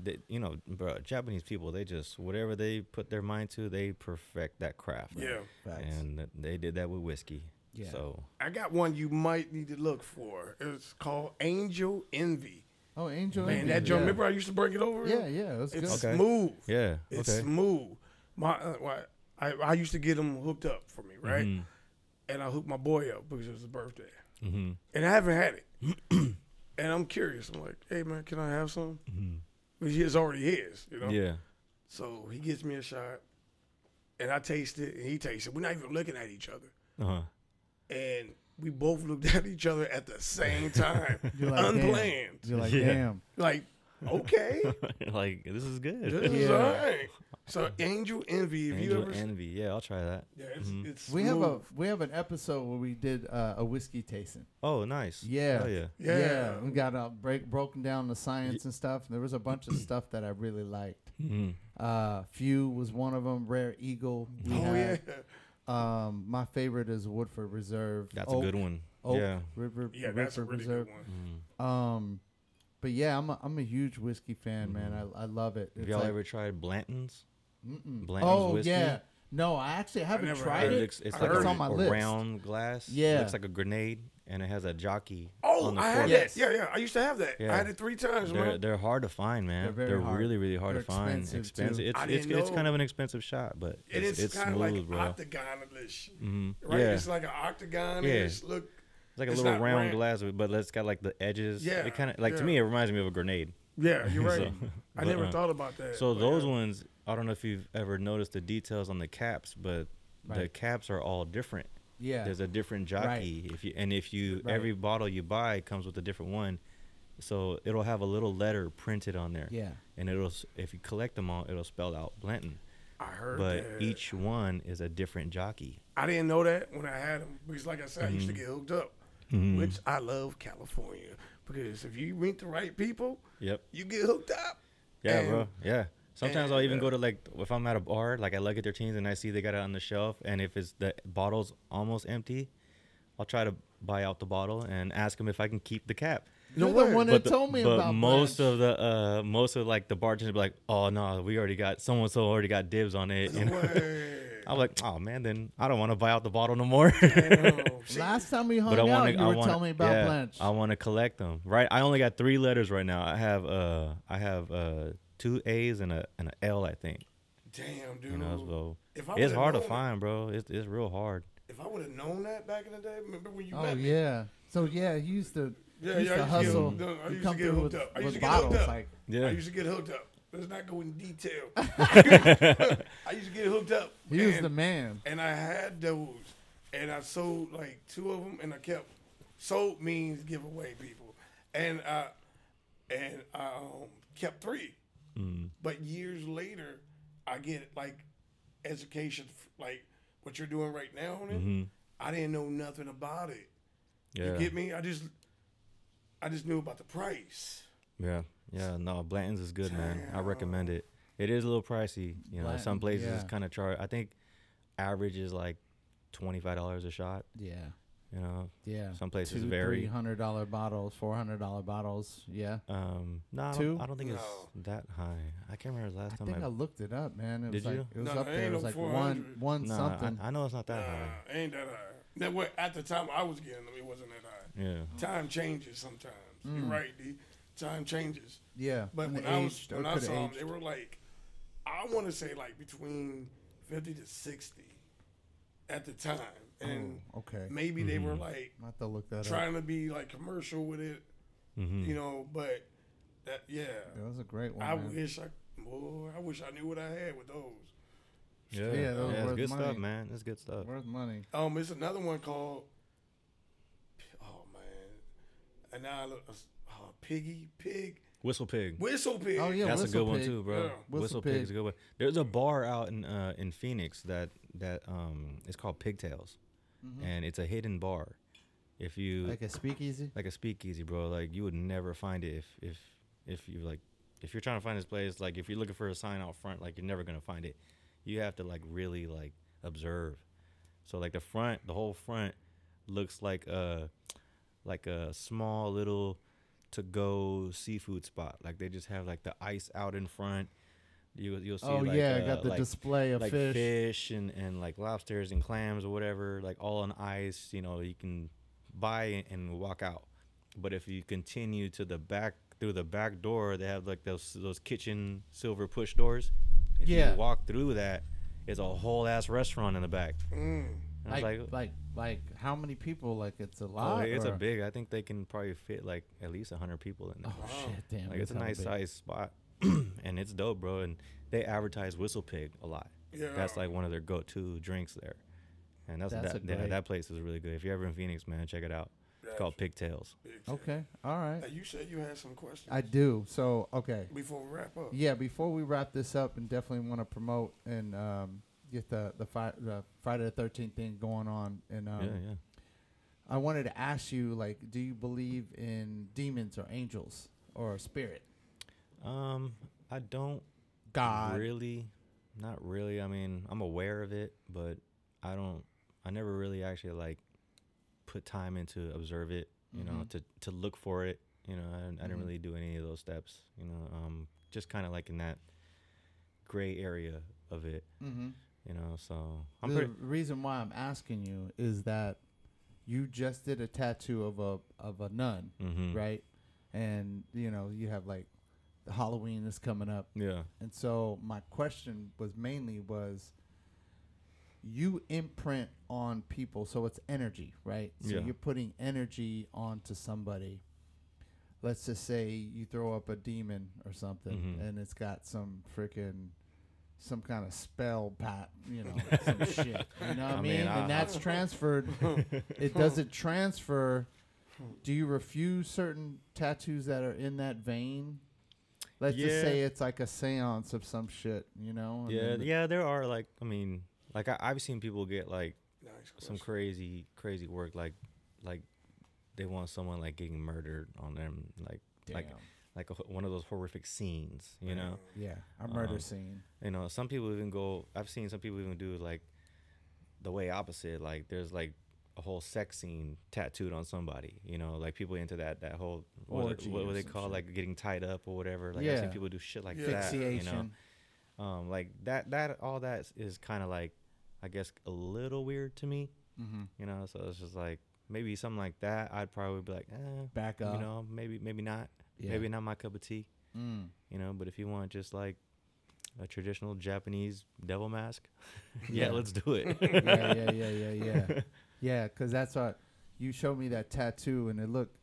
They, you know, bro, Japanese people, they just, whatever they put their mind to, they perfect that craft. Yeah. Right? And th they did that with whiskey. Yeah. So I got one you might need to look for. It's called Angel Envy. Oh, Angel Man, Envy. That joint. Yeah. Remember I used to break it over? Yeah, yeah. That's it's good. Okay. Smooth. Yeah. Okay. It's smooth. My, uh, I, I used to get them hooked up for me, right? Mm-hmm. And I hooked my boy up because it was his birthday. Mm-hmm. And I haven't had it. And I'm curious. I'm like, hey, man, can I have some? Because mm-hmm. it's already his, you know? Yeah. So he gets me a shot, and I taste it, and he tastes it. We're not even looking at each other. Uh-huh. And we both looked at each other at the same time, You're like, unplanned. Damn. You're like, yeah. damn. Like, okay. Like, this is good. This yeah. is all right. So Angel Envy, if Angel you ever Envy, yeah, I'll try that. Yeah, it's, mm-hmm. it's we smooth. have a we have an episode where we did uh, a whiskey tasting. Oh, nice. Yeah. Yeah. yeah, yeah. We got uh, break broken down the science and stuff. And there was a bunch of stuff that I really liked. Mm-hmm. Uh, Few was one of them. Rare Eagle. We oh had. yeah. Um, my favorite is Woodford Reserve. That's Oak, a good one. Oak, yeah. River, yeah, River that's a really Reserve. good one. Mm-hmm. Um, but yeah, I'm a, I'm a huge whiskey fan, mm-hmm. man. I I love it. It's have y'all like, ever tried Blanton's? Mm-mm. Blanton's oh whiskey? yeah, no, I actually haven't I tried it. It's, it's like it's a, on my a list. round glass. Yeah, it looks like a grenade, and it has a jockey. Oh, on the I had that. Yeah, yeah, I used to have that. Yeah. I had it three times. They're, right? they're hard to find, man. They're, very they're hard. really, really hard they're to find. Expensive, expensive. It's, it's, it's, it's kind of an expensive shot, but it it's, is it's kind smooth, of like octagon-ish, mm-hmm. right? Yeah. It's like an octagon-ish yeah. look. It's like a it's little round glass, but it's got like the edges. Yeah, it kind of like to me, it reminds me of a grenade. Yeah, you're right. I never thought about that. So those ones. I don't know if you've ever noticed the details on the caps, but right. the caps are all different. Yeah, there's a different jockey. Right. If you and if you right. every bottle you buy comes with a different one, so it'll have a little letter printed on there. Yeah, and it'll if you collect them all, it'll spell out Blanton. I heard but that. But each one is a different jockey. I didn't know that when I had them because, like I said, mm-hmm. I used to get hooked up, mm-hmm. which I love California because if you meet the right people, yep, you get hooked up. Yeah, bro. Yeah. Sometimes and, I'll even uh, go to, like, if I'm at a bar, like, I look at their teams and I see they got it on the shelf. And if it's the bottle's almost empty, I'll try to buy out the bottle and ask them if I can keep the cap. You're no the one that the, told me but about But most of the, uh, most of, like, the bartender be like, oh, no, we already got, so-and-so already got dibs on it. You know? I'm like, oh, man, then I don't want to buy out the bottle no more. Last time we hung but out, wanna, you I were wanna, telling me about yeah, Blanche. I want to collect them. Right? I only got three letters right now. I have, uh, I have, uh. Two A's and a and an L, I think. Damn, dude. You know, so if I it's hard to find, bro. It's it's real hard. If I would have known that back in the day, remember when you? Oh met yeah. Me? So yeah, he used to. Yeah, used yeah. To I used hustle. to get, I used to get hooked with, up. I used to get hooked up. Like, yeah. I used to get hooked up. Let's not go in detail. I used to get hooked up. He and, was the man. And I had those, and I sold like two of them, and I kept. Sold means give away people, and I and I um, kept three. Mm. But years later, I get like education, like what you're doing right now on it. Mm-hmm. I didn't know nothing about it. Yeah. You get me? I just, I just knew about the price. Yeah, yeah. No, Blanton's is good, Damn. man. I recommend it. It is a little pricey, you know. Blanton, some places yeah. it's kind of charged. I think average is like twenty-five dollars a shot. Yeah. You know, yeah. Some places Two, vary. Three hundred dollar bottles, four hundred dollar bottles. Yeah. Um. No, Two? I, don't, I don't think no. it's that high. I can't remember the last I time. I think I looked it up, man. It did was you? Like, it was no, up there. It was no like one, one no, something. I, I know it's not that nah, high. Ain't that high? That way, at the time I was getting them, it wasn't that high. Yeah. Time changes sometimes. Mm. You're right, D. Time changes. Yeah. But when I was when I saw them, they were like, I want to say like between fifty to sixty, at the time. And oh, okay. maybe mm-hmm. they were like I have to look that trying up. to be like commercial with it, mm-hmm. you know. But that yeah, that was a great one. I man. wish I, boy, I wish I knew what I had with those. Yeah, yeah, those yeah, it's good money. stuff, man. It's good stuff. Worth money. Um, it's another one called oh man, and now I look, oh, piggy pig. Whistle Pig. Whistle Pig. Oh yeah, that's Whistle a good Pig. one too, bro. Yeah. Whistle, Whistle Pig is a good one. There's a bar out in uh, in Phoenix that that um it's called Pigtails. Mm-hmm. And it's a hidden bar. If you like a speakeasy, like a speakeasy, bro. Like you would never find it if if if you like if you're trying to find this place. Like if you're looking for a sign out front, like you're never gonna find it. You have to like really like observe. So like the front, the whole front looks like a like a small little to go seafood spot. Like they just have like the ice out in front. You, you'll see oh like, yeah uh, I got the like, display of like fish fish and, and like lobsters and clams or whatever, like all on ice. You know, you can buy and walk out. But if you continue to the back through the back door, they have like those those kitchen silver push doors. If yeah. you walk through that, it's a whole ass restaurant in the back. Mm. And like, I was like, like, like, how many people? Like, it's a lot. Oh, it's or? a big. I think they can probably fit like at least a hundred people in there. Oh, oh shit, damn! Like, it's a nice sized spot, and it's dope, bro. And they advertise Whistle Pig a lot. Yeah. That's like one of their go-to drinks there, and that's, that's that, that, that place is really good. If you're ever in Phoenix, man, check it out. It's called Pigtails. Pigtails. Okay, all right. Now you said you had some questions. I do. So, okay. Before we wrap up. Yeah, before we wrap this up, and definitely want to promote and um, get the the, fi the Friday the thirteenth thing going on. And um, yeah, yeah. I wanted to ask you, like, do you believe in demons or angels or spirit? Um, I don't. God. Really, not really. I mean, I'm aware of it, but I don't. I never really actually like. put time into observe it, you mm-hmm. know, to, to look for it, you know, I, I mm-hmm. didn't really do any of those steps, you know, um, just kind of like in that gray area of it, mm-hmm. you know, so. I'm the reason why I'm asking you is that you just did a tattoo of a, of a nun, mm-hmm. right? And, you know, you have like Halloween is coming up. Yeah. And so my question was mainly was, you imprint on people, so it's energy, right? So yeah. you're putting energy onto somebody. Let's just say you throw up a demon or something, mm-hmm. and it's got some freaking, some kind of spell pat, you know, some shit. You know what I mean? mean? And that's transferred. It doesn't transfer. Do you refuse certain tattoos that are in that vein? Let's yeah. just say it's like a seance of some shit, you know? And yeah, yeah, there are, like, I mean... Like I, I've seen people get like nice some crazy, crazy work. Like, like they want someone like getting murdered on them. Like, Damn. like, like a, one of those horrific scenes. You know? Yeah, a murder um, scene. You know, some people even go. I've seen some people even do like the way opposite. Like, there's like a whole sex scene tattooed on somebody. You know, like people into that that whole what, what, what they call shit. like getting tied up or whatever. Like yeah. I've seen people do shit like yeah. that. Fixation. You know. Um, like that, that all that is, is kind of like, I guess, a little weird to me, mm-hmm. you know. So it's just like maybe something like that. I'd probably be like, eh, back up, you know. Maybe, maybe not. Yeah. Maybe not my cup of tea, mm. you know. But if you want just like a traditional Japanese devil mask, yeah, yeah, let's do it. yeah, yeah, yeah, yeah, yeah, yeah. Because that's what you showed me that tattoo, and it looked,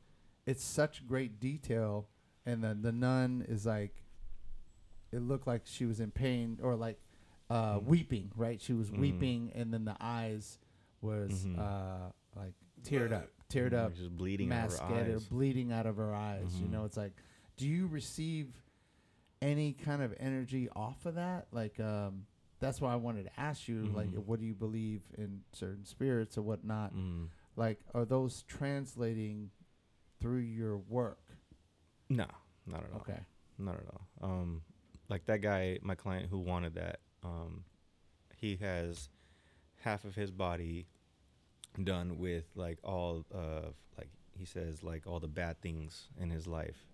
it's such great detail, and the the nun is like. It looked like she was in pain or like uh, mm. weeping, right? She was mm. weeping, and then the eyes was mm-hmm. uh, like teared up, teared mm-hmm. up, just bleeding, masked out of her eyes. bleeding out of her eyes. Mm-hmm. You know, it's like, do you receive any kind of energy off of that? Like, um, that's why I wanted to ask you, mm-hmm. like, what do you believe in certain spirits or whatnot? Mm. Like, are those translating through your work? No, not at all. Okay, not at all. Um. Like that guy, my client who wanted that, um, he has half of his body done with like all of, like he says, like all the bad things in his life.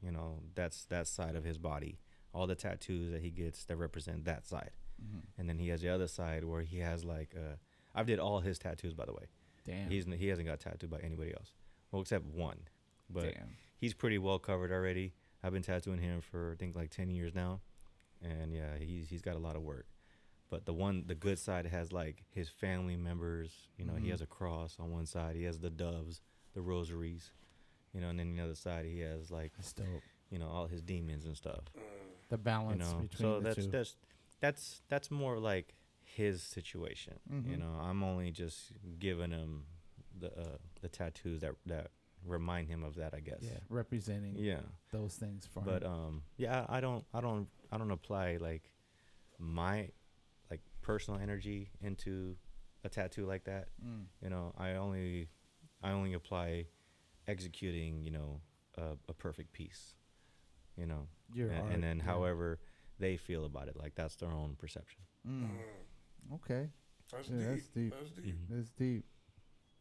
You know, that's that side of his body. All the tattoos that he gets that represent that side. Mm-hmm. And then he has the other side where he has like, uh, I've did all his tattoos, by the way. Damn. He's, he hasn't got tattooed by anybody else. Well, except one. But Damn. he's pretty well covered already. I've been tattooing him for I think like ten years now, and yeah, he's he's got a lot of work. But the one, the good side has like his family members. You know, mm-hmm. he has a cross on one side. He has the doves, the rosaries. You know, and then the other side he has like, that's dope. You know, all his demons and stuff. The balance. You know? between so the that's two. that's that's that's more like his situation. Mm-hmm. You know, I'm only just giving him the uh, the tattoos that that. remind him of that, I guess. Yeah, representing yeah those things for but him. um yeah I don't I don't I don't apply like my like personal energy into a tattoo like that. Mm. You know, I only I only apply executing, you know, a, a perfect piece, you know, Your and, art, and then yeah. however they feel about it, like that's their own perception. Mm. Okay, that's, yeah, deep. that's deep that's deep mm-hmm. that's deep.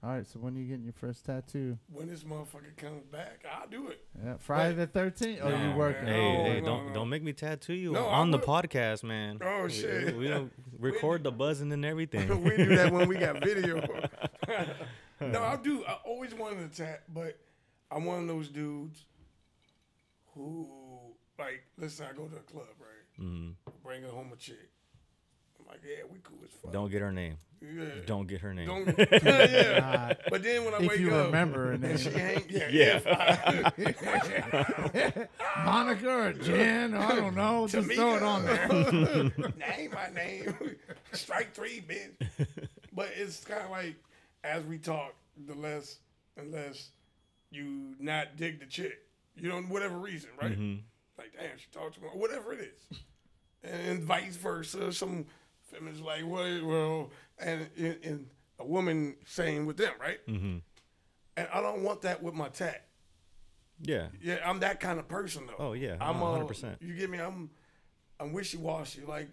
All right, so when are you getting your first tattoo? When this motherfucker comes back, I'll do it. Yeah, Friday the thirteenth. Oh, no, you working? Man. Hey, no, hey, no, don't no. don't make me tattoo you no, on the podcast, man. Oh we, shit, we, we don't record the buzzing and everything. We do that when we got video. No, I do. I always wanted to tat, but I'm one of those dudes who, like, listen, I go to a club, right? Mm-hmm. Bring her home a chick. I'm like, yeah, we cool as fuck. Don't get her name. Yeah. Don't get her name. Don't, yeah. uh, but then when I if wake you up, remember her name. She ain't, yeah. yeah. I, Monica or Jen, or I don't know. Just throw it on there. That ain't my name. Strike three, bitch. But it's kind of like, as we talk, the less, unless you not dig the chick, you know, whatever reason, right? Mm-hmm. Like, damn, she talked to me, or whatever it is. And vice versa, some feminists like, well, well and, and a woman saying with them, right? Mm-hmm. And I don't want that with my tat. Yeah. Yeah, I'm that kind of person, though. Oh, yeah, I'm one hundred percent. Uh, you get me? I'm I'm wishy-washy, like,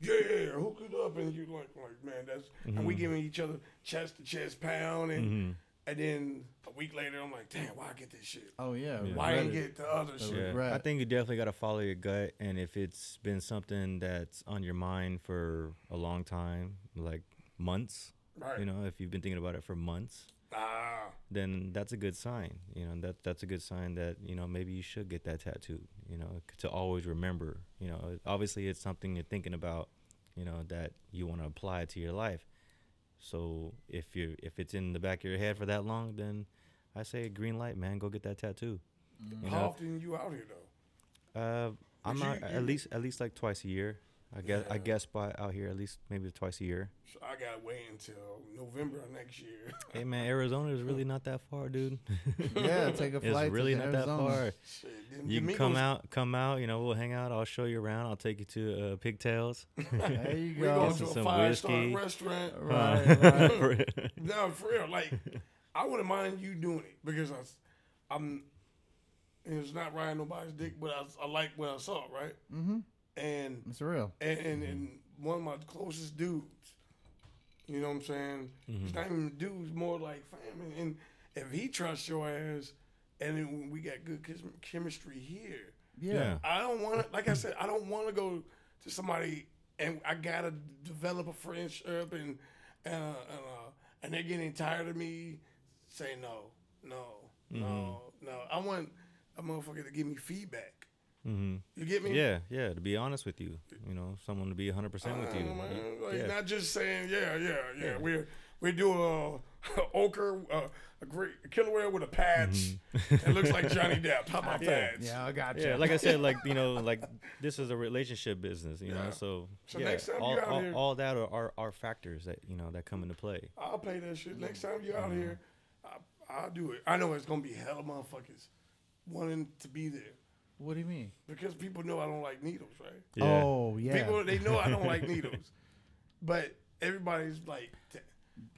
yeah, hook it up, and you like, like man, that's, mm-hmm. and we giving each other chest-to-chest pound, and mm-hmm. and then a week later, I'm like, damn, why I get this shit? Oh, yeah. yeah. Why I didn't get the other so shit? Right. I think you definitely got to follow your gut. And if it's been something that's on your mind for a long time, like months, right. you know, if you've been thinking about it for months, ah. then that's a good sign. You know, that that's a good sign that, you know, maybe you should get that tattoo, you know, to always remember. You know, obviously it's something you're thinking about, you know, that you want to apply to your life. So if you if it's in the back of your head for that long, then I say green light, man. Go get that tattoo. Mm-hmm. You know? How often you out here though? Uh, I'm out at least at least like twice a year. I guess yeah. I guess by out here at least maybe twice a year. So I gotta wait until November of next year. Hey man, Arizona is really not that far, dude. Yeah, take a flight. It's really to not Arizona. That far. Shit, you can come out, come out. You know, we'll hang out. I'll show you around. I'll take you to uh, Pigtails. There you go. Get to some a five-star restaurant. Right. right. No, for real. Like, I wouldn't mind you doing it because I, I'm. It's not riding nobody's dick, but I, I like what I saw. Right. Mm-hmm. And it's real. And, and and one of my closest dudes, you know what I'm saying? Mm-hmm. It's not even dudes, more like family. And if he trusts your ass, and then when we got good chemistry here, yeah. I don't want to. Like I said, I don't want to go to somebody and I gotta develop a friendship, and and uh, and, uh, and they're getting tired of me. Say no, no, mm-hmm. no, no. I want a motherfucker to give me feedback. Mm-hmm. You get me? Yeah, yeah. To be honest with you, you know, someone to be one hundred percent with you. Man, like, yeah. Not just saying, yeah, yeah, yeah. yeah. We we do a, a ochre, a, a great a killerware with a patch. Mm-hmm. It looks like Johnny Depp. How about yeah. that? Yeah, I got you. Yeah, like I said, like you know, like this is a relationship business, you yeah. know. So, so yeah, next time all, you out all, here, all that are, are are factors that you know that come into play. I'll play that shit next time you're out mm-hmm. here. I, I'll do it. I know it's gonna be hella motherfuckers wanting to be there. What do you mean? Because people know I don't like needles, right? Yeah. Oh, yeah. People, they know I don't like needles. But everybody's like, t-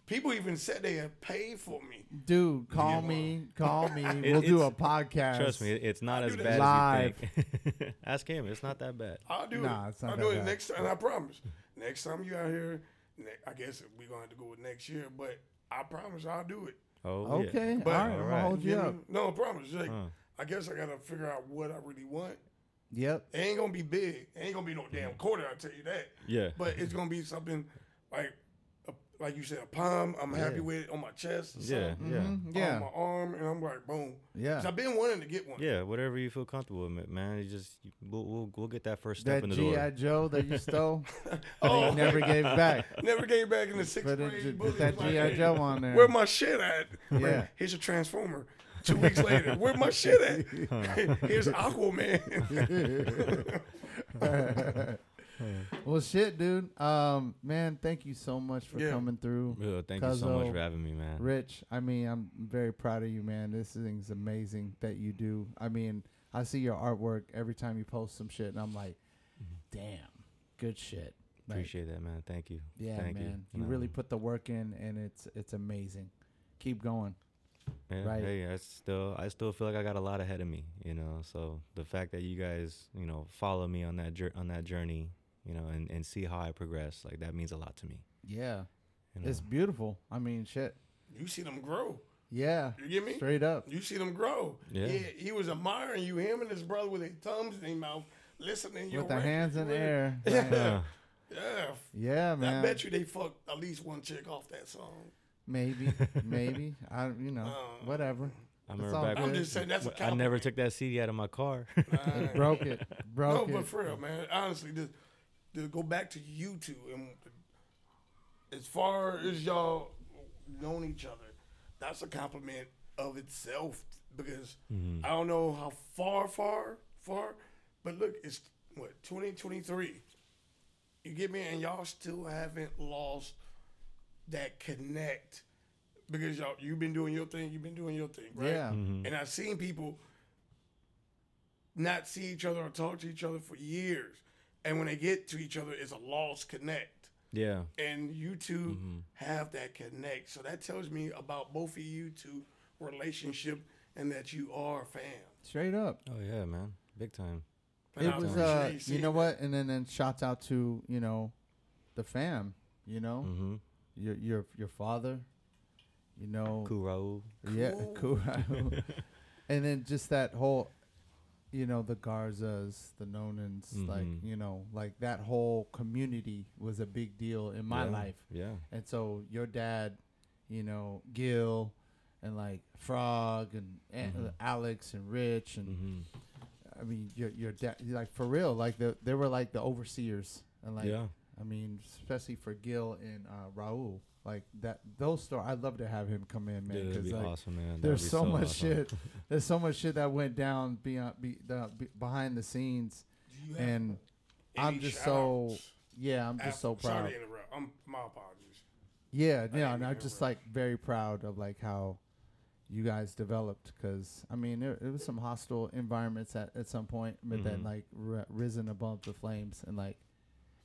people even said they have paid for me. Dude, call me. One. Call me. It, we'll do a podcast. Trust me, it's not I'll as bad live. As you think. Ask him. It's not that bad. I'll do nah, it. It's not I'll that do bad. It next time. And I promise. Next time you out here, I guess we're going to have to go with next year. But I promise I'll do it. Oh, yeah. Okay. But, all right. I'm going to hold you, you up. Know, no, I promise. Like, huh. I guess I gotta figure out what I really want. Yep. It ain't gonna be big. It ain't gonna be no damn quarter, I'll tell you that. Yeah. But it's gonna be something like, a, like you said, a palm. I'm yeah. happy with it on my chest. Or yeah, something. Yeah, mm-hmm. yeah. On my arm, and I'm like, boom. Yeah. Because I've been wanting to get one. Yeah, whatever you feel comfortable with, man. You just we'll we'll, we'll get that first step that in the G I door. That G I Joe that you stole, oh, you never gave back. Never gave back in the sixth but grade. It, put that G I Joe on there. Where my shit at? Yeah. Right, here's your Transformer. Two weeks later, where my shit at? Here's Aquaman. Well, shit, dude. Um, man, thank you so much for yeah. coming through. Real, thank Cuzzo, you so much for having me, man. Rich, I mean, I'm very proud of you, man. This thing's amazing that you do. I mean, I see your artwork every time you post some shit, and I'm like, damn, good shit. Like, appreciate that, man. Thank you. Yeah, thank man. You, you no. really put the work in, and it's it's amazing. Keep going. Yeah, right. Hey, I still, I still feel like I got a lot ahead of me, you know. So the fact that you guys, you know, follow me on that ju- on that journey, you know, and, and see how I progress, like that means a lot to me. Yeah, you know? It's beautiful. I mean, shit. You see them grow. Yeah, you get me? Straight up. You see them grow. Yeah, he, he was admiring you, him and his brother with their thumbs in their mouth, listening with your their hands in the air. Right. Yeah, yeah, yeah, man. I bet you they fucked at least one chick off that song. Maybe, maybe. I, you know, uh, whatever. I remember back I'm when, just saying that's a compliment. I never took that C D out of my car. Right. Broke it. Broke no, it. But for real, man. Honestly, just, just go back to you two. And as far as y'all known each other, that's a compliment of itself. Because mm-hmm. I don't know how far, far, far. But look, it's, what, twenty twenty-three. You get me? And y'all still haven't lost that connect. Because y'all, you've been doing your thing, you've been doing your thing, right? Yeah. Mm-hmm. And I've seen people not see each other or talk to each other for years. And when they get to each other, it's a lost connect. Yeah. And you two mm-hmm. have that connect. So that tells me about both of you two relationship and that you are a fam. Straight up. Oh, yeah, man. Big time. Big it time. was, uh, you, you know what? And then, then shouts out to, you know, the fam, you know, mm-hmm. your, your, your father. You know, Cool Raul. Yeah, Cool Raul. And then just that whole, you know, the Garzas, the Nonans, mm-hmm. like, you know, like that whole community was a big deal in my yeah. life. Yeah. And so your dad, you know, Gil and like Frog and mm-hmm. Alex and Rich. And mm-hmm. I mean, your your dad, like for real, like the, they were like the overseers. And like, yeah. I mean, especially for Gil and uh, Raul. Like that, those stories. I'd love to have him come in, man. Yeah, that'd be like, awesome, man. That'd there's be so, so much awesome. shit. There's so much shit that went down beyond, be, the, be, behind the scenes, and I'm just so yeah, I'm just so proud. Sorry to interrupt. I'm, my apologies. Yeah, yeah, and I'm just like very proud of like how you guys developed, because I mean there, there was some hostile environments at at some point, but mm-hmm. then like r- risen above the flames and like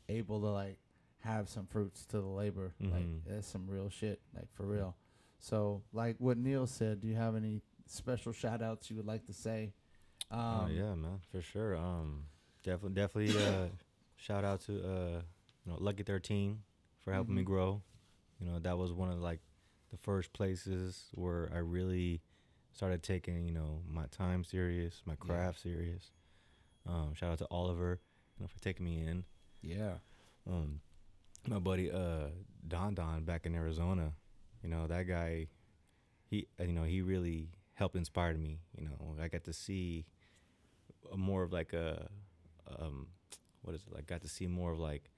able to like. have some fruits to the labor. Mm-hmm. Like that's some real shit, like for real. So like what Neil said, do you have any special shout outs you would like to say? Um uh, yeah, man, for sure. Um definitely definitely uh shout out to uh you know Lucky thirteen for helping mm-hmm. me grow. You know, that was one of like the first places where I really started taking, you know, my time serious, my craft yeah. serious. Um shout out to Oliver, you know, for taking me in. Yeah. Um My buddy uh, Don Don back in Arizona, you know, that guy, he, you know, he really helped inspire me. You know, I got to see a more of like a, um, what is it like? Got to see more of like,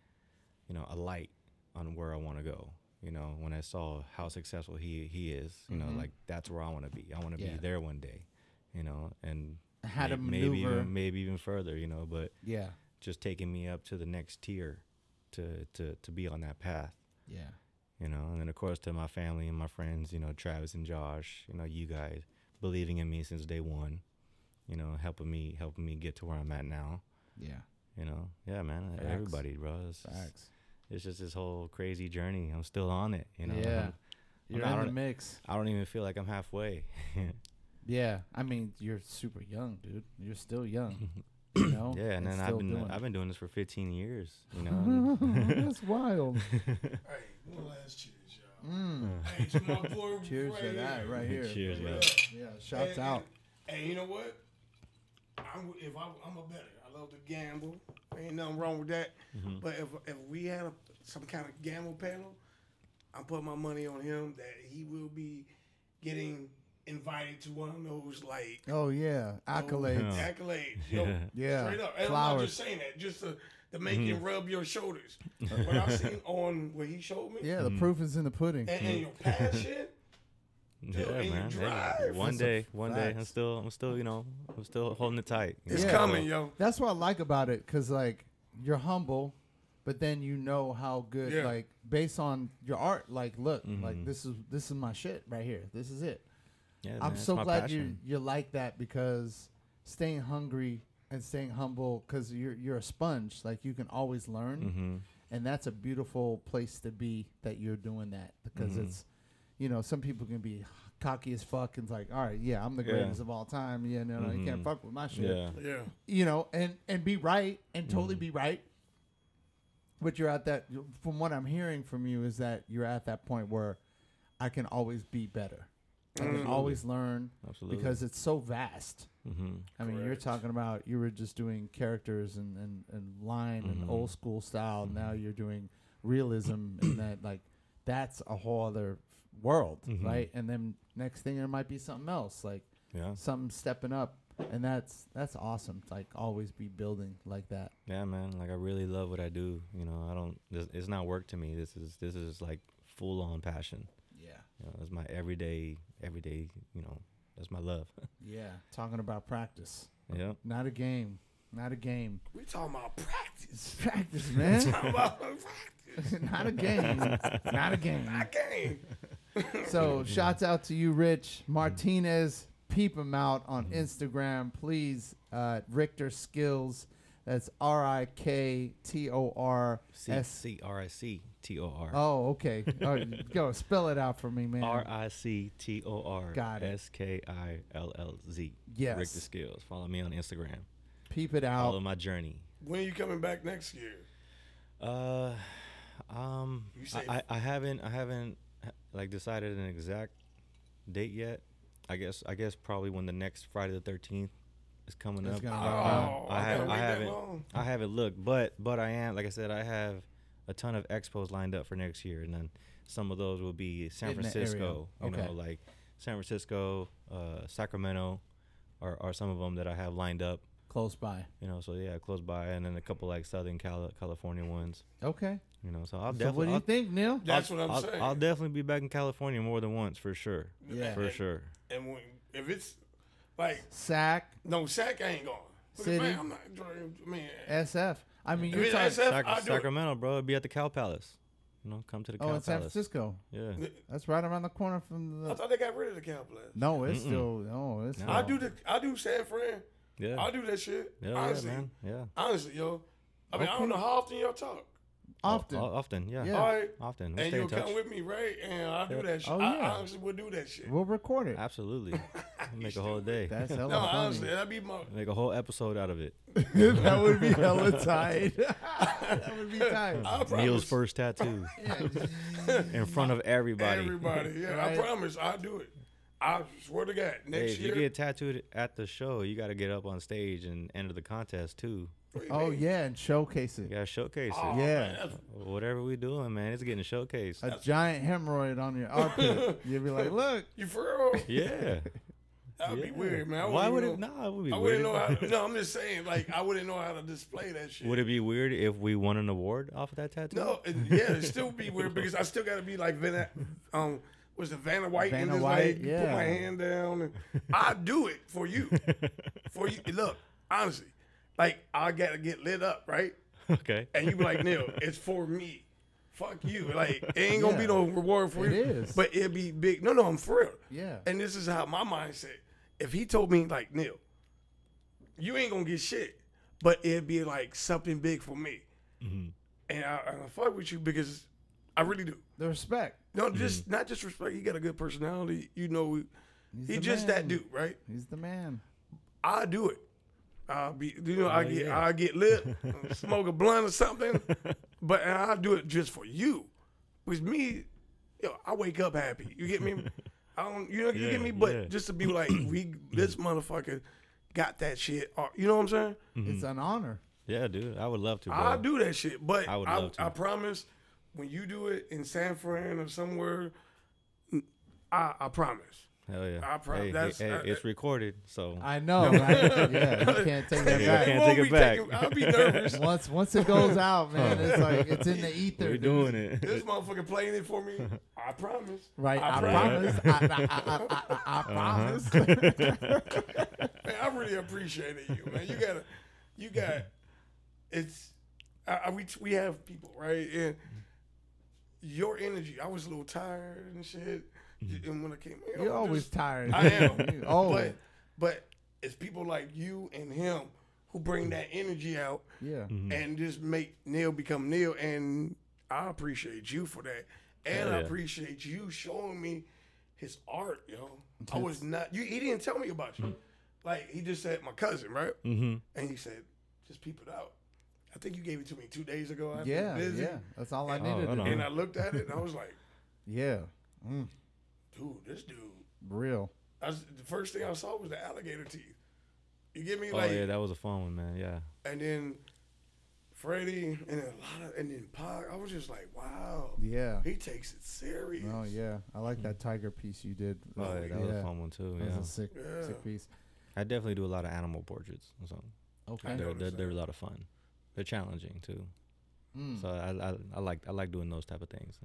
you know, a light on where I want to go. You know, when I saw how successful he, he is, you mm-hmm. know, like that's where I want to be. I want to yeah. be there one day, you know, and How may, to maneuver. maybe even, maybe even further, you know, but yeah, just taking me up to the next tier. To, to, to be on that path. Yeah. You know, and then of course to my family and my friends, you know, Travis and Josh, you know, you guys believing in me since day one, you know, helping me, helping me get to where I'm at now. Yeah. You know, yeah, man, Facts. everybody, bro. It's Facts. Just, it's just this whole crazy journey. I'm still on it, you know. Yeah. I'm, you're I'm, in I the mix. I don't even feel like I'm halfway. Yeah. I mean, you're super young, dude. You're still young. You know, yeah, and then I've been uh, I've been doing this for fifteen years. You know, that's wild. Hey, one last cheers, y'all. Mm. Hey, to my boy cheers right to that, right here. Cheers, yeah. yeah shouts and, out. And, and you know what? I'm if I, I'm a better. I love to gamble. Ain't nothing wrong with that. Mm-hmm. But if if we had a, some kind of gamble panel, I'm putting my money on him that he will be getting invited to one of those, like, oh yeah, accolades, no. accolades, yeah, yo, yeah. straight up. And flowers. I'm not just saying that just to, to make mm-hmm. it rub your shoulders. What I seen on what he showed me, yeah, the mm-hmm. proof is in the pudding. And, and your passion, yeah, yo, and man. Your drive. Yeah. One day, one facts. day, I'm still, I'm still, you know, I'm still holding it tight. It's yeah. coming, yo. That's what I like about it, cause like you're humble, but then you know how good, yeah. like based on your art, like look, mm-hmm. like this is this is my shit right here. This is it. Yeah, I'm man, so glad you you're like that, because staying hungry and staying humble, because you're you're a sponge, like you can always learn, mm-hmm. and that's a beautiful place to be that you're doing that, because mm-hmm. it's, you know, some people can be cocky as fuck and it's like, all right, yeah, I'm the yeah. greatest of all time, yeah, no, no, mm-hmm. you can't fuck with my shit, yeah, yeah. you know, and and be right and mm-hmm. totally be right, but you're at that. From what I'm hearing from you is that you're at that point where I can always be better. I can Absolutely. always learn Absolutely. because it's so vast. Mm-hmm. I mean, Correct. you're talking about, you were just doing characters and, and, and line mm-hmm. and old school style. Mm-hmm. Now you're doing realism and that, like, that's a whole other world, mm-hmm. right? And then next thing, there might be something else. Like, yeah, something stepping up. And that's that's awesome. It's like always be building like that. Yeah, man. Like I really love what I do. You know, I don't. This, it's not work to me. This is this is like full on passion. Yeah. You know, it's my everyday, everyday. You know, that's my love. Yeah. Talking about practice. Yeah. Not a game. Not a game. We're talking about practice. Practice, man. We're talking about practice. Not a game. Not a game. Not a game. So, shouts out to you, Rich Martinez. Peep him out on mm-hmm. Instagram, please. Uh, Rictorskillz. That's R I K T O R S C R I C T O R. Oh, okay. Oh, go spell it out for me, man. R I C T O R. Got it. S K I L L Z. Yes. Rictorskillz. Follow me on Instagram. Peep it out. Follow my journey. When are you coming back next year? Uh, um, I, I, I haven't, I haven't like decided an exact date yet. I guess I guess probably when the next Friday the thirteenth is coming up. Oh, I, I, I, have, I haven't I haven't looked, but but I am, like I said, I have a ton of expos lined up for next year, and then some of those will be San in Francisco, you okay. know, like San Francisco, uh, Sacramento, are are some of them that I have lined up close by. You know, so yeah, close by, and then a couple like Southern Cali- California ones. Okay. You know, so I'll so definitely. What do you I'll, think, Neil? That's I'll, what I'm I'll, saying. I'll definitely be back in California more than once, for sure. Yeah, for and, sure. And when, if it's like Sac, no Sac, I ain't going. City, man, I'm not dreaming. Man. S F. I mean, if you're talking S F, Sac- Sacramento, bro. It'd be at the Cow Palace. You know, come to the Cow oh, Palace. Oh, in San Francisco. Yeah, that's right around the corner from the. I thought they got rid of the Cow Palace. No, it's Mm-mm. still. No, it's. No. I do the. I do San Fran. Yeah. I do that shit. Yeah, honestly, yeah, man. Yeah. Honestly, yo. I mean, okay. I don't know how often y'all talk. Often. Often, yeah. yeah. All right. Often. We'll and you'll come with me, right? And I'll do that shit. Oh, yeah. I honestly will do that shit. We'll record it. Absolutely. Make a whole day. That's hella no, funny. Honestly, that'd be my... Make a whole episode out of it. That would be hella tight. That would be tight. Neil's first tattoo. Yeah. In front of everybody. Everybody, yeah. Right? I promise. I'll do it. I swear to God. Next hey, if year... If you get tattooed at the show, you got to get up on stage and enter the contest, too. Oh mean? Yeah, and showcase it. You gotta showcase oh, it. Yeah, whatever we doing, man, it's getting showcased. A that's giant hemorrhoid on your armpit. You'd be like, "Look, you for real?" Yeah, that would yeah. be weird, man. I Why would know, it? Nah, it would be. I wouldn't weird. know. How to, no, I'm just saying, like, I wouldn't know how to display that shit. Would it be weird if we won an award off of that tattoo? No, it, yeah, it still be weird because I still gotta be like Vanna. Um, was the Vanna White? Vanna and White. Like, yeah. Put my hand down. And I do it for you. For you. Look, honestly. Like, I got to get lit up, right? Okay. And you be like, Neil, it's for me. Fuck you. Like, it ain't going to yeah. be no reward for it you. It is. But it'll be big. No, no, I'm for real. Yeah. And this is how my mindset. If he told me, like, Neil, you ain't going to get shit, but it'll be, like, something big for me. Mm-hmm. And I, I'm going to fuck with you because I really do. The respect. No, just mm-hmm. not just respect. You got a good personality. You know, he's he just man. that dude, right? He's the man. I do it. I'll be, you know, oh, I get, yeah. I get lit, smoke a blunt or something, but and I do it just for you. With me, yo, know, I wake up happy. You get me? I don't, you know, yeah, you get me? But yeah. just to be like, we, this motherfucker got that shit. You know what I'm saying? Mm-hmm. It's an honor. Yeah, dude, I would love to. Bro. I do that shit, but I, would love I, to. I promise, when you do it in San Fran or somewhere, I, I promise. Hell yeah! I promise. Hey, that's, hey, uh, it's recorded, so I know. Right? Yeah, you can't take that back. Can't take it back. Taking, I'll be nervous once once it goes out, man. It's like it's in the ether. We're doing dude. it. This motherfucker playing it for me. I promise. Right. I, I promise. promise. I, I, I, I, I promise. Uh-huh. Man, I really appreciate it, you man. You gotta, you got. It's, I, we we have people right, and your energy. I was a little tired and shit. And when I came here, you're I'm always just, tired. I am. Always. But, but it's people like you and him who bring that energy out yeah. mm-hmm. and just make Neil become Neil. And I appreciate you for that. And yeah. I appreciate you showing me his art, yo. It's, I was not, you, he didn't tell me about you. Mm-hmm. Like, he just said, my cousin, right? Mm-hmm. And he said, just peep it out. I think you gave it to me two days ago. I've yeah, been busy. Yeah. That's all I needed. Oh, and I looked at it and I was like, yeah. Mm. Dude, this dude. Real. I was, the first thing I saw was the alligator teeth. You get me? Oh, like, yeah, that was a fun one, man. Yeah. And then Freddie, and a lot of, and then Pac. I was just like, wow. Yeah. He takes it serious. Oh yeah, I like that Tiger piece you did. Oh, right. yeah, that was yeah. a fun one too. Yeah. That was a sick, yeah. sick piece. I definitely do a lot of animal portraits. So. Okay. They're, they're, they're a lot of fun. They're challenging too. Mm. So I, I I like I like doing those type of things.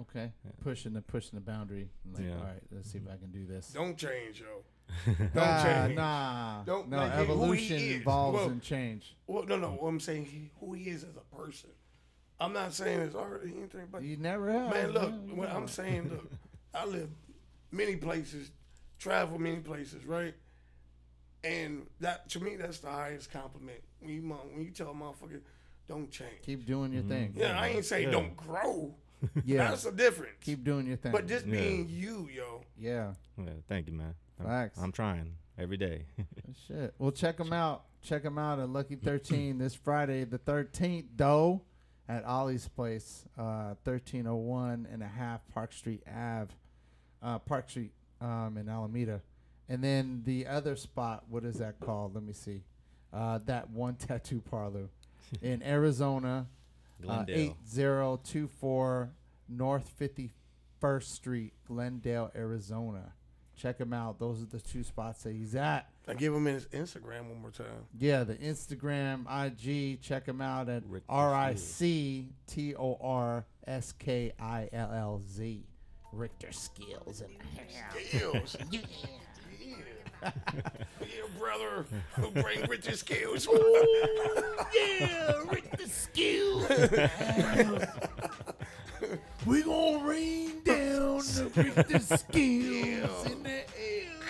Okay. Yeah. Pushing the pushing the boundary. Like, yeah. All right, let's see if I can do this. Don't change, yo. Don't nah, change. Nah. Don't no, like, evolution evolves well, and change. Well, no, no. What I'm saying, he, who he is as a person. I'm not saying it's already anything, but you never have. Man, look. Yeah, what I'm saying, look. I live many places, travel many places, right? And that to me, that's the highest compliment. When you when you tell a motherfucker, don't change. Keep doing your mm-hmm. thing. Yeah, I ain't say yeah. don't grow. Yeah, that's the difference. Keep doing your thing. But just yeah. being you, yo. Yeah. Yeah. Thank you, man. Facts. I'm trying every day. Shit. Well, check them out. Check them out at Lucky thirteen this Friday, the thirteenth, though, at Ollie's Place, uh, thirteen oh one and a half Park Street Ave, uh, Park Street um, in Alameda. And then the other spot, what is that called? Let me see. Uh, That One Tattoo Parlor in Arizona, uh, eight oh two four North fifty-first Street, Glendale, Arizona. Check him out. Those are the two spots that he's at. I give him his Instagram one more time. Yeah, the Instagram, I G. Check him out at R I C T O R S K I L L Z. Rictorskillz in the house. Yeah. Yeah, brother. Who bring Rictorskillz. Yeah, Rictorskillz. We gonna rain down the Rictorskillz in the air.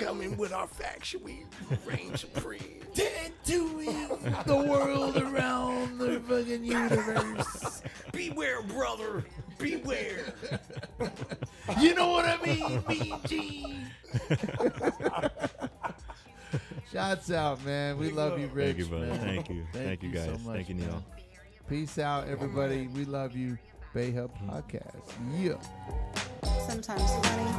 Coming with our faction, we reign supreme. Tattooing the world around the fucking universe. Beware, brother. Beware. You know what I mean, B G. Shots out, man. We, we love, love you, Rich. Thank you, brother. Thank you. Thank, Thank you, guys. So much, Thank you, Neil. Peace out, everybody. We love you. Bay Hub Podcast. Yeah. Sometimes funny.